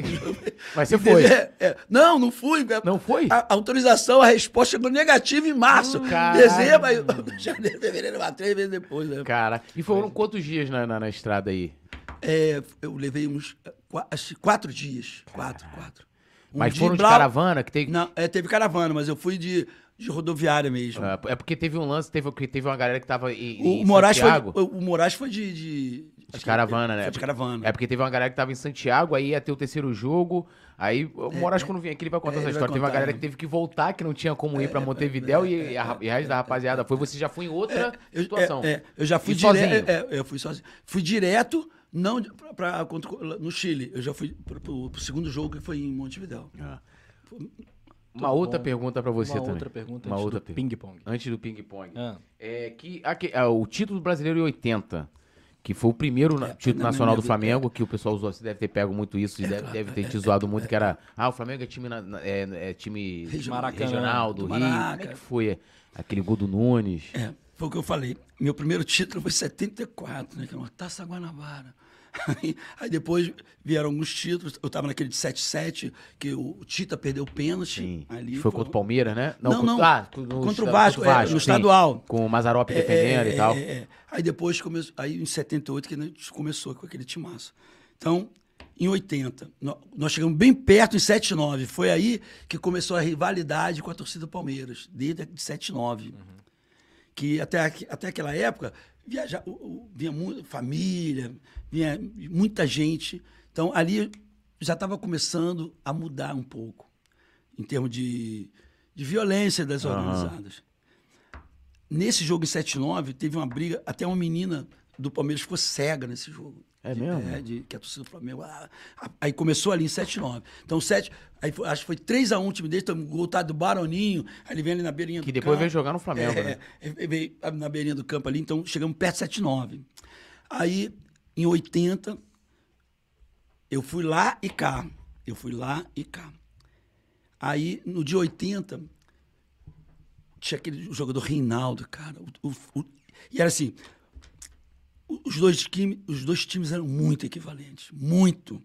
Mas você foi. É, é. Não, não fui. Não foi? A, a autorização, a resposta chegou negativa em março. Caramba. Dezembro, eu, janeiro, fevereiro, três vezes depois. Né? Cara, e foram quantos dias na, na, na estrada aí? É, eu levei uns quatro, quatro dias. Quatro, quatro. Um mas foram de blau... caravana? Que teve... Não, é, teve caravana, mas eu fui de... De rodoviária mesmo. É, é porque teve um lance, teve, teve uma galera que tava em, o em Moraes Santiago. Foi, o Moraes foi de... de, de caravana, né? Foi de caravana. É porque teve uma galera que tava em Santiago, aí ia ter o terceiro jogo. Aí o Moraes, é, quando vem aqui, ele vai contar é, essa história. Contar, teve uma galera né? que teve que voltar, que não tinha como é, ir pra Montevidéu é, é, e a, e a resto da rapaziada foi. Você já foi em outra é, eu, situação. É, é, eu já fui direto. É, eu fui sozinho. Fui direto Não, pra, pra, contra, no Chile. Eu já fui pro, pro segundo jogo que foi em Montevidéu. Ah. Foi, uma outra bom. pergunta pra você uma também. Outra pergunta uma antes outra do ping-pong. Antes do ping-pong. Ah. É, que, aqui, ah, o título brasileiro em oitenta, que foi o primeiro é, título nacional do Flamengo, que o pessoal usou, você deve ter pego muito isso, é, deve, claro, deve ter é, te zoado é, muito, é, que era, ah, o Flamengo é time, na, é, é time Maracanã, regional do, do Rio. Maraca. Como é que foi aquele gol do Nunes? É, foi o que eu falei. Meu primeiro título foi em setenta e quatro, né, que era uma Taça Guanabara. Aí, aí depois vieram alguns títulos. Eu tava naquele de sete a sete, que o Tita perdeu o pênalti. Ali, foi contra o Palmeiras, né? Não, não. Contra, não. Ah, no, contra o Vasco, contra o Vasco é, no estadual. Sim, com o Mazzaropi defendendo é, e tal. É, é. Aí depois, começou, aí em setenta e oito, que a gente começou com aquele timaço. Então, em oitenta, nós chegamos bem perto em setenta e nove. Foi aí que começou a rivalidade com a torcida do Palmeiras, desde de setenta e nove. Uhum. Que até, até aquela época... Viajar, vinha muita família, vinha muita gente. Então, ali já estava começando a mudar um pouco, em termos de, de violência das uhum. organizadas. Nesse jogo em setenta e nove, teve uma briga, até uma menina do Palmeiras ficou cega nesse jogo. É de, mesmo? É, de, que a torcida do Flamengo. Ah, aí começou ali em setenta e nove. Então, sete, aí foi, acho que foi três a um o time dele, o voltado do Baroninho, aí ele vem ali na beirinha do campo. Que depois veio jogar no Flamengo, é, né? É, veio na beirinha do campo ali, então chegamos perto de setenta e nove. Aí, em oitenta, eu fui lá e cá. Eu fui lá e cá. Aí, no dia oitenta, tinha aquele jogador Reinaldo, cara. O, o, o, e era assim... Os dois, time, os dois times eram muito equivalentes, muito.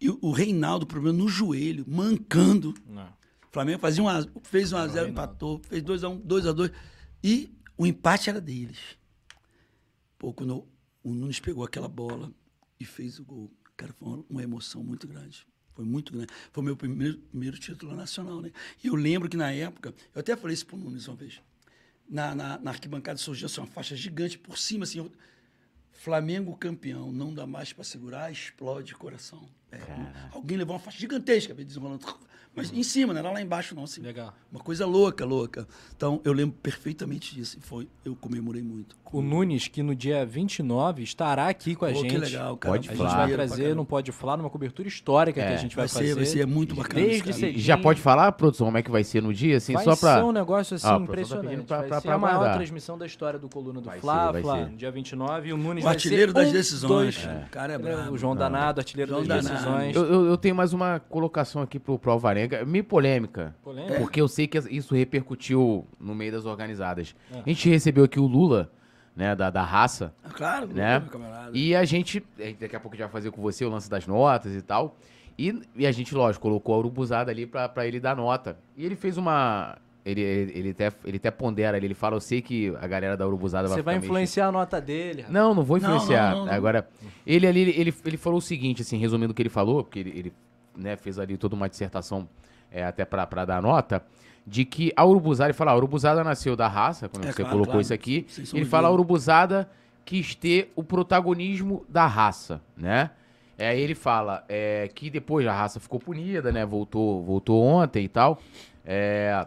E o Reinaldo, problema no joelho, mancando. Não. O Flamengo fazia uma, fez um a zero, empatou, fez dois a um, dois a dois. E o empate era deles. Pô, quando o Nunes pegou aquela bola e fez o gol, cara, foi uma emoção muito grande. Foi muito grande. Foi o meu primeiro, primeiro título nacional, né? E eu lembro que na época, eu até falei isso pro Nunes uma vez, na, na, na arquibancada surgiu assim, uma faixa gigante por cima, assim... Eu, Flamengo campeão, não dá mais para segurar, explode coração. É, alguém levou uma faixa gigantesca, desenrolando, mas uhum. em cima, não era lá embaixo não. Assim, legal. Uma coisa louca, louca. Então, eu lembro perfeitamente disso. Foi, eu comemorei muito. O Nunes, que no dia vinte e nove estará aqui com a oh, gente. Que legal, cara. Pode a falar. gente vai trazer, não pode falar, numa cobertura histórica é. que a gente vai, vai fazer. Ser, vai ser, é muito bacana. Desde já pode falar, produção, como é que vai ser no dia? Assim, vai só pra... ser um negócio assim, ah, impressionante. Tá pra, pra, pra a maior guardar. transmissão da história do Coluna do vai Fla, ser, Fla ser. no dia vinte e nove. E o Nunes o vai artilheiro ser das um, decisões. É. O cara é bravo. O João Danado, artilheiro das decisões. Eu tenho mais uma colocação aqui pro Alvarenga. Meio polêmica, polêmica, porque eu sei que isso repercutiu no meio das organizadas. É. A gente recebeu aqui o Lula, né, da, da raça. Ah, claro, né? E a gente, daqui a pouco já vai fazer com você o lance das notas e tal. E, e a gente, lógico, colocou a Urubuzada ali pra, pra ele dar nota. E ele fez uma... Ele, ele, ele, até, ele até pondera, ele fala, eu sei que a galera da Urubuzada vai Você vai influenciar meio... a nota dele. Rapaz. Não, não vou influenciar. Não, não, não, não. Agora, ele ali, ele, ele, ele falou o seguinte, assim, resumindo o que ele falou, porque ele... ele Né, fez ali toda uma dissertação é, até para dar nota, de que a Urubuzada, ele fala, a Urubuzada nasceu da raça, como é, você claro, colocou claro. isso aqui, ele fala, a Urubuzada quis ter o protagonismo da raça, né? Aí é, ele fala é, que depois a raça ficou punida, né? Voltou, voltou ontem e tal, é,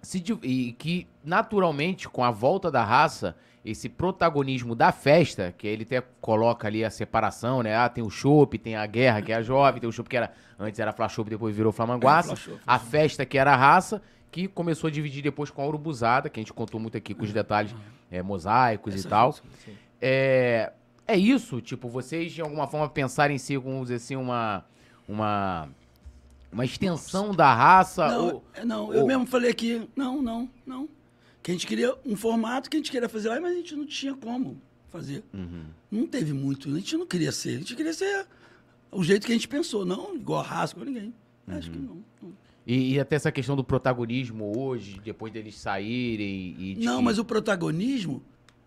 se, e que naturalmente com a volta da raça, esse protagonismo da festa, que ele até coloca ali a separação, né? Ah, tem o chopp, tem a guerra, que é a jovem, tem o chopp que era... Antes era Fla Chopp, depois virou Flamanguaça. É, Fla a festa, que era a raça, que começou a dividir depois com a Urubuzada, que a gente contou muito aqui com os detalhes é, mosaicos Essa e tal. Gente, é, é isso? Tipo, vocês, de alguma forma, pensarem em si, vamos dizer assim, uma... uma... uma extensão Nossa. da raça? Não, ou, não ou... eu mesmo falei aqui, não, não, não. Que a gente queria um formato que a gente queria fazer lá, mas a gente não tinha como fazer. Uhum. Não teve muito. A gente não queria ser. A gente queria ser o jeito que a gente pensou. Não igual a raça, igual ninguém. Uhum. Acho que não. E, e até essa questão do protagonismo hoje, depois deles saírem... E de... Não, mas o protagonismo,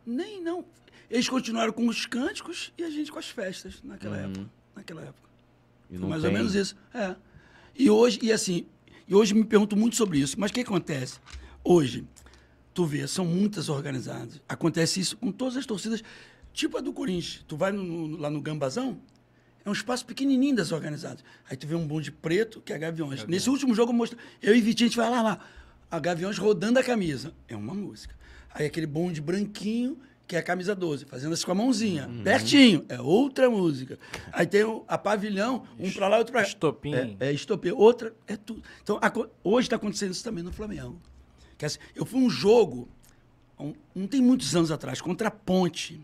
nem não. Eles continuaram com os cânticos e a gente com as festas naquela uhum. época. Naquela época. E não mais tem... ou menos isso. É. E hoje, e assim, e hoje me pergunto muito sobre isso. Mas o que acontece? Hoje... Tu vê, são muitas organizadas. Acontece isso com todas as torcidas, tipo a do Corinthians. Tu vai no, no, lá no Gambazão, é um espaço pequenininho das organizadas. Aí tu vê um bonde preto, que é a Gaviões. Gaviões. Nesse último jogo eu mostrei, eu e Vitinho, a gente vai lá, lá. A Gaviões rodando a camisa. É uma música. Aí aquele bonde branquinho, que é a camisa doze, fazendo assim com a mãozinha, uhum. pertinho, é outra música. Aí tem o, a pavilhão, um pra lá, outro pra cá. Estopim. É, é estopim, outra, é tudo. Então, a, hoje tá acontecendo isso também no Flamengo. Que, assim, eu fui um jogo, um, não tem muitos anos atrás, contra a Ponte.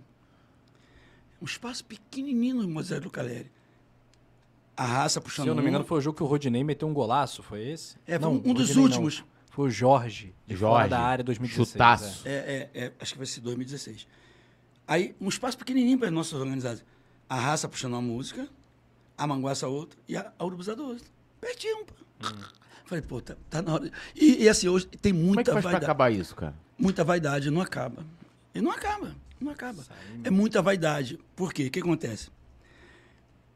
Um espaço pequenininho no Moisés do Caleri. A Raça puxando. Se eu não me engano, foi o jogo que o Rodinei meteu um golaço, foi esse? É, foi não, um, um dos Rodinei últimos. Não. Foi o Jorge, de Jorge, fora da área, dois mil e dezesseis. Chutaço. É. É, é, é, acho que vai ser dois mil e dezesseis. Aí, um espaço pequenininho para as nossas organizadas. A Raça puxando uma música, a Manguaça outra e a Urubuzada outra. Pertinho. Pô. Hum. Falei, pô, tá, tá na hora. E, e assim, hoje tem muita vaidade. Como é que faz para acabar isso, cara? Muita vaidade, não acaba. E não acaba, não acaba. Saímos. É muita vaidade. Por quê? O que acontece?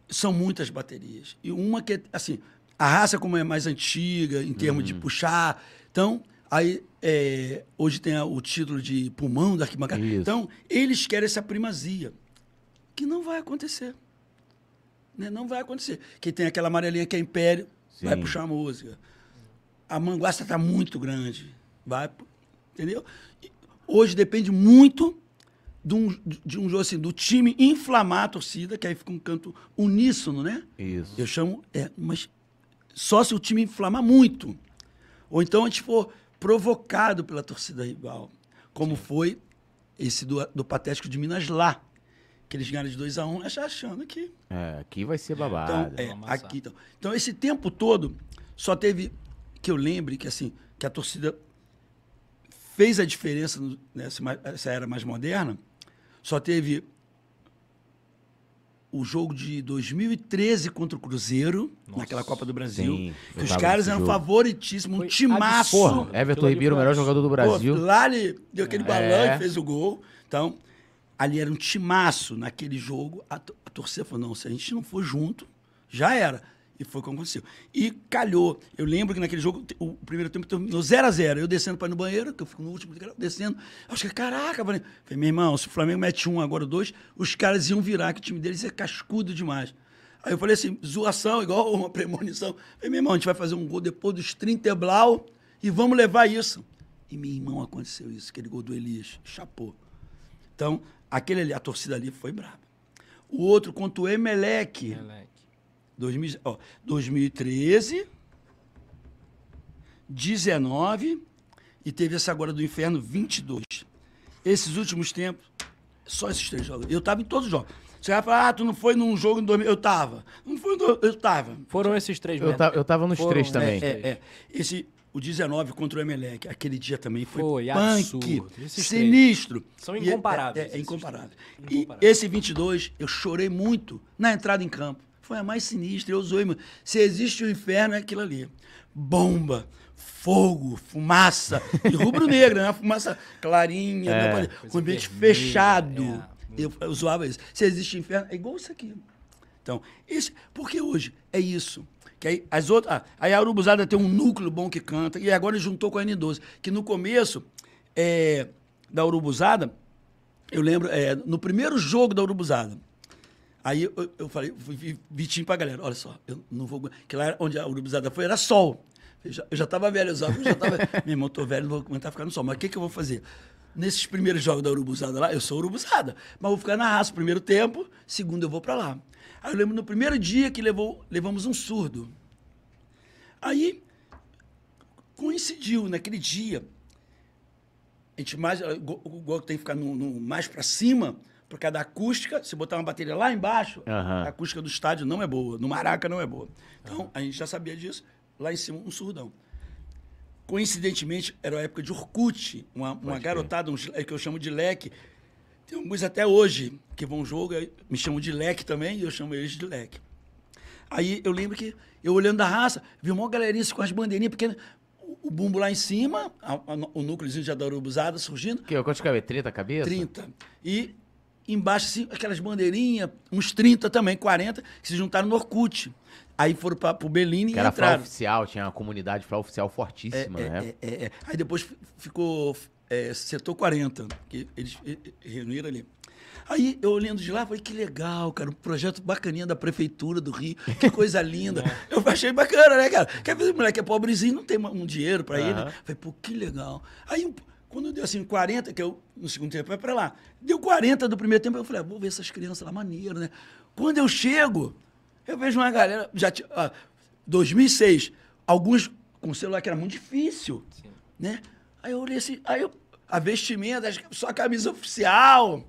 São muitas baterias. E uma que é, assim, a Raça como é mais antiga, em termos hum. de puxar... Então, aí, é, hoje tem o título de pulmão da arquibancada. Isso. Então, eles querem essa primazia, que não vai acontecer. Né? Não vai acontecer. Quem tem aquela amarelinha que é império, sim, vai puxar a música. A Manguaça está muito grande. Vai, entendeu? E hoje depende muito de um, de um, assim, do time inflamar a torcida, que aí fica um canto uníssono, né? Isso. Eu chamo... É, mas só se o time inflamar muito. Ou então a gente for provocado pela torcida rival, como sim, foi esse do, do Patético de Minas lá, que eles ganharam de dois a um, achando que... É, aqui vai ser babado. Então, é, aqui, então. então, esse tempo todo, só teve, que eu lembre, que, assim, que a torcida fez a diferença nessa, nessa era mais moderna, só teve o jogo de dois mil e treze contra o Cruzeiro, nossa, naquela Copa do Brasil. Sim, que os caras eram favoritíssimos, um timaço. Porra, Everton Ribeiro, o melhor jogador do Brasil. Pô, lá ele deu aquele é. balão e fez o gol. Então, ali era um timaço. Naquele jogo, a, a torcida falou, não, se a gente não for junto, já era. E foi o que aconteceu. E calhou. Eu lembro que naquele jogo, o primeiro tempo terminou zero a zero. Eu descendo para ir no banheiro, que eu fico no último, descendo. Eu acho que, caraca, falei, meu irmão, se o Flamengo mete um, agora dois, os caras iam virar, que o time deles é cascudo demais. Aí eu falei assim, zoação, igual uma premonição. Falei, meu irmão, a gente vai fazer um gol depois dos trinta blau e vamos levar isso. E, meu irmão, aconteceu isso, aquele gol do Elias, chapou. Então, aquele ali, a torcida ali foi brava. O outro contra o Emelec. Emelec. dois mil, ó, dois mil e treze, dezenove e teve essa agora do inferno, vinte e dois. Esses últimos tempos, só esses três jogos. Eu tava em todos os jogos. Você vai falar, ah, tu não foi num jogo em dois mil. Eu tava. Não foi no, eu tava. Foram esses três mesmo. Eu, ta, eu tava nos Foram três também. É, é, é. Esse, o dezenove contra o Emelec, aquele dia também foi, foi punk, sinistro. Três. São incomparáveis. E, é, é, é incomparável. incomparável. E esse vinte e dois, eu chorei muito na entrada em campo. Foi a mais sinistra, eu zoei, mano. Se existe o inferno, é aquilo ali. Bomba, fogo, fumaça. E rubro-negra, né? Fumaça clarinha, é, né? Com o ambiente vermelha, fechado. É, eu, eu zoava isso. Se existe o inferno, é igual isso aqui. Então, isso, porque hoje é isso. Que aí, as outras, ah, aí a Urubuzada tem um núcleo bom que canta, e agora juntou com a N doze. Que no começo é, da Urubuzada, eu lembro, é, no primeiro jogo da Urubuzada, aí eu, eu falei, fui Vitinho pra galera, olha só, eu não vou... Que lá onde a Urubuzada foi era sol. Eu já, eu já tava velho, eu já, eu já tava... Meu irmão, eu tô velho, não vou aguentar ficar no sol. Mas o que, que eu vou fazer? Nesses primeiros jogos da Urubuzada lá, eu sou Urubuzada, mas vou ficar na Raça primeiro tempo, segundo eu vou pra lá. Aí eu lembro no primeiro dia que levou, levamos um surdo. Aí coincidiu naquele dia. A gente mais... O gol tem que ficar no, no, mais pra cima... Por causa da acústica, se botar uma bateria lá embaixo, uhum, a acústica do estádio não é boa. No Maraca não é boa. Então, uhum, a gente já sabia disso. Lá em cima, um surdão. Coincidentemente, era a época de Orkut. Uma, uma garotada, um, que eu chamo de leque. Tem alguns até hoje que vão jogo, me chamam de leque também, e eu chamo eles de leque. Aí eu lembro que, eu olhando da Raça, vi uma galerinha com as bandeirinhas pequenas... O bumbo lá em cima, a, a, o núcleozinho de Urubuzada surgindo. Que, quantos cabeça? trinta cabeças? trinta. E... Embaixo, assim, aquelas bandeirinhas, uns trinta também, quarenta, que se juntaram no Orkut. Aí foram pra, pro Belini que e era entraram. Era Fla Oficial, tinha uma comunidade Fla Oficial fortíssima, é, né? É, é, é. Aí depois ficou é, setor quarenta, que eles reuniram ali. Aí eu olhando de lá, falei, que legal, cara, um projeto bacaninha da Prefeitura do Rio, que coisa linda. É. Eu achei bacana, né, cara? Quer dizer, o moleque é pobrezinho, não tem um dinheiro pra uhum. ele. Falei, pô, que legal. Aí um... Quando deu assim, quarenta, que eu, no segundo tempo, vai pra lá. Deu quarenta do primeiro tempo, eu falei, ah, vou ver essas crianças lá, maneiro, né? Quando eu chego, eu vejo uma galera, já tinha, ó, dois mil e seis, alguns com celular que era muito difícil, sim, né? Aí eu olhei assim, aí eu, a vestimenta, só a camisa oficial,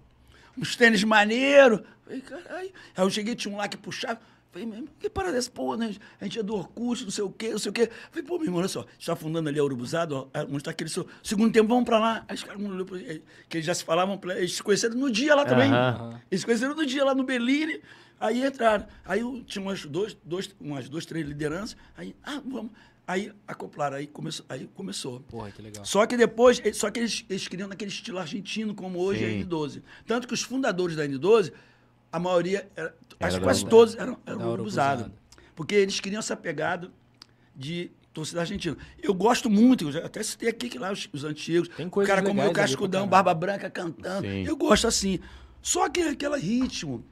uns tênis maneiros. Falei, caralho. Aí eu cheguei, tinha um lá que puxava. Falei, que parada dessa porra, né? A gente é do Orkut, não sei o quê, não sei o quê. Falei, pô, meu irmão, olha só, a gente tá fundando ali a Urubuzada, ó, onde está aquele seu... Segundo tempo, vamos pra lá. Aí os caras olhou pra gente, que eles já se falavam, eles se conheceram no dia lá também. Uhum. Eles se conheceram no dia lá no Berlini, aí entraram. Aí eu tinha umas duas, dois, umas duas, três lideranças, aí, ah, vamos... Aí acoplaram, aí começou, aí começou. Porra, que legal. Só que depois, só que eles, eles criam naquele estilo argentino, como hoje sim, a N doze. Tanto que os fundadores da N doze... A maioria, era, era acho que quase todos eram, eram urubuzados. Porque eles queriam essa pegada de torcida argentina. Eu gosto muito, eu já até citei aqui que lá os, os antigos. Tem coisa o cara como o Cascudão, Barba Branca cantando. Sim. Eu gosto assim. Só que aquele ritmo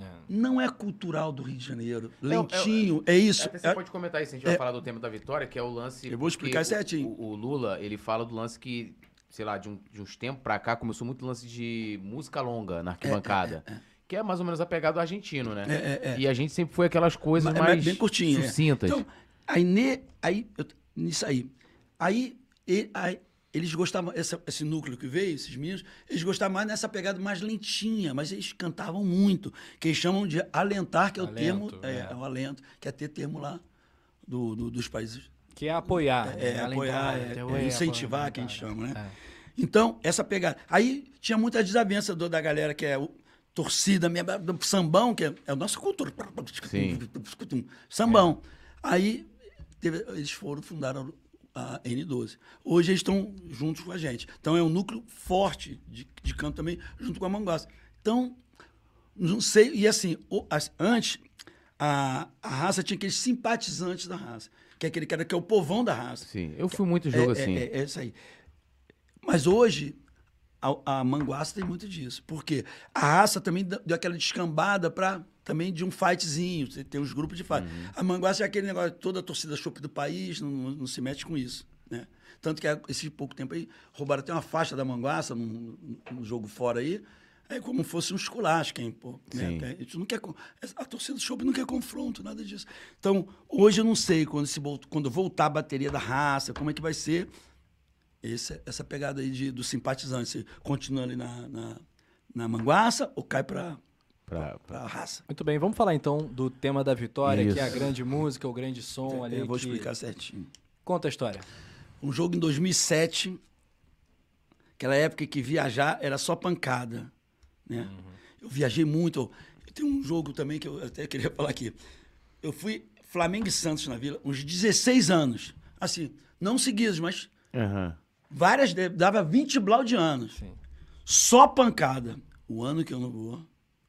é. não é cultural do Rio de Janeiro. Lentinho, é, é, é isso. Até você é, pode comentar isso, a gente é, vai falar do tema da vitória, que é o lance... Eu vou explicar certinho. O, o Lula, ele fala do lance que, sei lá, de, um, de uns tempos pra cá, começou muito lance de música longa na arquibancada. É, é, é, é. Que é mais ou menos a pegada do argentino, né? É, é, é. E a gente sempre foi aquelas coisas mas, mais bem curtinha, sucintas. É. Então, aí, ne, aí eu, nisso aí, aí, ele, aí eles gostavam, essa, esse núcleo que veio, esses meninos, eles gostavam mais nessa pegada mais lentinha, mas eles cantavam muito, que eles chamam de alentar, que é o alento, termo, é, é o alento, que é ter termo lá do, do, dos países. Que é apoiar. É, é, é apoiar, é, é, é incentivar, que a gente chama, né? É. Então, essa pegada. Aí tinha muita desavença do, da galera que é... O, torcida, minha, sambão, que é, é a nossa cultura. Sim. Sambão. É. Aí teve, eles foram fundar a, a N doze. Hoje eles estão juntos com a gente. Então é um núcleo forte de, de canto também, junto com a Manguaça. Então, não sei. E assim, o, as, antes, a, a raça tinha aqueles simpatizantes da raça, que é aquele cara que é o povão da raça. Sim, eu fui muito jogo é, assim. É, é, é isso aí. Mas hoje. A, a Manguaça tem muito disso. Por quê? A raça também deu aquela descambada para também de um fightzinho. Tem uns grupos de fight. Uhum. A Manguaça é aquele negócio, toda a torcida chope do país não, não se mete com isso, né? Tanto que esse pouco tempo aí, roubaram até uma faixa da Manguaça num, num jogo fora aí. É como fosse um esculacho, quem, pô, né? A gente não quer... A torcida do chope não quer confronto, nada disso. Então, hoje eu não sei quando, se, quando voltar a bateria da raça, como é que vai ser... Esse, essa pegada aí de, do simpatizante, se continua ali na, na, na Manguaça ou cai para a raça. Muito bem, vamos falar então do tema da vitória, isso, que é a grande música, o grande som eu ali. Eu vou que... explicar certinho. Conta a história. Um jogo em dois mil e sete, aquela época que viajar era só pancada, né? Uhum. Eu viajei muito. Tem um jogo também que eu até queria falar aqui. Eu fui Flamengo e Santos na Vila, uns dezesseis anos. Assim, não seguidos, mas... Uhum. Várias, dava vinte blau de anos. Sim. Só pancada. O ano que eu não vou,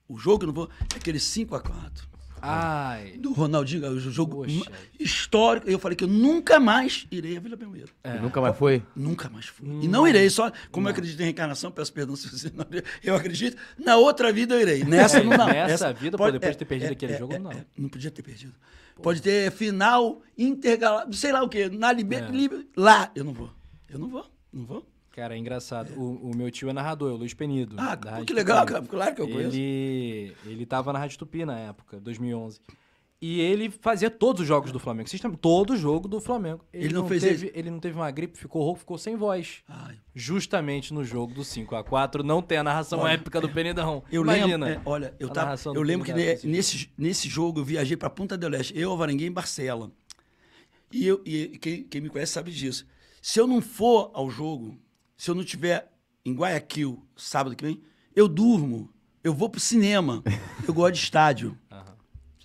o jogo que eu não vou, é aquele cinco a quatro. Ai. Do Ronaldinho, o jogo poxa, histórico. Eu falei que eu nunca mais irei à Vila Belmiro. É. Nunca mais foi? Nunca mais fui. Hum. E não irei, só como não. Eu acredito em reencarnação, peço perdão se você não... Eu acredito, na outra vida eu irei. Nessa não dá. Nessa essa, vida, pode, depois é, de ter perdido é, aquele é, jogo, é, não. É, não podia ter perdido. Pô. Pode ter final, intergaláctico, sei lá o quê, na Liberdade, é. liber... lá eu não vou. Eu não vou, não vou. Cara, é engraçado. É. O, o meu tio é narrador, o Luiz Penido. Ah, que Rádio legal, Tupi. Claro que eu conheço. Ele, ele tava na Rádio Tupi na época, dois mil e onze. E ele fazia todos os jogos do Flamengo. Todo jogo do Flamengo. Ele, ele não, não fez teve, ele? ele não teve uma gripe, ficou rouco, ficou sem voz. Ai. Justamente no jogo do cinco a quatro, não tem a narração olha, épica do é, Penidão. Eu Imagina. Lembro, é, olha, eu, tava, eu lembro Penidão, que nesse jogo. nesse jogo eu viajei pra Punta del Este. Eu, Alvarenga, em Barcelona. E, eu, e quem, quem me conhece sabe disso. Se eu não for ao jogo, se eu não estiver em Guayaquil, sábado que vem, eu durmo, eu vou pro cinema, eu gosto de estádio. Uhum.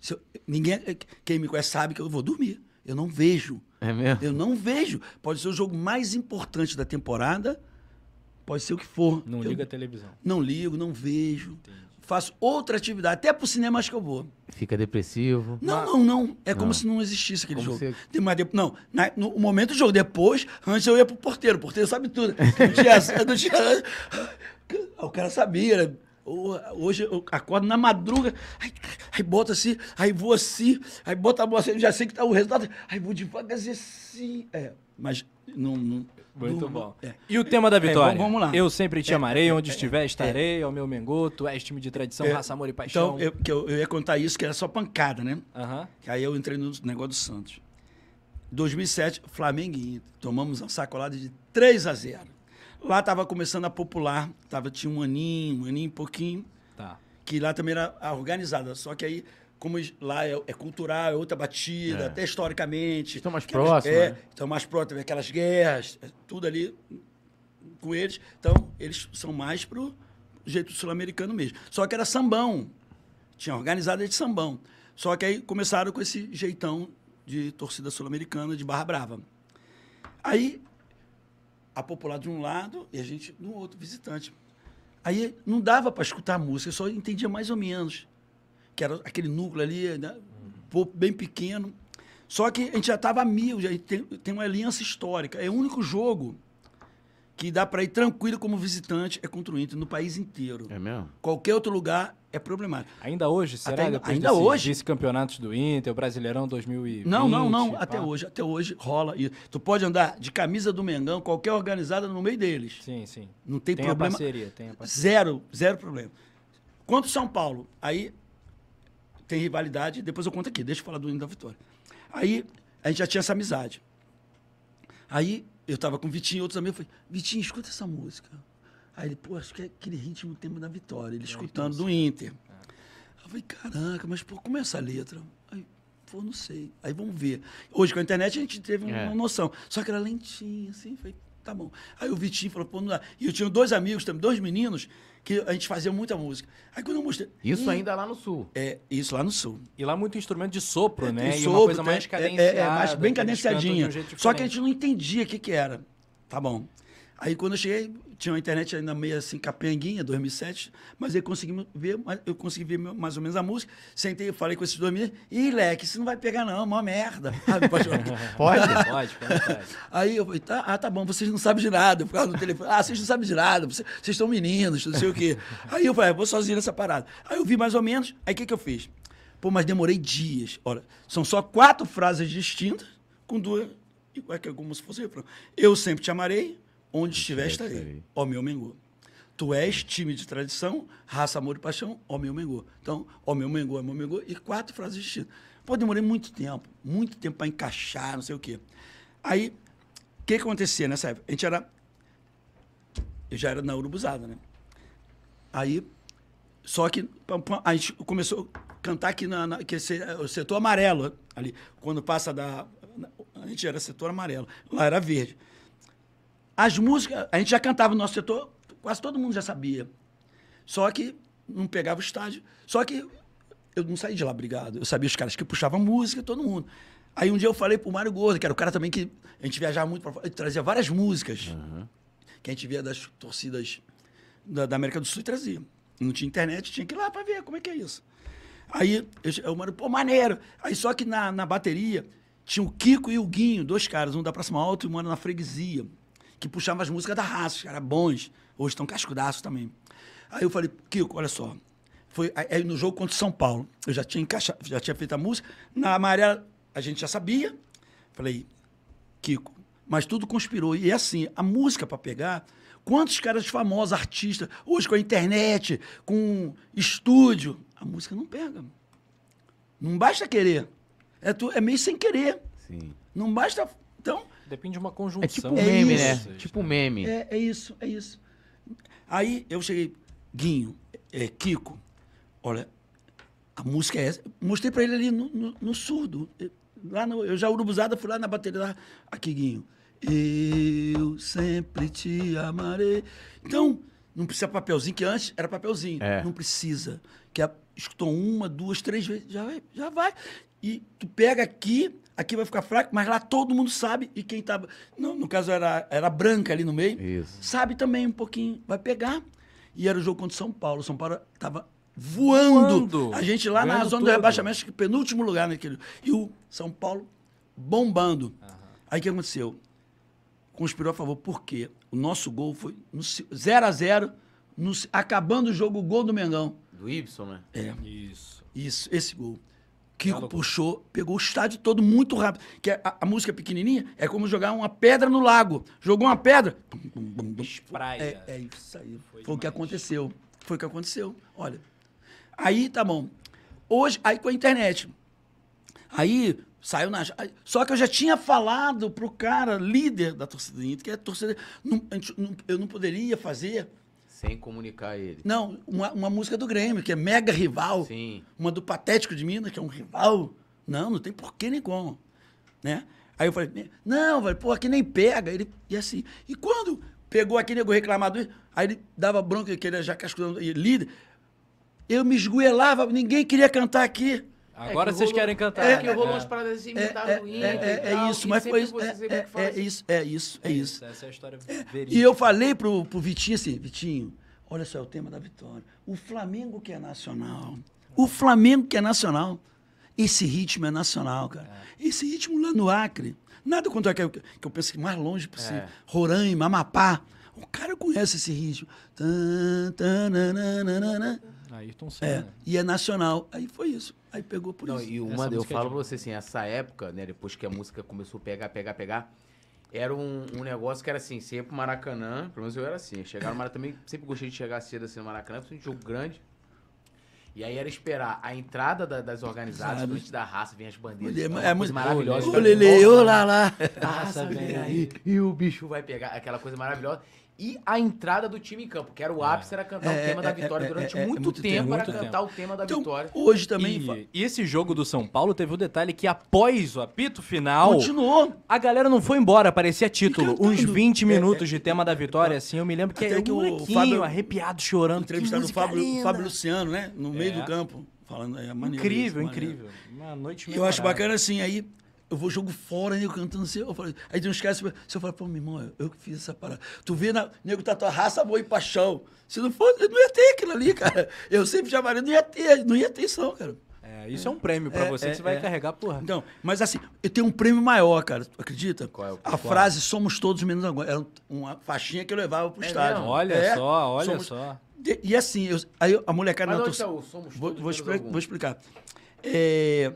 Se eu, ninguém, quem me conhece sabe que eu vou dormir, eu não vejo. É mesmo? Eu não vejo. Pode ser o jogo mais importante da temporada, pode ser o que for. Não liga a televisão. Não ligo, não vejo. Entendi. Faço outra atividade, até pro cinema acho que eu vou. Fica depressivo. Não, não, não. É não. Como se não existisse aquele como jogo. Você... Mas, não, na, no momento do jogo, depois, antes eu ia pro porteiro, o porteiro sabe tudo. Não tinha, não tinha, o cara sabia, era Hoje eu acordo na madruga, aí, aí bota assim, aí vou assim, aí bota a bola assim, já sei que tá o resultado, aí vou devagarzinho assim. É, mas não. não Muito não, bom. É. E o tema da vitória? É, bom, vamos lá. Eu sempre te é, amarei, é, onde é, estiver, é, estarei, é o meu Mengo, tu és time de tradição, é, raça, amor e paixão. Então, eu, que eu, eu ia contar isso, que era só pancada, né? Uhum. Que aí eu entrei no negócio do Santos. dois mil e sete, Flamengo e Inter. Tomamos uma sacolada de três a zero. Lá tava começando a popular, tava, tinha um aninho, um aninho e pouquinho, tá. Que lá também era organizada, só que aí, como lá é, é cultural, é outra batida, é. até historicamente. Estão mais próximos, é, né? Estão mais próximos, aquelas guerras, tudo ali com eles. Então, eles são mais pro jeito sul-americano mesmo. Só que era sambão, tinha organizada de sambão. Só que aí começaram com esse jeitão de torcida sul-americana, de Barra Brava. Aí... a popular de um lado e a gente no outro, visitante. Aí não dava para escutar a música, eu só entendia mais ou menos, que era aquele núcleo ali, né? Bem pequeno. Só que a gente já estava amigo, já tem, tem uma aliança histórica. É o único jogo que dá para ir tranquilo como visitante é contra o Inter, no país inteiro. É mesmo? Qualquer outro lugar é problemático. Ainda hoje? Será? Até, ainda desse, hoje? Esse campeonato do Inter, o Brasileirão dois mil e vinte? Não, não, não. Até pá. hoje. Até hoje rola. E tu pode andar de camisa do Mengão, qualquer organizada no meio deles. Sim, sim. Não tem, tem problema. A parceria, tem a parceria. Zero, zero problema. Quanto ao São Paulo, aí tem rivalidade. Depois eu conto aqui. Deixa eu falar do Inter da Vitória. Aí a gente já tinha essa amizade. Aí eu tava com o Vitinho e outros amigos. Eu falei, Vitinho, escuta essa música. Aí ele, pô, acho que é aquele ritmo tema da vitória, ele é, escutando então, do Inter. É. Eu falei, caraca, mas pô, como é essa letra? Aí, pô, não sei. Aí vamos ver. Hoje, com a internet, a gente teve é. uma noção. Só que era lentinho, assim, falei, tá bom. Aí o Vitinho falou, pô, não dá. E eu tinha dois amigos também, dois meninos, que a gente fazia muita música. Aí quando eu mostrei... Isso hum, ainda lá no Sul. É, isso lá no Sul. E lá muito instrumento de sopro, é, né? E sopro, uma coisa mais cadenciada. É, é mais bem cadenciadinha. Um Só que a gente não entendia o que que era. Tá bom. Aí quando eu cheguei, tinha uma internet ainda meio assim, capenguinha, dois mil e sete, mas eu consegui ver, eu consegui ver mais ou menos a música, sentei, falei com esses dois meninos, e Leque, isso não vai pegar não, é uma merda. Ah, pode, pode, pode, pode. Aí eu falei, tá, ah, tá bom, vocês não sabem de nada, eu ficava no telefone, ah, vocês não sabem de nada, vocês estão meninos, não sei o quê. Aí eu falei, ah, vou sozinho nessa parada. Aí eu vi mais ou menos, aí o que que eu fiz? Pô, mas demorei dias. Olha, são só quatro frases distintas, com duas, igual que como se fosse refrão. Eu sempre te amarei, onde estiver, estarei. Ó meu Mengo. Tu és time de tradição, raça, amor e paixão, ó meu Mengo. Então, ó meu Mengo, ó meu Mengo. E quatro frases de título. Pô, demorei muito tempo. Muito tempo para encaixar, não sei o quê. Aí, o que que acontecia nessa época? A gente era... Eu já era na Urubuzada, né? Aí, só que a gente começou a cantar aqui na, na, que esse, o setor amarelo. Ali, quando passa da... A gente era setor amarelo. Lá era verde. As músicas, a gente já cantava no nosso setor, quase todo mundo já sabia. Só que não pegava o estádio. Só que eu não saí de lá brigado. Eu sabia os caras que puxavam música, todo mundo. Aí um dia eu falei pro Mário Gordo, que era o cara também que a gente viajava muito para fora, trazia várias músicas, uhum, que a gente via das torcidas da, da América do Sul e trazia. Não tinha internet, tinha que ir lá para ver como é que é isso. Aí eu, o Mário, pô, maneiro. Aí só que na, na bateria tinha o Kiko e o Guinho, dois caras, um da Próxima Alta e um na Freguesia, que puxava as músicas da raça, os caras bons. Hoje estão cascudaços também. Aí eu falei, Kiko, olha só. Foi aí no jogo contra o São Paulo. Eu já tinha encaixado, já tinha feito a música. Na amarela, a gente já sabia. Falei, Kiko, mas tudo conspirou. E é assim, a música para pegar... Quantos caras famosos, artistas, hoje com a internet, com estúdio, a música não pega. Não basta querer. É, tu, é meio sem querer. Sim. Não basta... Então... Depende de uma conjunção. É tipo um meme, né? Tipo um meme. É, é isso, é isso. Aí eu cheguei, Guinho, é, Kiko, olha, a música é essa. Mostrei pra ele ali no, no, no surdo. Lá no, eu já urubuzada, fui lá na bateria, lá, aqui, Guinho. Eu sempre te amarei. Então, não precisa papelzinho, que antes era papelzinho. É. Não precisa. Que a, escutou uma, duas, três vezes, já vai, já vai. E tu pega aqui... Aqui vai ficar fraco, mas lá todo mundo sabe. E quem estava... Não, no caso, era, era branca ali no meio. Isso. Sabe também um pouquinho. Vai pegar. E era o jogo contra o São Paulo. O São Paulo estava voando. voando. A gente lá voando na zona tudo. do rebaixamento, penúltimo lugar naquele... E o São Paulo bombando. Aham. Aí o que aconteceu? Conspirou a favor. Por quê? O nosso gol foi zero a zero nos, acabando o jogo, o gol do Mengão. Do Y, né? É. Isso. Isso, esse gol. Kiko puxou, pegou o estádio todo muito rápido. Que a, a música pequenininha é como jogar uma pedra no lago. Jogou uma pedra. Espraia. É, é isso aí. Foi, Foi o que aconteceu. Foi o que aconteceu. Olha. Aí, tá bom. Hoje, aí com a internet. Aí, saiu na... Só que eu já tinha falado pro cara, líder da torcida do Inter, que é torcedor... Não, não, eu não poderia fazer... Sem comunicar ele. Não, uma, uma música do Grêmio, que é mega rival. Sim. Uma do Patético de Minas, que é um rival. Não, não tem porquê nem como. Né? Aí eu falei, não, velho, pô, aqui nem pega. Ele, e assim. E quando pegou aquele nego reclamador, aí ele dava bronca, que ele era já cascudão, líder. Eu me esgoelava, ninguém queria cantar aqui. Agora é que vocês rolou, querem cantar. É que eu vou umas paradas assim, me dar ruim. É isso, mas foi isso. É isso, é isso, é isso. Essa é a história verídica. E eu falei pro, pro Vitinho assim, Vitinho, olha só, é o tema da vitória. O Flamengo que é nacional. O Flamengo que é nacional. Esse ritmo é nacional, cara. É. Esse ritmo lá no Acre. Nada contra aquilo que eu penso que mais longe possível. É. Roraima, Amapá. O cara conhece esse ritmo. Ayrton Senna. É, e é nacional. Aí foi isso. Aí pegou por não, isso. E uma, eu falo é de... pra você assim, essa época, né, depois que a música começou a pegar, pegar, pegar, era um, um negócio que era assim, você ia pro Maracanã, pelo menos eu era assim, chegar no Maracanã, também sempre gostei de chegar cedo assim no Maracanã, porque tinha um jogo grande. E aí era esperar a entrada da, das organizadas, frente da raça, vem as bandeiras. Olhe, é muito maravilhosa. Ô, Lele, ô, lá, lá. Raça vem aí e o bicho vai pegar, aquela coisa maravilhosa. E a entrada do time em campo, que era o ápice, era cantar é, o tema é, da vitória. É, durante é, é, muito, muito tempo, tempo muito era cantar tempo. o tema da então, vitória. Hoje também... E, e esse jogo do São Paulo teve o um detalhe que após o apito final... Continuou. A galera não foi embora, parecia título. Uns vinte minutos é, é, de tema da vitória, é, é, assim. Eu me lembro que era um molequinho arrepiado, chorando. Entrevistado o Fábio, Fábio Luciano, né? No é. meio do campo. Falando, é maneiro, incrível, isso, incrível. Uma noite Eu acho bacana assim, aí... Eu vou jogo fora, nego, cantando assim. Eu falei, aí tem uns caras assim, eu falo, pô, meu irmão, eu que fiz essa parada. Tu vê, na, nego, tá tua raça, amor e paixão. Se não fosse, não ia ter aquilo ali, cara. Eu sempre chamarei, não ia ter, não ia ter isso não, cara. É, isso é, é um prêmio pra é, você, é, que você vai é. carregar, porra. Então, mas assim, eu tenho um prêmio maior, cara, tu acredita? Qual é o, a qual? frase, somos todos menos agora. Era uma faixinha que eu levava pro é estádio. Mesmo? Olha é, só, olha somos... só. E, e assim, eu, aí a molecada... Mas onde tô... somos vou, todos vou, expli vou explicar. É...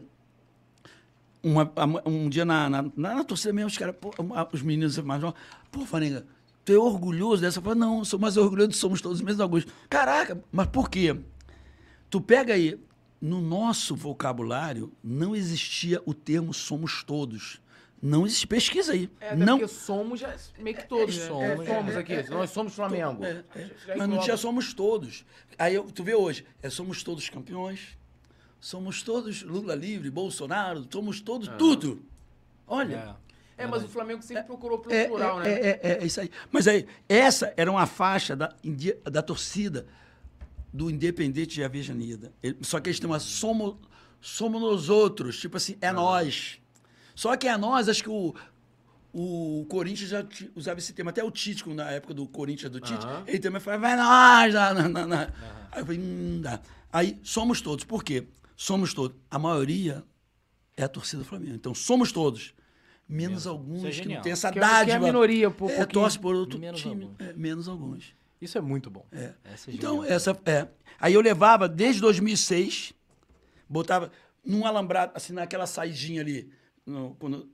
Uma, um dia na, na, na, na torcida mesmo, os caras, os meninos mais novos, pô, Varenga, tu é orgulhoso dessa? Eu falo, não, sou mais orgulhoso, somos todos mesmo alguns. Caraca, mas por quê? Tu pega aí, no nosso vocabulário não existia o termo somos todos. Não existe, pesquisa aí. É, não... porque somos, já, meio que todos é, somos. É, somos é, aqui, é, nós somos Flamengo. É, é, é. Mas não tinha somos todos. Aí tu vê hoje, é somos todos campeões. Somos todos Lula livre, Bolsonaro, somos todos é. tudo. Olha. É, é mas é. o Flamengo sempre é, procurou pelo é, plural, é, né? É, é, é isso aí. Mas aí, essa era uma faixa da, da torcida do Independente de Avejaneda. Só que eles têm uma somos, somos nós outros, tipo assim, é, é nós. Só que é nós, acho que o, o Corinthians já usava esse tema. Até o Tite, na época do Corinthians do Tite, uhum. ele também falava, vai nós! Não, não, não. Uhum. Aí eu falei, hum, dá. Aí somos todos. Por quê? Somos todos. A maioria é a torcida do Flamengo. Então, somos todos. Menos alguns é que não tem essa dádiva. Porque é a minoria, por é, torce por outro menos time. Alguns. É, menos alguns. Isso é muito bom. É. Essa é então, genial. essa... É. Aí eu levava, desde dois mil e seis, botava num alambrado, assim, naquela saidinha ali, no, quando,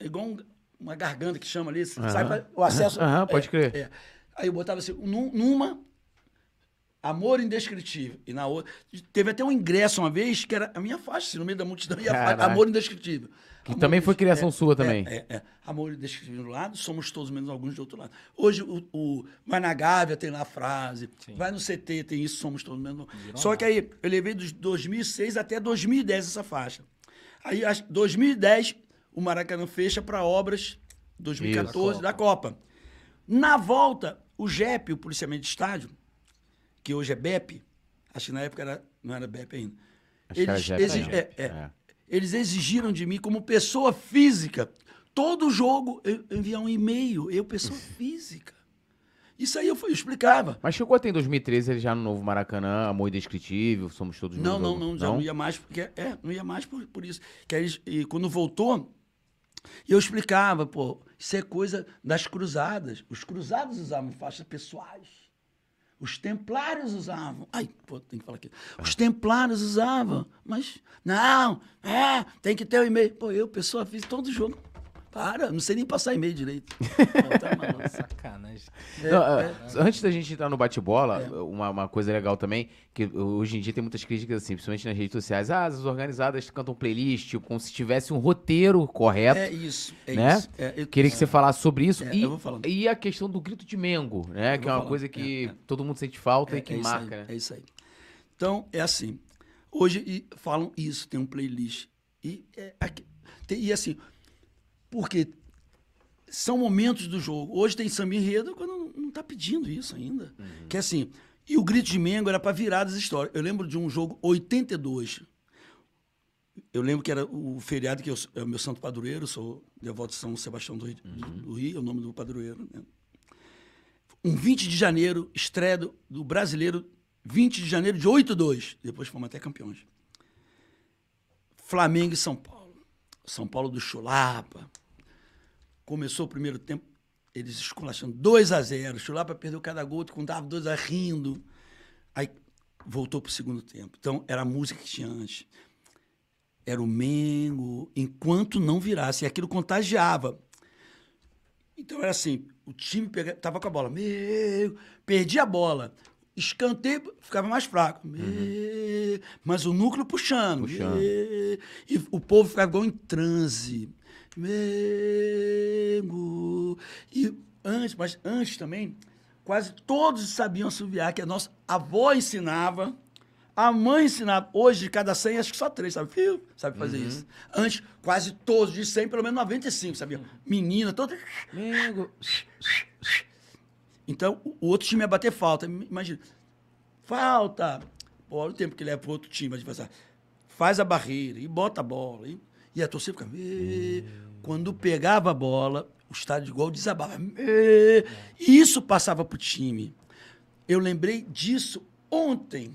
igual um, uma garganta que chama ali, assim, uhum. sai pra, o acesso... Aham, uhum. é, pode crer. É. Aí eu botava assim, num, numa... Amor Indescritível. E na outra... Teve até um ingresso uma vez, que era a minha faixa, assim, no meio da multidão, e a faixa, Amor Indescritível. Que Amor também foi criação é, sua é, também. É, é, é. Amor Indescritível de um lado, somos todos menos alguns do outro lado. Hoje, o, o... vai na Gávea, tem lá a frase. Sim. Vai no C T, tem isso, somos todos menos alguns. Só que aí, eu levei dos dois mil e seis até dois mil e dez essa faixa. Aí, dois mil e dez, o Maracanã fecha para obras dois mil e quatorze isso, da, Copa. da Copa. Na volta, o J E P, o policiamento de estádio, que hoje é B E P, acho que na época era, não era B E P ainda. Acho eles, que era J E P, é, é, é. eles exigiram de mim, como pessoa física, todo jogo eu enviar um e-mail, eu, pessoa física. Isso aí eu, eu explicava. Mas chegou até em dois mil e treze, ele já no novo Maracanã, Amor Indescritível, somos todos... Não, não, não, já não? não ia mais, porque, é, não ia mais por, por isso. Que eles, e quando voltou, eu explicava, pô, isso é coisa das cruzadas. Os cruzados usavam faixas pessoais. Os templários usavam. Ai, pô, tem que falar aqui. Os templários usavam, mas não, é, tem que ter o e-mail. Pô, eu, pessoa, fiz todo jogo. Para, não sei nem passar e-mail direito. Pô, tá maluco. Sacanagem. É, não, é, antes da gente entrar no bate-bola, é. uma, uma coisa legal também, que hoje em dia tem muitas críticas, assim, principalmente nas redes sociais. Ah, as organizadas cantam playlist, tipo, como se tivesse um roteiro correto. É isso, é né? isso. É, eu, Queria é, que você falasse sobre isso. É, e, eu vou e a questão do grito de Mengo, né? Que é uma falando. coisa que é, é. todo mundo sente falta é, e que é marca. Aí, né? É isso aí. Então, é assim. Hoje e, falam isso, tem um playlist. E, é, aqui, tem, e assim... Porque são momentos do jogo. Hoje tem samba enredo quando não está pedindo isso ainda. Uhum. Que é assim, e o grito de Mengo era para virar das histórias. Eu lembro de um jogo oitenta e dois. Eu lembro que era o feriado que eu, é o meu santo padroeiro, sou devoto de São Sebastião do Rio, uhum. do Rio, é o nome do padroeiro. Né? Um vinte de janeiro, estreia do, do brasileiro, vinte de janeiro de oitenta e dois. Depois fomos até campeões. Flamengo e São Paulo. São Paulo do Chulapa. Começou o primeiro tempo, eles esculachando dois a zero. Chulapa perdeu cada gol, contava dois a zero, rindo. Aí voltou para o segundo tempo. Então, era a música que tinha antes. Era o Mengo, enquanto não virasse. E aquilo contagiava. Então, era assim, o time pegava, tava com a bola. Meu, perdi a bola. Escanteio, ficava mais fraco. Uhum. Mas o núcleo puxando. puxando. E o povo ficava igual em transe. Mengo. E antes, mas antes também, quase todos sabiam assoviar, que a nossa avó ensinava, a mãe ensinava. Hoje, de cada cem, acho que só três, sabe? Fio, sabe fazer uhum. isso. Antes, quase todos, de cem, pelo menos noventa e cinco, sabiam. Menina, todo... Mengo. Então, o outro time ia bater falta. Imagina. Falta. Pô, olha o tempo que leva para o outro time. Faz a barreira e bota a bola. E, e a torcida fica... Meu... Quando pegava a bola, o estádio igual desabava. Meu... E isso passava para o time. Eu lembrei disso ontem.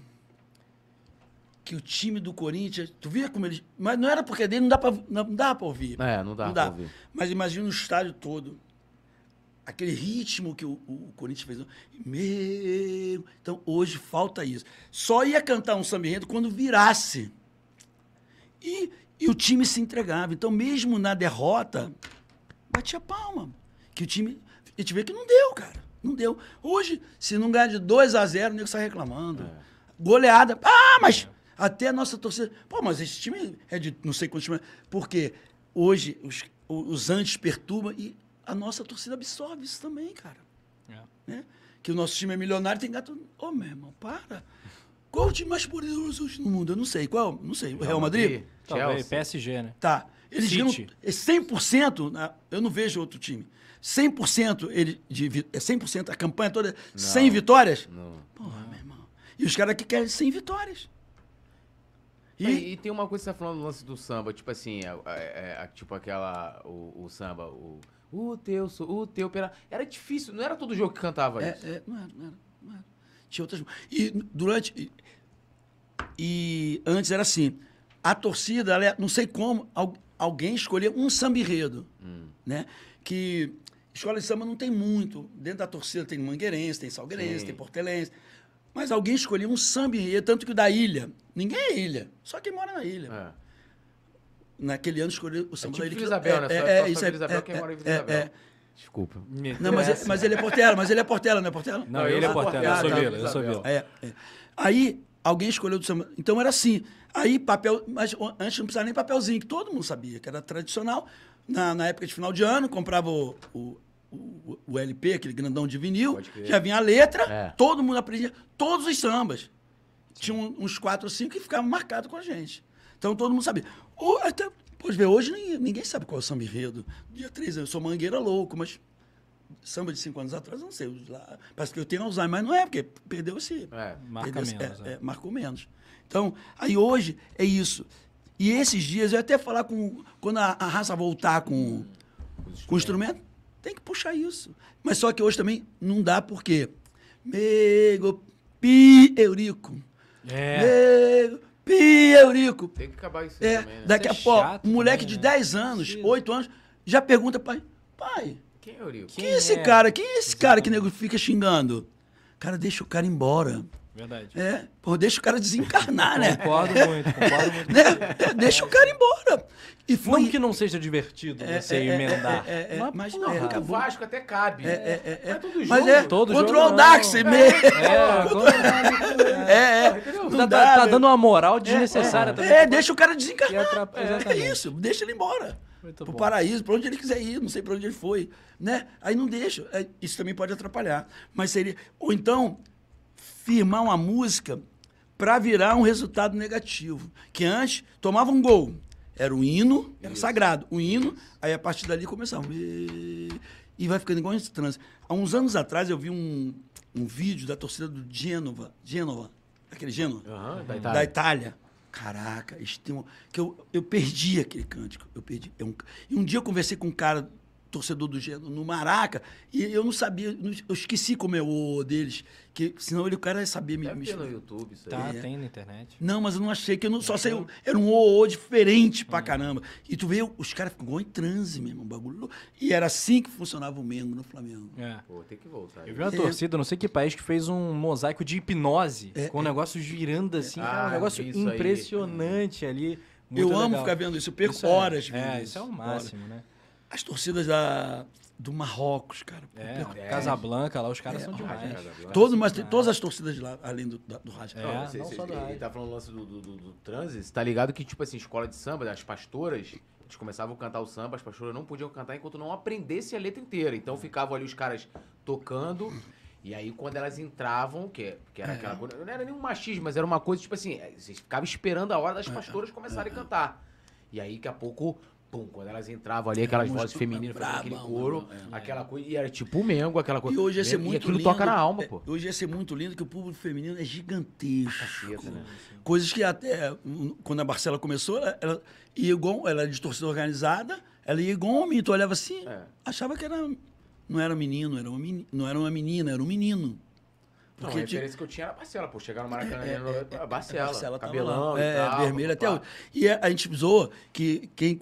Que o time do Corinthians... Tu via como eles... Mas não era porque dele, não dá para não dá para ouvir. É, não dá, não dá para ouvir. Mas imagina o estádio todo. Aquele ritmo que o, o Corinthians fez. Meu... Então, hoje falta isso. Só ia cantar um samba enredo quando virasse. E, e o time se entregava. Então, mesmo na derrota, batia palma. Que o time... A gente vê que não deu, cara. Não deu. Hoje, se não ganhar de dois a zero, o nego sai reclamando. É. Goleada. Ah, mas... Até a nossa torcida... Pô, mas esse time é de não sei quantos... Porque hoje os, os antes perturbam e... A nossa torcida absorve isso também, cara. É. Né? Que o nosso time é milionário, tem gato... Ô, oh, meu irmão, para. Qual o time mais poderoso no mundo? Eu não sei. Qual? Não sei. O Real Madrid? Talvez, P S G, né? Tá. Eles ganham cem por cento... Eu não vejo outro time. cem por cento ele de, é cem por cento a campanha toda, não. cem vitórias? Não. Porra, não. meu irmão. E os caras que querem cem vitórias. E... E, e tem uma coisa que você tá falando do lance do samba, tipo assim, é, é, é, tipo aquela... O, o samba... O... O teu, o teu, pera... Era difícil, não era todo jogo que cantava é, isso. É, não era, não era, não era. Tinha outras... E durante... E, e antes era assim, a torcida, ela, não sei como, alguém escolheu um samba enredo, hum. né? Que escola de samba não tem muito. Dentro da torcida tem mangueirense, tem salgueirense, Sim. tem portelense. Mas alguém escolheu um samba enredo, tanto que o da ilha. Ninguém é ilha, só quem mora na ilha. É. Naquele ano escolheu o samba é tipo da ilha. Que... É, é, é, é, isso é, Isabel, é, quem é, mora em Vila é, Isabel. É. Desculpa. Não, mas, é, mas ele é Portela, mas ele é Portela, não é Portela? Não, ele é Portela, eu sou Vila, eu sou Vila. É, é. Aí, alguém escolheu do samba. Então era assim. Aí, papel. Mas antes não precisava nem papelzinho, que todo mundo sabia, que era tradicional. Na, na época de final de ano, comprava o, o, o, o L P, aquele grandão de vinil, já vinha a letra, é. todo mundo aprendia, todos os sambas. Tinha uns quatro ou cinco que ficavam marcados com a gente. Então todo mundo sabia. Ou, até, pode ver, hoje ninguém, ninguém sabe qual é o samba enredo. Dia três, eu sou mangueira louco, mas samba de cinco anos atrás, não sei. Lá, parece que eu tenho Alzheimer, mas não é, porque perdeu esse... É, marca perdeu, menos. É, é. É, marcou menos. Então, aí hoje é isso. E esses dias, eu até falar com... Quando a, a raça voltar com, com o instrumento, tem que puxar isso. Mas só que hoje também não dá, porque... Mego, pi, eurico. É. Mego, Pi, Eurico. Tem que acabar isso aí é, também, né? Daqui a pouco, um moleque também, de dez anos, né? oito anos, já pergunta pai, pai, quem é Eurico? Quem, quem é esse é? cara? Quem é esse Exatamente. cara que nego fica xingando? Cara, deixa o cara embora. Verdade. É, pô, deixa o cara desencarnar, né? Concordo muito, concordo muito. Né? É, deixa o cara embora. E foi... Não que não seja divertido é, você é, emendar. É, é, é, mas o é, Vasco até cabe. É, é, é, é. Mas tudo jogo. Mas é, todo contra jogo, o Aldax mesmo. É, é, é. Tá, dá, tá dando uma moral desnecessária é, é, também. É, deixa o cara desencarnar. É, é isso, deixa ele embora. Muito pro bom. Paraíso, pra onde ele quiser ir, não sei pra onde ele foi. Né? Aí não deixa. Isso também pode atrapalhar. Mas seria... Ou então... firmar uma música para virar um resultado negativo. Que antes, tomava um gol. Era um hino, era sagrado. Um hino, aí a partir dali começava. E vai ficando igual esse trânsito. Há uns anos atrás eu vi um, um vídeo da torcida do Gênova. Gênova. Aquele Gênova? Uhum, da Itália. Da Itália. Caraca, eles têm um, que eu, eu perdi aquele cântico. Eu perdi. É um, e um dia eu conversei com um cara... torcedor do Gênova, no Maraca, e eu não sabia, eu esqueci como é o deles, que senão ele, o cara ia saber me, me no YouTube, isso aí. Tá, é. Tem na internet. Não, mas eu não achei, que eu não, só sei, eu, era um o diferente pra hum. caramba. E tu vê, os caras ficam igual em transe mesmo, um bagulho. E era assim que funcionava o Mengo no Flamengo. É. Pô, tem que voltar. Aí. Eu vi uma é. torcida, não sei que país, que fez um mosaico de hipnose, é. com o é. um negócio girando assim, é. ah, um negócio impressionante aí. ali. Muito eu legal. amo ficar vendo isso, eu perco isso horas. É, é isso. isso é o máximo, horas. né? As torcidas da, do Marrocos, cara. É, pô, é. Casablanca, lá os caras é, são demais. Todo, mas tem todas as torcidas lá, além do, da, do rádio. É, não, não, sei, não sei, só da... Ele tá falando do lance do, do, do, do trânsito. Tá ligado que, tipo assim, escola de samba, as pastoras, eles começavam a cantar o samba, as pastoras não podiam cantar enquanto não aprendessem a letra inteira. Então, ficavam ali os caras tocando... E aí, quando elas entravam, que, que era é. aquela... Não era nenhum machismo, mas era uma coisa, tipo assim... Vocês ficavam esperando a hora das pastoras começarem a cantar. E aí, daqui a pouco... Pum, quando elas entravam ali, aquelas vozes femininas, brava, aquele couro, mano, mano, aquela coisa, e era tipo o Mengo, aquela coisa. E hoje ia ser muito lindo. E aquilo lindo, toca na alma, pô. Hoje ia ser muito lindo, que o público feminino é gigantesco. Caceta, né? Coisas que até, quando a Marcela começou, ela, ela ia igual, ela era de torcida organizada, ela ia igual homem, tu olhava assim, é. achava que era, não era um menino, era uma menina, não era uma menina, era um menino. Não, porque a referência te... que eu tinha era a Marcela, pô. Chegar no Maracanã, é, é, é, Marcela, Marcela cabelão é, e tal. É, vermelho até hoje. E a gente zoou que quem...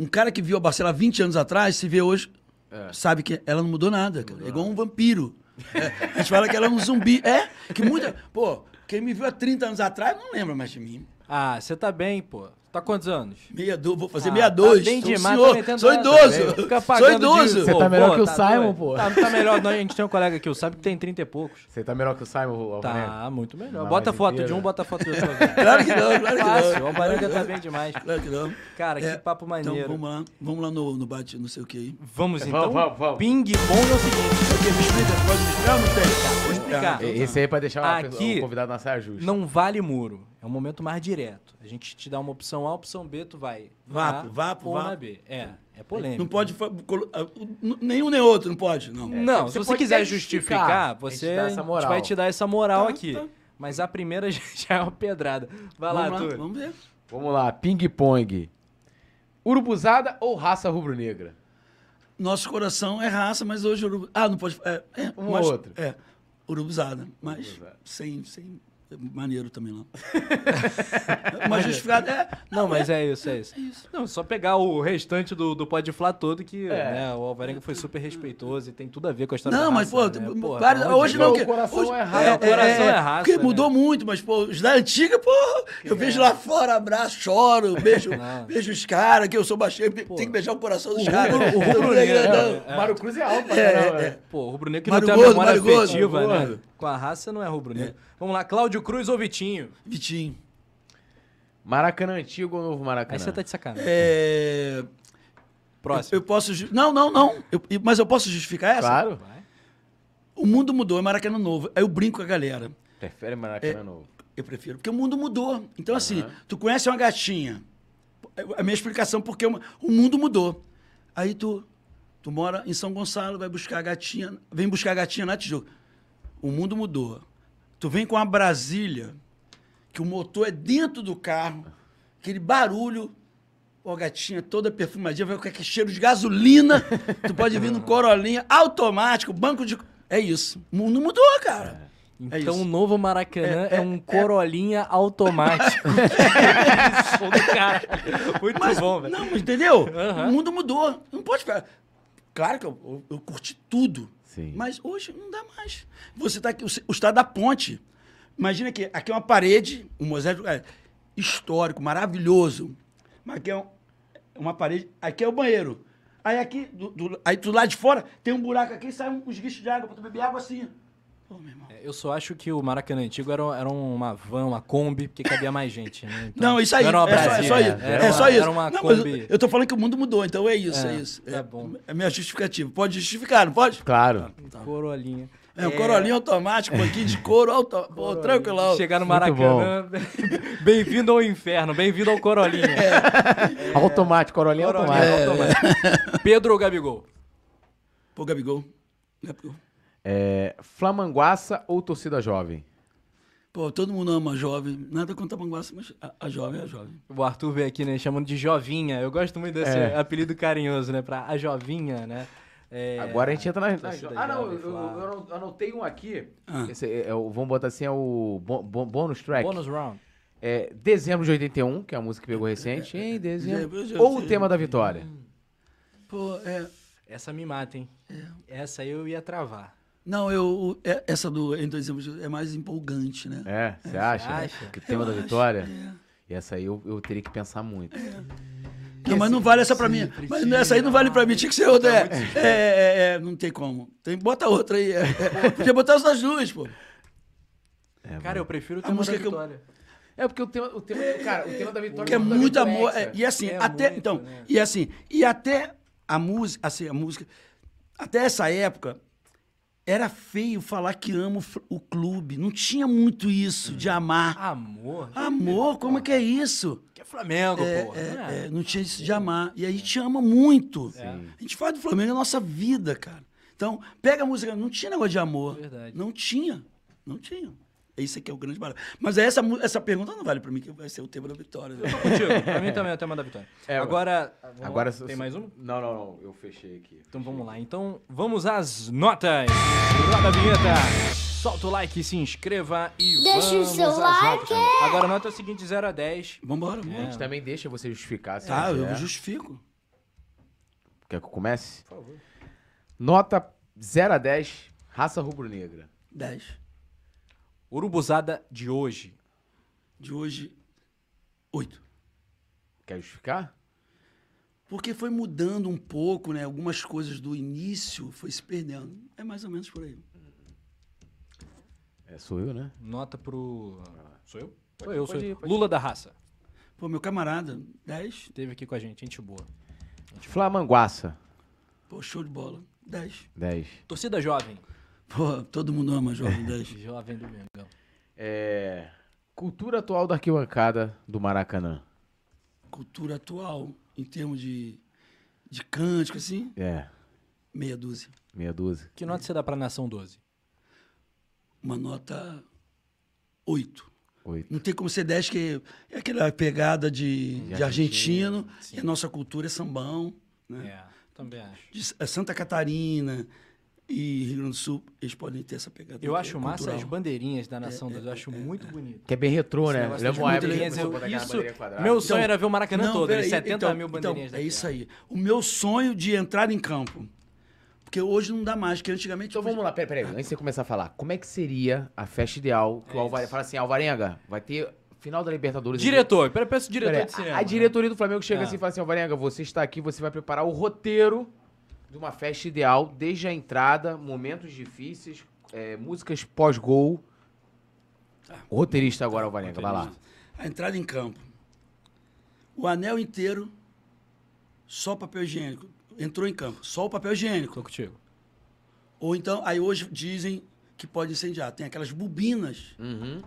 Um cara que viu a Marcela vinte anos atrás, se vê hoje, é. sabe que ela não mudou nada, cara. Mudou é igual nada. um vampiro. É, a gente fala que ela é um zumbi. É, que muita... Pô, quem me viu há trinta anos atrás não lembra mais de mim. Ah, você tá bem, pô. Tá quantos anos? sessenta e dois, vou fazer sessenta e dois. Ah, tá bem demais, senhor, tá sou idoso. Tá sou idoso. Você tá melhor pô, que o tá Simon, pô. Tá, tá melhor, não, a gente tem um colega aqui, o Simon, que tem trinta e poucos. Você tá melhor que o Simon, Alvarenga? Tá, muito melhor. Não, bota foto inteiro. de um, bota foto do outro. Claro que não, claro que não. O Alvarenga tá bem demais. Claro que não. Cara, é, que papo maneiro. Então, vamos lá. Vamos lá no, no bate, não sei o que aí. Vamos então. Vamos, vamos. Ping Pong é o seguinte. Me explica, pode me explicar ou não tem? Vou explicar. Esse aí é pra deixar o convidado na saia justa. Não vale muro. É um momento mais direto. A gente te dá uma opção A, opção B, tu vai. Vapo, vapo, vapo. B. É, é polêmico. Não pode... Nenhum nem outro, não pode, não. É, não, se você quiser justificar, você a gente vai te dar essa moral tá, aqui. Tá. Mas a primeira já é uma pedrada. Vai vamos lá, Arthur. Lá, vamos ver. Vamos lá, ping-pong. Urubuzada ou raça rubro-negra? Nosso coração é raça, mas hoje... Urubu... Ah, não pode... É, é, um mas, ou outro. É, urubuzada, mas urubuzada. sem... sem... Maneiro também lá. Mas justificado é... Não, não mas é, é, isso, é isso, é isso. Não, só pegar o restante do, do Podfla todo, que é. né, o Alvarenga foi super respeitoso e tem tudo a ver com a história Não, da mas, raça, pô, né? pô cara, tá hoje não... Que, o coração hoje, é raça. É, é, o coração é, é raça, porque mudou né? muito, mas, pô, os da antiga, pô, eu é. vejo lá fora, abraço, choro, beijo, beijo os caras, que eu sou baixinho, tem que beijar o coração dos caras. O rubro-negro é... Mário Cruz é alto, né? Pô, o rubro-negro que não tem a memória afetiva, né? Com a raça não é rubro-negro. Vamos lá, Cláudio Cruz ou Vitinho? Vitinho. Maracanã antigo ou novo Maracanã? Aí você tá de sacanagem. É... Próximo. Eu, eu posso... Ju... Não, não, não. Eu, mas eu posso justificar essa? Claro. Vai. O mundo mudou, é Maracanã novo. Aí eu brinco com a galera. Prefere Maracanã é, novo? Eu prefiro, porque o mundo mudou. Então, uhum. assim, tu conhece uma gatinha. A minha explicação, porque uma... o mundo mudou. Aí tu, tu mora em São Gonçalo, vai buscar a gatinha, vem buscar a gatinha na Tijuca. O mundo mudou. Tu vem com a Brasília, que o motor é dentro do carro, aquele barulho, ó, gatinha toda perfumadinha, vai com aquele cheiro de gasolina, tu pode vir no Corolinha, automático, banco de... É isso. O mundo mudou, cara. É. Então é o novo Maracanã é, é, é um Corolinha é... automático. Isso, cara. Muito mas, bom, velho. Não, mas entendeu? Uhum. O mundo mudou. Não pode ficar... Claro que eu, eu, eu curti tudo. Sim. Mas hoje não dá mais. Você tá aqui, o, o estado da ponte. Imagina aqui, aqui é uma parede, um mosaico é, histórico, maravilhoso. Mas aqui é um, uma parede, aqui é o banheiro. Aí aqui, do, do, aí do lado de fora, tem um buraco aqui e sai uns guichos de água pra tu beber água assim. Pô, meu irmão. Eu só acho que o Maracanã Antigo era, era uma van, uma Kombi, porque cabia mais gente, né? Então, não, isso aí. Era uma Brasília, é só, é só isso. Era, é só uma, isso. Era uma não, Kombi. Eu, eu tô falando que o mundo mudou, então é isso, é, é isso. Tá é, bom. É minha justificativa. Pode justificar, não pode? Claro. Tá. Corolinha. É, o é... corolinha automático, um pouquinho de couro, auto... Pô, tranquilo. Chegar no Maracanã, bem-vindo ao inferno, bem-vindo ao corolinha. É. É. Automático, corolinha, corolinha automático. É. automático. Pedro ou Gabigol? Pô, Gabigol. Gabigol. É, Flamanguaça ou torcida jovem? Pô, todo mundo ama a jovem. Nada contra a Manguaça, mas a, a jovem é a jovem. O Arthur veio aqui, né, chamando de jovinha. Eu gosto muito desse é. apelido carinhoso, né, pra a jovinha, né? É, agora a gente entra na... na jo... Ah, não, eu, eu, eu anotei um aqui. Ah. Esse é o, vamos botar assim, é o bon, bon, bônus track. Bônus round. É, Dezembro de oitenta e um, que é a música que pegou recente. É, é, é, em dezembro. dezembro ou o tema da vitória. Pô, é... Essa me mata, hein? É. Essa eu ia travar. Não, eu... Essa do Em Dezembro é mais empolgante, né? É, você é, acha? acha? Né? Que o tema eu da acho, vitória. É. E essa aí eu, eu teria que pensar muito. É. Não, mas não vale essa pra mim. Sim, mas essa aí não vale pra mim. Tinha que ser outra. É, é, é, não tem como. Tem, bota outra aí. É, é. Podia botar essas duas, pô. É, cara, eu prefiro o tema da vitória. Eu... É, porque o tema, o tema, é, cara, o tema da vitória... Porque é muito amor. É, e assim, é até... Muito, então, né? E assim, e até a música... Assim, a música... Até essa época, era feio falar que amo o clube. Não tinha muito isso hum. de amar. Amor? Amor? Como é que é isso? Que é Flamengo, é, porra. É, é, não tinha isso de amar. E a gente ama muito. Sim. A gente fala do Flamengo, é a nossa vida, cara. Então, pega a música. Não tinha negócio de amor. Verdade. Não tinha. Não tinha. Isso aqui é o grande barato. Mas essa, essa pergunta não vale pra mim, que vai ser o tema da vitória. Né? Contigo. Pra mim também é o tema da vitória. É, agora... agora tem mais um? Não, não, não. Eu fechei aqui. Então vamos lá. Então vamos às notas. Roda a vinheta. Solta o like, se inscreva e deixa vamos o seu like. Notas. Agora a nota é o seguinte, zero a dez. Vambora. É. A gente também deixa você justificar. Se tá, eu quiser. Justifico. Quer que eu comece? Por favor. Nota zero a dez, Raça Rubro-Negra. dez. Urubuzada de hoje. De hoje, oito. Quer justificar? Porque foi mudando um pouco, né? Algumas coisas do início foi se perdendo. É mais ou menos por aí. É, sou eu, né? Nota pro... Sou eu? Sou eu, sou eu. Lula da Raça. Pô, meu camarada, dez. Teve aqui com a gente, gente boa. Gente Flamanguaça. Boa. Pô, show de bola. dez. dez. Torcida jovem. Pô, todo mundo ama Jovem dez. Jovem do Mengão. É, cultura atual da arquibancada do Maracanã. Cultura atual, em termos de, de cântico, assim? É. Meia dúzia. Meia dúzia. Que nota é. você dá pra Nação doze? Uma nota oito. oito. Não tem como ser dez, que é aquela pegada de, de, de argentino. Sim. E a nossa cultura é sambão. Né? É, também acho. De, é Santa Catarina... E Rio Grande do Sul, eles podem ter essa pegada. Eu acho cultural. Massa as bandeirinhas da Nação é, doze, eu acho é, muito é, bonito. Que é bem retrô, né? Lembro uma época que isso, meu sonho então, era ver o Maracanã não, todo, aí, setenta então, mil bandeirinhas. Então, é isso aí. O meu sonho de entrar em campo. Porque hoje não dá mais, porque antigamente... Então depois... vamos lá, peraí, peraí, antes de você começar a falar. Como é que seria a festa ideal que é o Alvarenga... Fala assim, Alvarenga, vai ter... Final da Libertadores. Diretor, peraí, peço diretor pera, de cinema. A, a diretoria do Flamengo chega ah. assim e fala assim, Alvarenga, você está aqui, você vai preparar o roteiro... de uma festa ideal, desde a entrada, momentos difíceis, é, músicas pós-gol. Tá. Roteirista agora, Alvarenga, vai lá. A entrada em campo. O anel inteiro, só papel higiênico. Entrou em campo, só o papel higiênico. Tô contigo. Ou então, aí hoje dizem que pode incendiar. Tem aquelas bobinas. Uhum.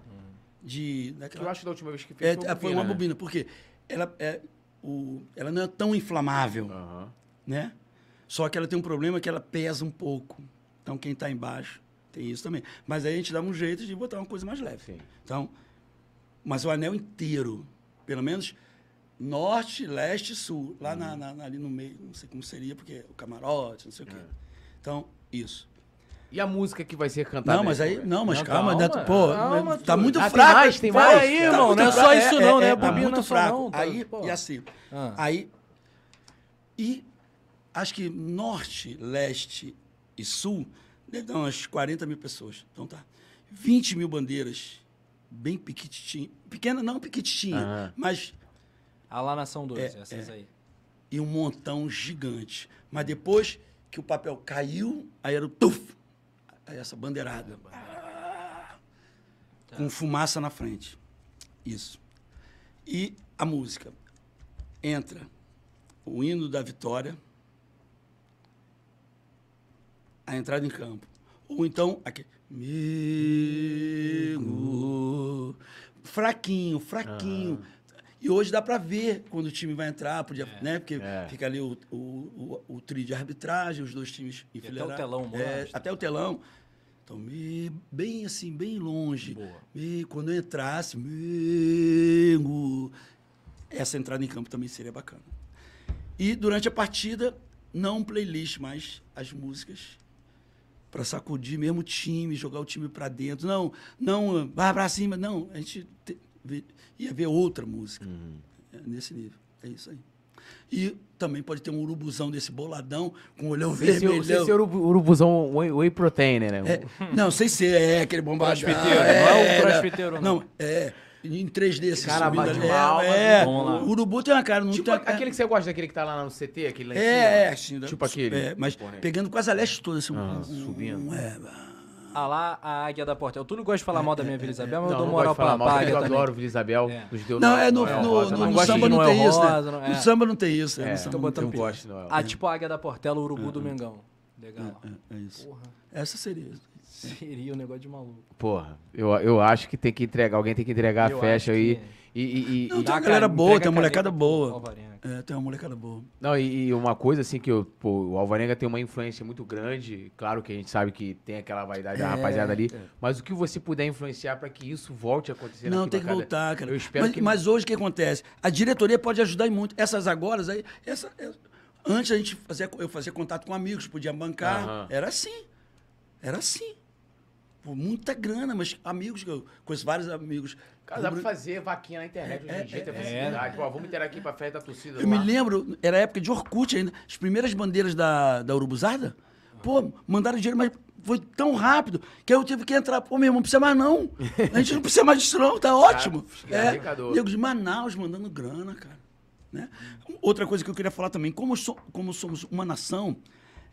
De, daquela... Eu acho que da última vez que fez é, foi uma, foi uma né? bobina, porque ela, é, o, ela não é tão inflamável, uhum. né? Só que ela tem um problema que ela pesa um pouco. Então, quem está embaixo tem isso também. Mas aí a gente dá um jeito de botar uma coisa mais leve. Sim. Então, mas o anel inteiro, pelo menos norte, leste, sul. Lá hum. na, na, ali no meio, não sei como seria, porque o camarote, não sei o quê. É. Então, isso. E a música que vai ser cantada? Não, mas aí... Não, mas não, calma. calma, calma pô, calma, tá muito ah, fraco. Tem mais, tem mais. Aí, tá irmão, não é só isso é, não, é, né? É, é, tá muito fraco. Não, tá, aí, pô. E assim. Ah. Aí... E... acho que norte, leste e sul, deve dar umas quarenta mil pessoas. Então tá. vinte mil bandeiras, bem piquititinha. Pequena não piquititinha, uhum. mas... A lá Nação doze, é, essas é. aí. E um montão gigante. Mas depois que o papel caiu, aí era o tuf, aí essa bandeirada. Ah, tá. Com fumaça na frente. Isso. E a música. Entra o hino da vitória, a entrada em campo. Ou então, aqui. Migo. Fraquinho, fraquinho. Ah. E hoje dá para ver quando o time vai entrar, podia, é, né? Porque é. fica ali o, o, o, o trio de arbitragem, os dois times enfileirados. Até o telão, mano. É, até o telão. Então, me, bem assim, bem longe. Me, quando eu entrasse, me, essa entrada em campo também seria bacana. E durante a partida, não playlist, mas as músicas para sacudir mesmo o time, jogar o time para dentro. Não, não, vai para cima, não. A gente... Te, ia ver outra música, uhum. nesse nível, é isso aí. E também pode ter um urubuzão desse boladão, com olhão vermelhão. Sei se é urubuzão whey, whey protein, né? É, não, sei se é aquele bombadão. Ah, é, não é o crossfiteiro, não. Não, é, em três D, assim, cara, subindo ali. É, é, o urubu tem uma cara... Não tipo tem uma cara. Aquele que você gosta, daquele que tá lá no C T, aquele lá em cima. É, assim, tipo aquele. É, mas porra, pegando quase a leste toda, assim. Ah, um, subindo. Um, é, Ah lá, a Águia da Porta. Eu tudo gosto de falar é, mal da minha Vila Isabel, é, mas eu dou moral pra lá. Eu adoro Vila Isabel. É. Não, não, é no, Noel no, Rosa, no, no samba não tem isso, Rosa, né? Não, é. No samba não tem isso. É, é, samba não tem eu gosto, Noel. Ah, tipo a Águia da Portela, o Urubu é, do Mengão. Legal. É, é, é isso. Porra. Essa seria isso. Seria um negócio de maluco. Porra, eu, eu acho que tem que entregar, alguém tem que entregar eu a festa aí. E, e, e, não, e, tem uma galera boa, tem uma molecada boa. É, tem uma molecada boa. Não, e, e uma coisa assim que eu, pô, o Alvarenga tem uma influência muito grande. Claro que a gente sabe que tem aquela vaidade é, da rapaziada ali. É. Mas o que você puder influenciar para que isso volte a acontecer? Não, tem que cada... voltar, cara. Eu espero mas, que... mas hoje o que acontece? A diretoria pode ajudar em muito. Essas agora, aí, essa, essa... antes a gente fazia, eu fazia contato com amigos, podia bancar. Uhum. Era assim. Era assim. Pô, muita grana, mas amigos, eu conheço vários amigos. Cara, dá pra fazer vaquinha na internet hoje em dia, tem facilidade. Pô, vamos ter aqui pra festa da torcida. Eu lá. me lembro, era época de Orkut ainda, as primeiras bandeiras da, da Urubuzada, pô, mandaram dinheiro, mas foi tão rápido que eu tive que entrar. Pô, meu irmão, não precisa mais não. A gente não precisa mais disso não, tá ótimo. Cara, é, nego de Manaus mandando grana, cara. Né? Outra coisa que eu queria falar também, como, so, como somos uma nação,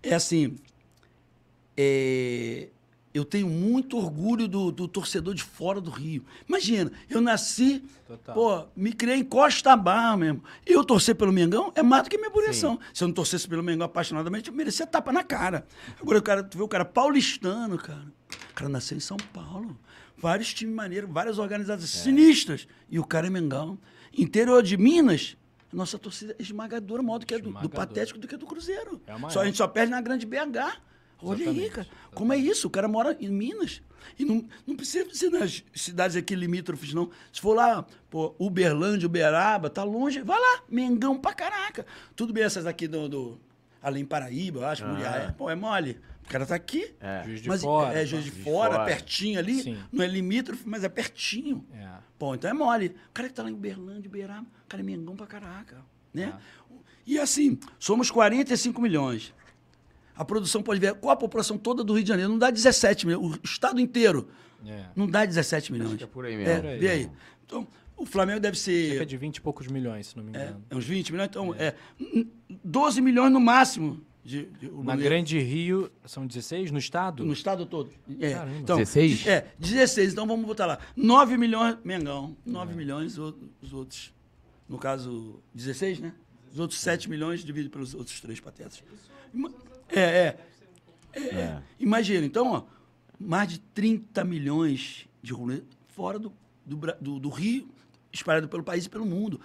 é assim... É... Eu tenho muito orgulho do, do torcedor de fora do Rio. Imagina, eu nasci, Total. pô, me criei em Costa Barra mesmo. Eu torcer pelo Mengão é mais do que minha obrigação. Se eu não torcesse pelo Mengão apaixonadamente, eu merecia tapa na cara. Agora, o cara, tu vê o cara paulistano, cara. O cara nasceu em São Paulo. Vários times maneiros, várias organizações é. sinistras. E o cara é Mengão. Interior de Minas, nossa torcida é esmagadora, maior do que a do, do Patético do que a do Cruzeiro. É a, só, a gente só perde na grande B H. Olha Exatamente. aí, cara. Exatamente. Como é isso? O cara mora em Minas. E não, não precisa ser nas cidades aqui limítrofes, não. Se for lá, pô, Uberlândia, Uberaba, tá longe, vai lá. Mengão pra caraca. Tudo bem essas aqui do... do Além Paraíba, eu acho, ah. Muriaé. Pô, é mole. O cara tá aqui. É, Juiz de mas Fora. É, é Juiz de Juiz Fora, Fora, pertinho ali. Sim. Não é limítrofe, mas é pertinho. É. Pô, então é mole. O cara que tá lá em Uberlândia, Uberaba, o cara é Mengão pra caraca, né? É. E assim, somos quarenta e cinco milhões. A produção pode ver qual a população toda do Rio de Janeiro. Não dá dezessete milhões. O estado inteiro é. não dá dezessete milhões. Acho que é por aí mesmo. É, por aí, vê aí. Então, o Flamengo deve ser... Cerca de vinte e poucos milhões, se não me engano. É, é uns vinte milhões? Então, é. é doze milhões no máximo. De, de, Na de... Grande Rio, são dezesseis no estado? No estado todo. É. Então, dezesseis? É, dezesseis. Então, vamos botar lá. nove milhões, Mengão. nove milhões, os outros. No caso, dezesseis, né? Os outros sete milhões dividido pelos outros três patetas. É, é, é, é. Imagina, então, ó, mais de trinta milhões de rubro-negros fora do, do, do, do Rio, espalhado pelo país e pelo mundo.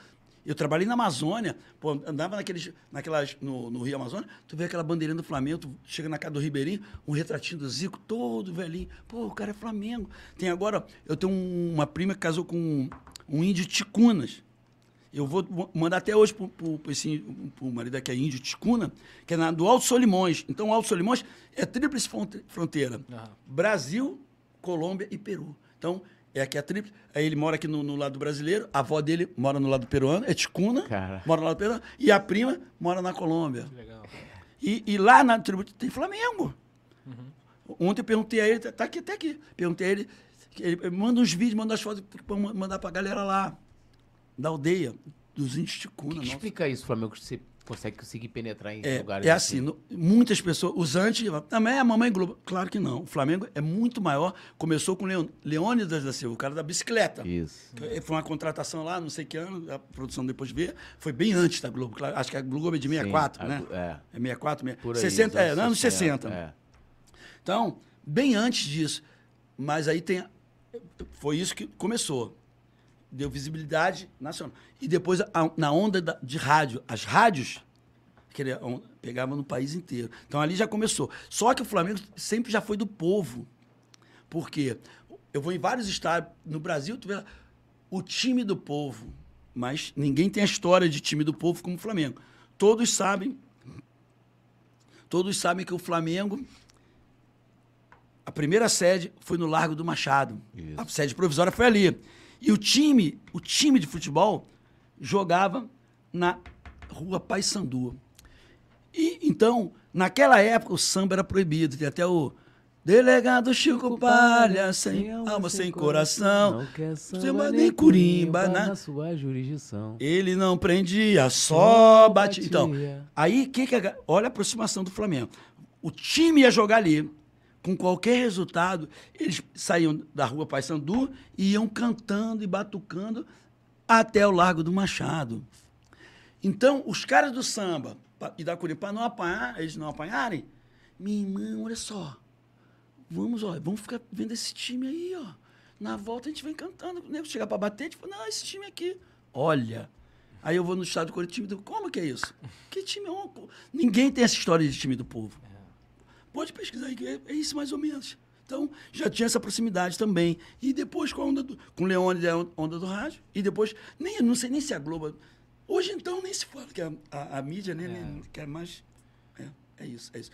Eu trabalhei na Amazônia, pô, andava naqueles, naquelas, no, no Rio Amazônia, tu vê aquela bandeirinha do Flamengo, tu chega na casa do Ribeirinho, um retratinho do Zico, todo velhinho. Pô, o cara é Flamengo. Tem agora, eu tenho uma prima que casou com um, um índio Ticunas. Eu vou mandar até hoje para o marido que é índio, Ticuna, que é na, do Alto Solimões. Então, o Alto Solimões é tríplice fronteira. Uhum. Brasil, Colômbia e Peru. Então, é aqui a tríplice. Aí ele mora aqui no, no lado brasileiro, a avó dele mora no lado peruano, é Ticuna, Cara. mora no lado peruano, e a prima mora na Colômbia. Que legal. E, e lá na tribuna tem Flamengo. Uhum. Ontem eu perguntei a ele, tá aqui, até aqui. Perguntei a ele, ele manda uns vídeos, manda as fotos para mandar para a galera lá, da aldeia, dos índios Ticuna. Que que explica isso, Flamengo, que você consegue conseguir penetrar em é, lugares? É assim, no, muitas pessoas, os antes, também a Mamãe Globo, claro que não. O Flamengo é muito maior, começou com Leon, Leônidas da Silva, o cara da bicicleta. Isso. Foi uma contratação lá, não sei que ano, a produção depois vê, foi bem antes da Globo, claro, acho que a Globo é de sessenta e quatro, sim, né? É. É sessenta e quatro, por aí, sessenta, é, anos sessenta. É. Então, bem antes disso, mas aí tem, foi isso que começou. Deu visibilidade nacional. E depois, a, na onda da, de rádio, as rádios pegavam no país inteiro. Então, ali já começou. Só que o Flamengo sempre já foi do povo. Por quê? Eu vou em vários estados. No Brasil, tu vê lá, o time do povo. Mas ninguém tem a história de time do povo como o Flamengo. Todos sabem, todos sabem que o Flamengo... A primeira sede foi no Largo do Machado. Isso. A sede provisória foi ali. E o time, o time de futebol jogava na Rua Paissandu. E, então, naquela época, o samba era proibido. Tem até o Delegado Chico, Chico Palha, sem alma, sem coração, não quer nem curimba, né? Na sua jurisdição. Ele não prendia, só batia. Então, aí, que que é? Olha a aproximação do Flamengo. O time ia jogar ali. Com qualquer resultado, eles saíam da Rua Paissandu e iam cantando e batucando até o Largo do Machado. Então, os caras do samba e da curimba, para não apanhar, eles não apanharem, minha irmã, olha só, vamos, ó, vamos ficar vendo esse time aí, ó. Na volta a gente vem cantando, o nego chegar para bater, tipo, não, esse time aqui, olha. Aí eu vou no estado do Corinthians, digo, como que é isso? Que time é um? Ninguém tem essa história de time do povo. Pode pesquisar aí, é isso mais ou menos. Então, já tinha essa proximidade também. E depois com a onda do... Com o Leônidas, a onda do rádio. E depois... Nem, não sei nem se a Globo... Hoje, então, nem se fala que a, a, a mídia, né? É. Nem, que é mais... É, é isso, é isso.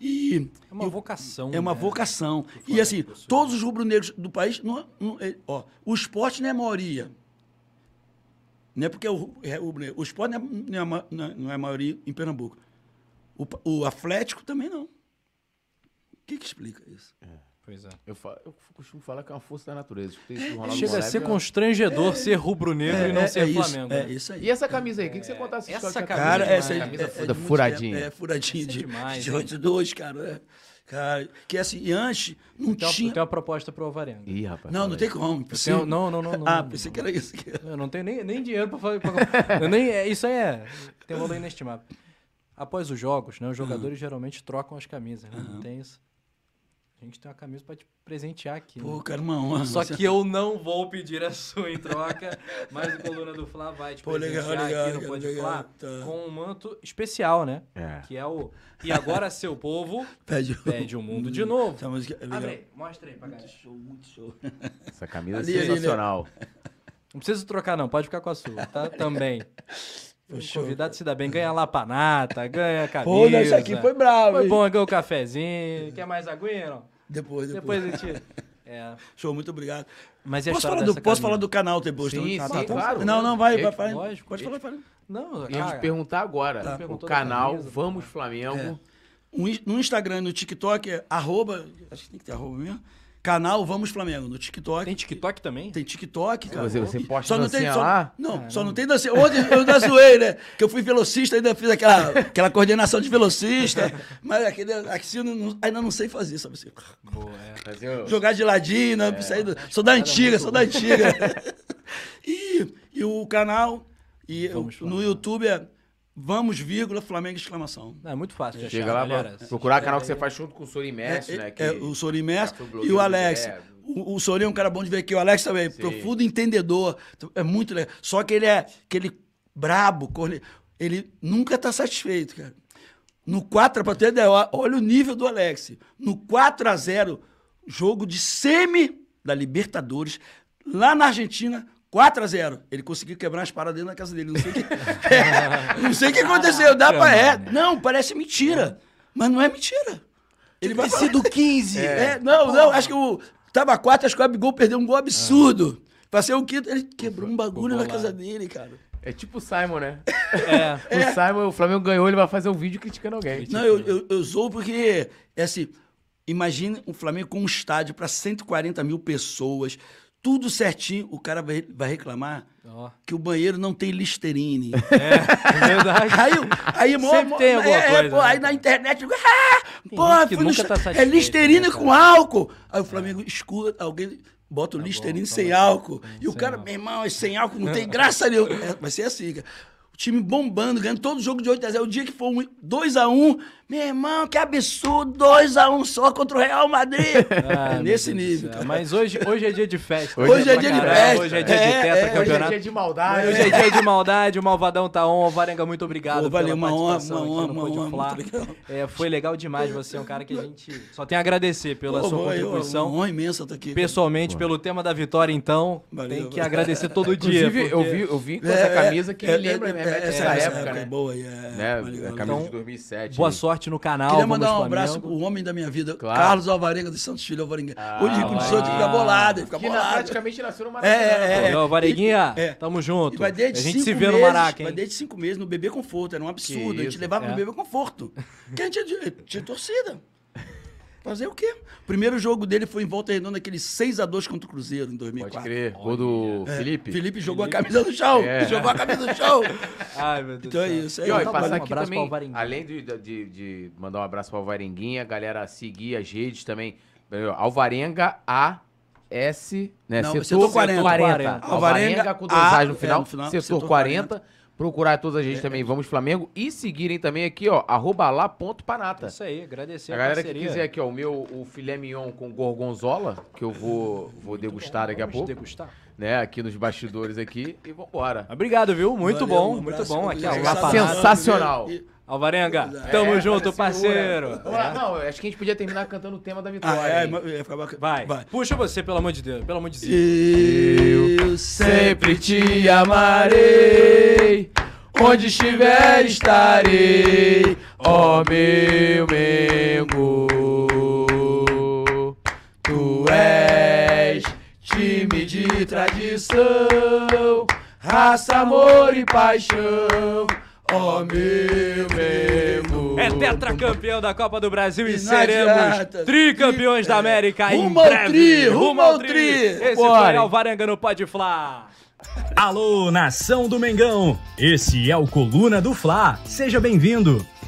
E, é uma eu, vocação. É uma né? vocação. E assim, todos os rubro-negros do país... Não, não, é, ó, o esporte não é a maioria. Não é porque o, é, o, o esporte não é, não, é, não é a maioria em Pernambuco. O, o Atlético também não. O que, que explica isso? É. Pois é. Eu, falo, eu costumo falar que é uma força da natureza. É, chega a ser constrangedor é, ser rubro-negro é, e não é, ser é Flamengo. Isso, né? É isso aí. E essa camisa aí? O é, que, que você contasse? Essa camisa, cara, é, essa é, camisa é, é, furadinha. É, é furadinha é de, demais, de oito dois, cara. É, cara. Que assim, e antes não então, tinha... Eu tenho uma proposta pro Alvarenga. Ih, rapaz. Não, não tem como. Tenho, não, não, não, não. Ah, não, pensei não, que era isso. Que era. Eu não tenho nem, nem dinheiro para fazer... Pra, eu nem, isso aí é... Tem um valor inestimável. Após os jogos, né, os jogadores geralmente trocam as camisas. Não tem isso. A gente tem uma camisa para te presentear aqui. Pô, né? Cara, uma honra. Só que eu não vou pedir a sua em troca, mas o Coluna do Fla vai te Pô, presentear legal, legal, aqui no Podfla tá. com um manto especial, né? É. Que é o... E agora, seu povo, pede, pede o mundo de novo. Essa música é legal. Abre aí, mostra aí pra galera. Muito show, muito show. Essa camisa ali, é sensacional. Ali, né? Não precisa trocar, não. Pode ficar com a sua, tá? Também. O convidado se dá bem, ganha Lapa Nata, ganha camisa. Pô, isso aqui foi bravo. Foi bom, ganhou um cafezinho. Quer mais aguinha, não? Depois, depois. Depois a gente... É. Show, muito obrigado. Mas posso falar, do, posso falar do canal depois? Sim, sim, tá, tá, claro. Não, não, vai, vai, vai. Lógico. Pode falar, fala. Não, eu ia te perguntar agora. Tá. O canal camisa, Vamos Flamengo. É. No Instagram, no TikTok, é arroba... Acho que tem que ter arroba mesmo. Canal Vamos Flamengo, no TikTok. Tem TikTok também? Tem TikTok, cara. Você, você posta só não tem, só, lá? Não, ah, só não, não tem dancinha. Ontem eu ainda zoei, né? Que eu fui velocista, ainda fiz aquela, aquela coordenação de velocista. Mas aquele, assim, eu não, ainda não sei fazer, sabe assim? Boa, é. Jogar de ladinho, né? É, do, sou da antiga, sou da antiga. e, e o canal, e eu, no YouTube é... Vamos, vírgula, Flamengo, exclamação. É muito fácil de achar. Chega lá, galera. Procurar o canal que você faz junto com o Sori Messi, é, né? Que é, o Sori Messi e o Alex. É. O, o Sori é um cara bom de ver aqui. O Alex também é Sim. profundo entendedor. É muito legal. Só que ele é aquele brabo, corne... ele nunca tá satisfeito, cara. No quatro, pra ter ideia, olha o nível do Alex. No quatro a zero, jogo de semi da Libertadores, lá na Argentina... quatro a zero. Ele conseguiu quebrar as paradas dentro da casa dele. Não sei o que, é, não sei que aconteceu. Dá pra... É. Não, parece mentira. Mas não é mentira. Ele vai ser do quinze. É. É, não, não. Acho que o Tabaquato, acho que o Abigol perdeu um gol absurdo. Pra ser o quinto, ele quebrou um bagulho na casa dele, cara. É tipo o Simon, né? É. O é. Simon, o Flamengo ganhou, ele vai fazer um vídeo criticando alguém. Não, eu, eu, eu zoo porque, é assim, imagina o Flamengo com um estádio para cento e quarenta mil pessoas, tudo certinho, o cara vai, vai reclamar oh. que o banheiro não tem Listerine. É, é verdade. Aí, aí mó, sempre mó, tem alguma é, coisa. Pô, né? Aí na internet, ah, porra, fui no, tá é Listerine né, com álcool. Aí o Flamengo é. escuta, alguém... Bota o tá Listerine bom, sem tá álcool. Bem, e o cara, álcool. Meu irmão, é sem álcool não tem graça nenhuma. É, vai ser assim, cara. O time bombando, ganhando todo jogo de oito a zero. O dia que for dois a um, meu irmão, que absurdo, dois a um só contra o Real Madrid. Ah, é nesse nível. Cara. Mas hoje, hoje é dia de festa. Hoje, hoje é, é dia caramba, de festa. Hoje é dia é, de tetra, é, campeonato. Hoje é dia de maldade. Hoje é dia de maldade. O Malvadão tá on. Alvarenga, muito obrigado. Pô, valeu, pela uma participação honra, aqui uma honra, no Podfla. Legal. É, foi legal demais. Você é um cara que a gente só tem a agradecer pela Pô, sua boy, contribuição. Uma honra imensa estar aqui. Pessoalmente, Pô. pelo tema da vitória, então, valeu, tem que valeu. agradecer todo é, dia. Inclusive, porque... eu vi, eu vi com essa camisa que me lembra mesmo. É, essa, essa época, época né? é boa, yeah. né? Valeu, a camisa de dois mil e sete. Boa aí. sorte no canal. Queria mandar Vamos um abraço pro homem da minha vida, claro. Carlos Alvarenga do Santos Filho Alvarenga. Ah, Hoje com dezoito fica bolado, ele fica que bolado. praticamente nasceu no Maracanã. É, é, é. Alvarenguinha, é. tamo junto. A gente se vê meses, no Maraca, hein? Vai desde cinco meses no Bebê Conforto, era um absurdo. A gente levava é. no Bebê Conforto. Porque a gente tinha, tinha torcida. Fazer o quê? O primeiro jogo dele foi em Volta Redonda, aquele seis a dois contra o Cruzeiro, em dois mil e quatro. Pode crer. Gol do é. Felipe. Felipe jogou Felipe. a camisa no chão. É. Jogou a camisa no chão. Ai, meu Deus. Então é isso. É e, ó, e passar um aqui também, além de, de, de mandar um abraço para o Alvarenguinha, galera, seguir as redes também. Alvarenga A S, né? Não, setor, setor quarenta. quarenta. quarenta. Alvarenga com dois A's no final. É, no final. Setor, setor quarenta. quarenta. Procurar todas as gente é, também, Vamos Flamengo. E seguirem também aqui, ó, arroba lá ponto panata. Isso aí, agradecer a galera a que quiser aqui, ó, o meu o filé mignon com gorgonzola, que eu vou, vou degustar bom, daqui a pouco. Degustar. Né, aqui nos bastidores aqui e vambora. Obrigado, viu? Muito Valeu, bom, um muito bom. Aqui, ó, Lapa Nata. Sensacional. E... Alvarenga, tamo é, junto, parceiro. É. Não, não, acho que a gente podia terminar cantando o tema da vitória. Ah, é, ia ficar bacana. Vai. Vai. Puxa você, pelo amor de Deus, pelo amor de Deus. Eu sempre te amarei, onde estiver estarei, ó meu Mengo. Tu és time de tradição, raça, amor e paixão. Ó, oh, meu Mengo. É tetracampeão da Copa do Brasil e, e seremos tricampeões tri, da América é. em rumo breve. Ao tri, rumo, rumo ao tri. tri. Esse Bora. foi Alvarenga no Podfla. Alô, nação do Mengão. Esse é o Coluna do Fla. Seja bem-vindo.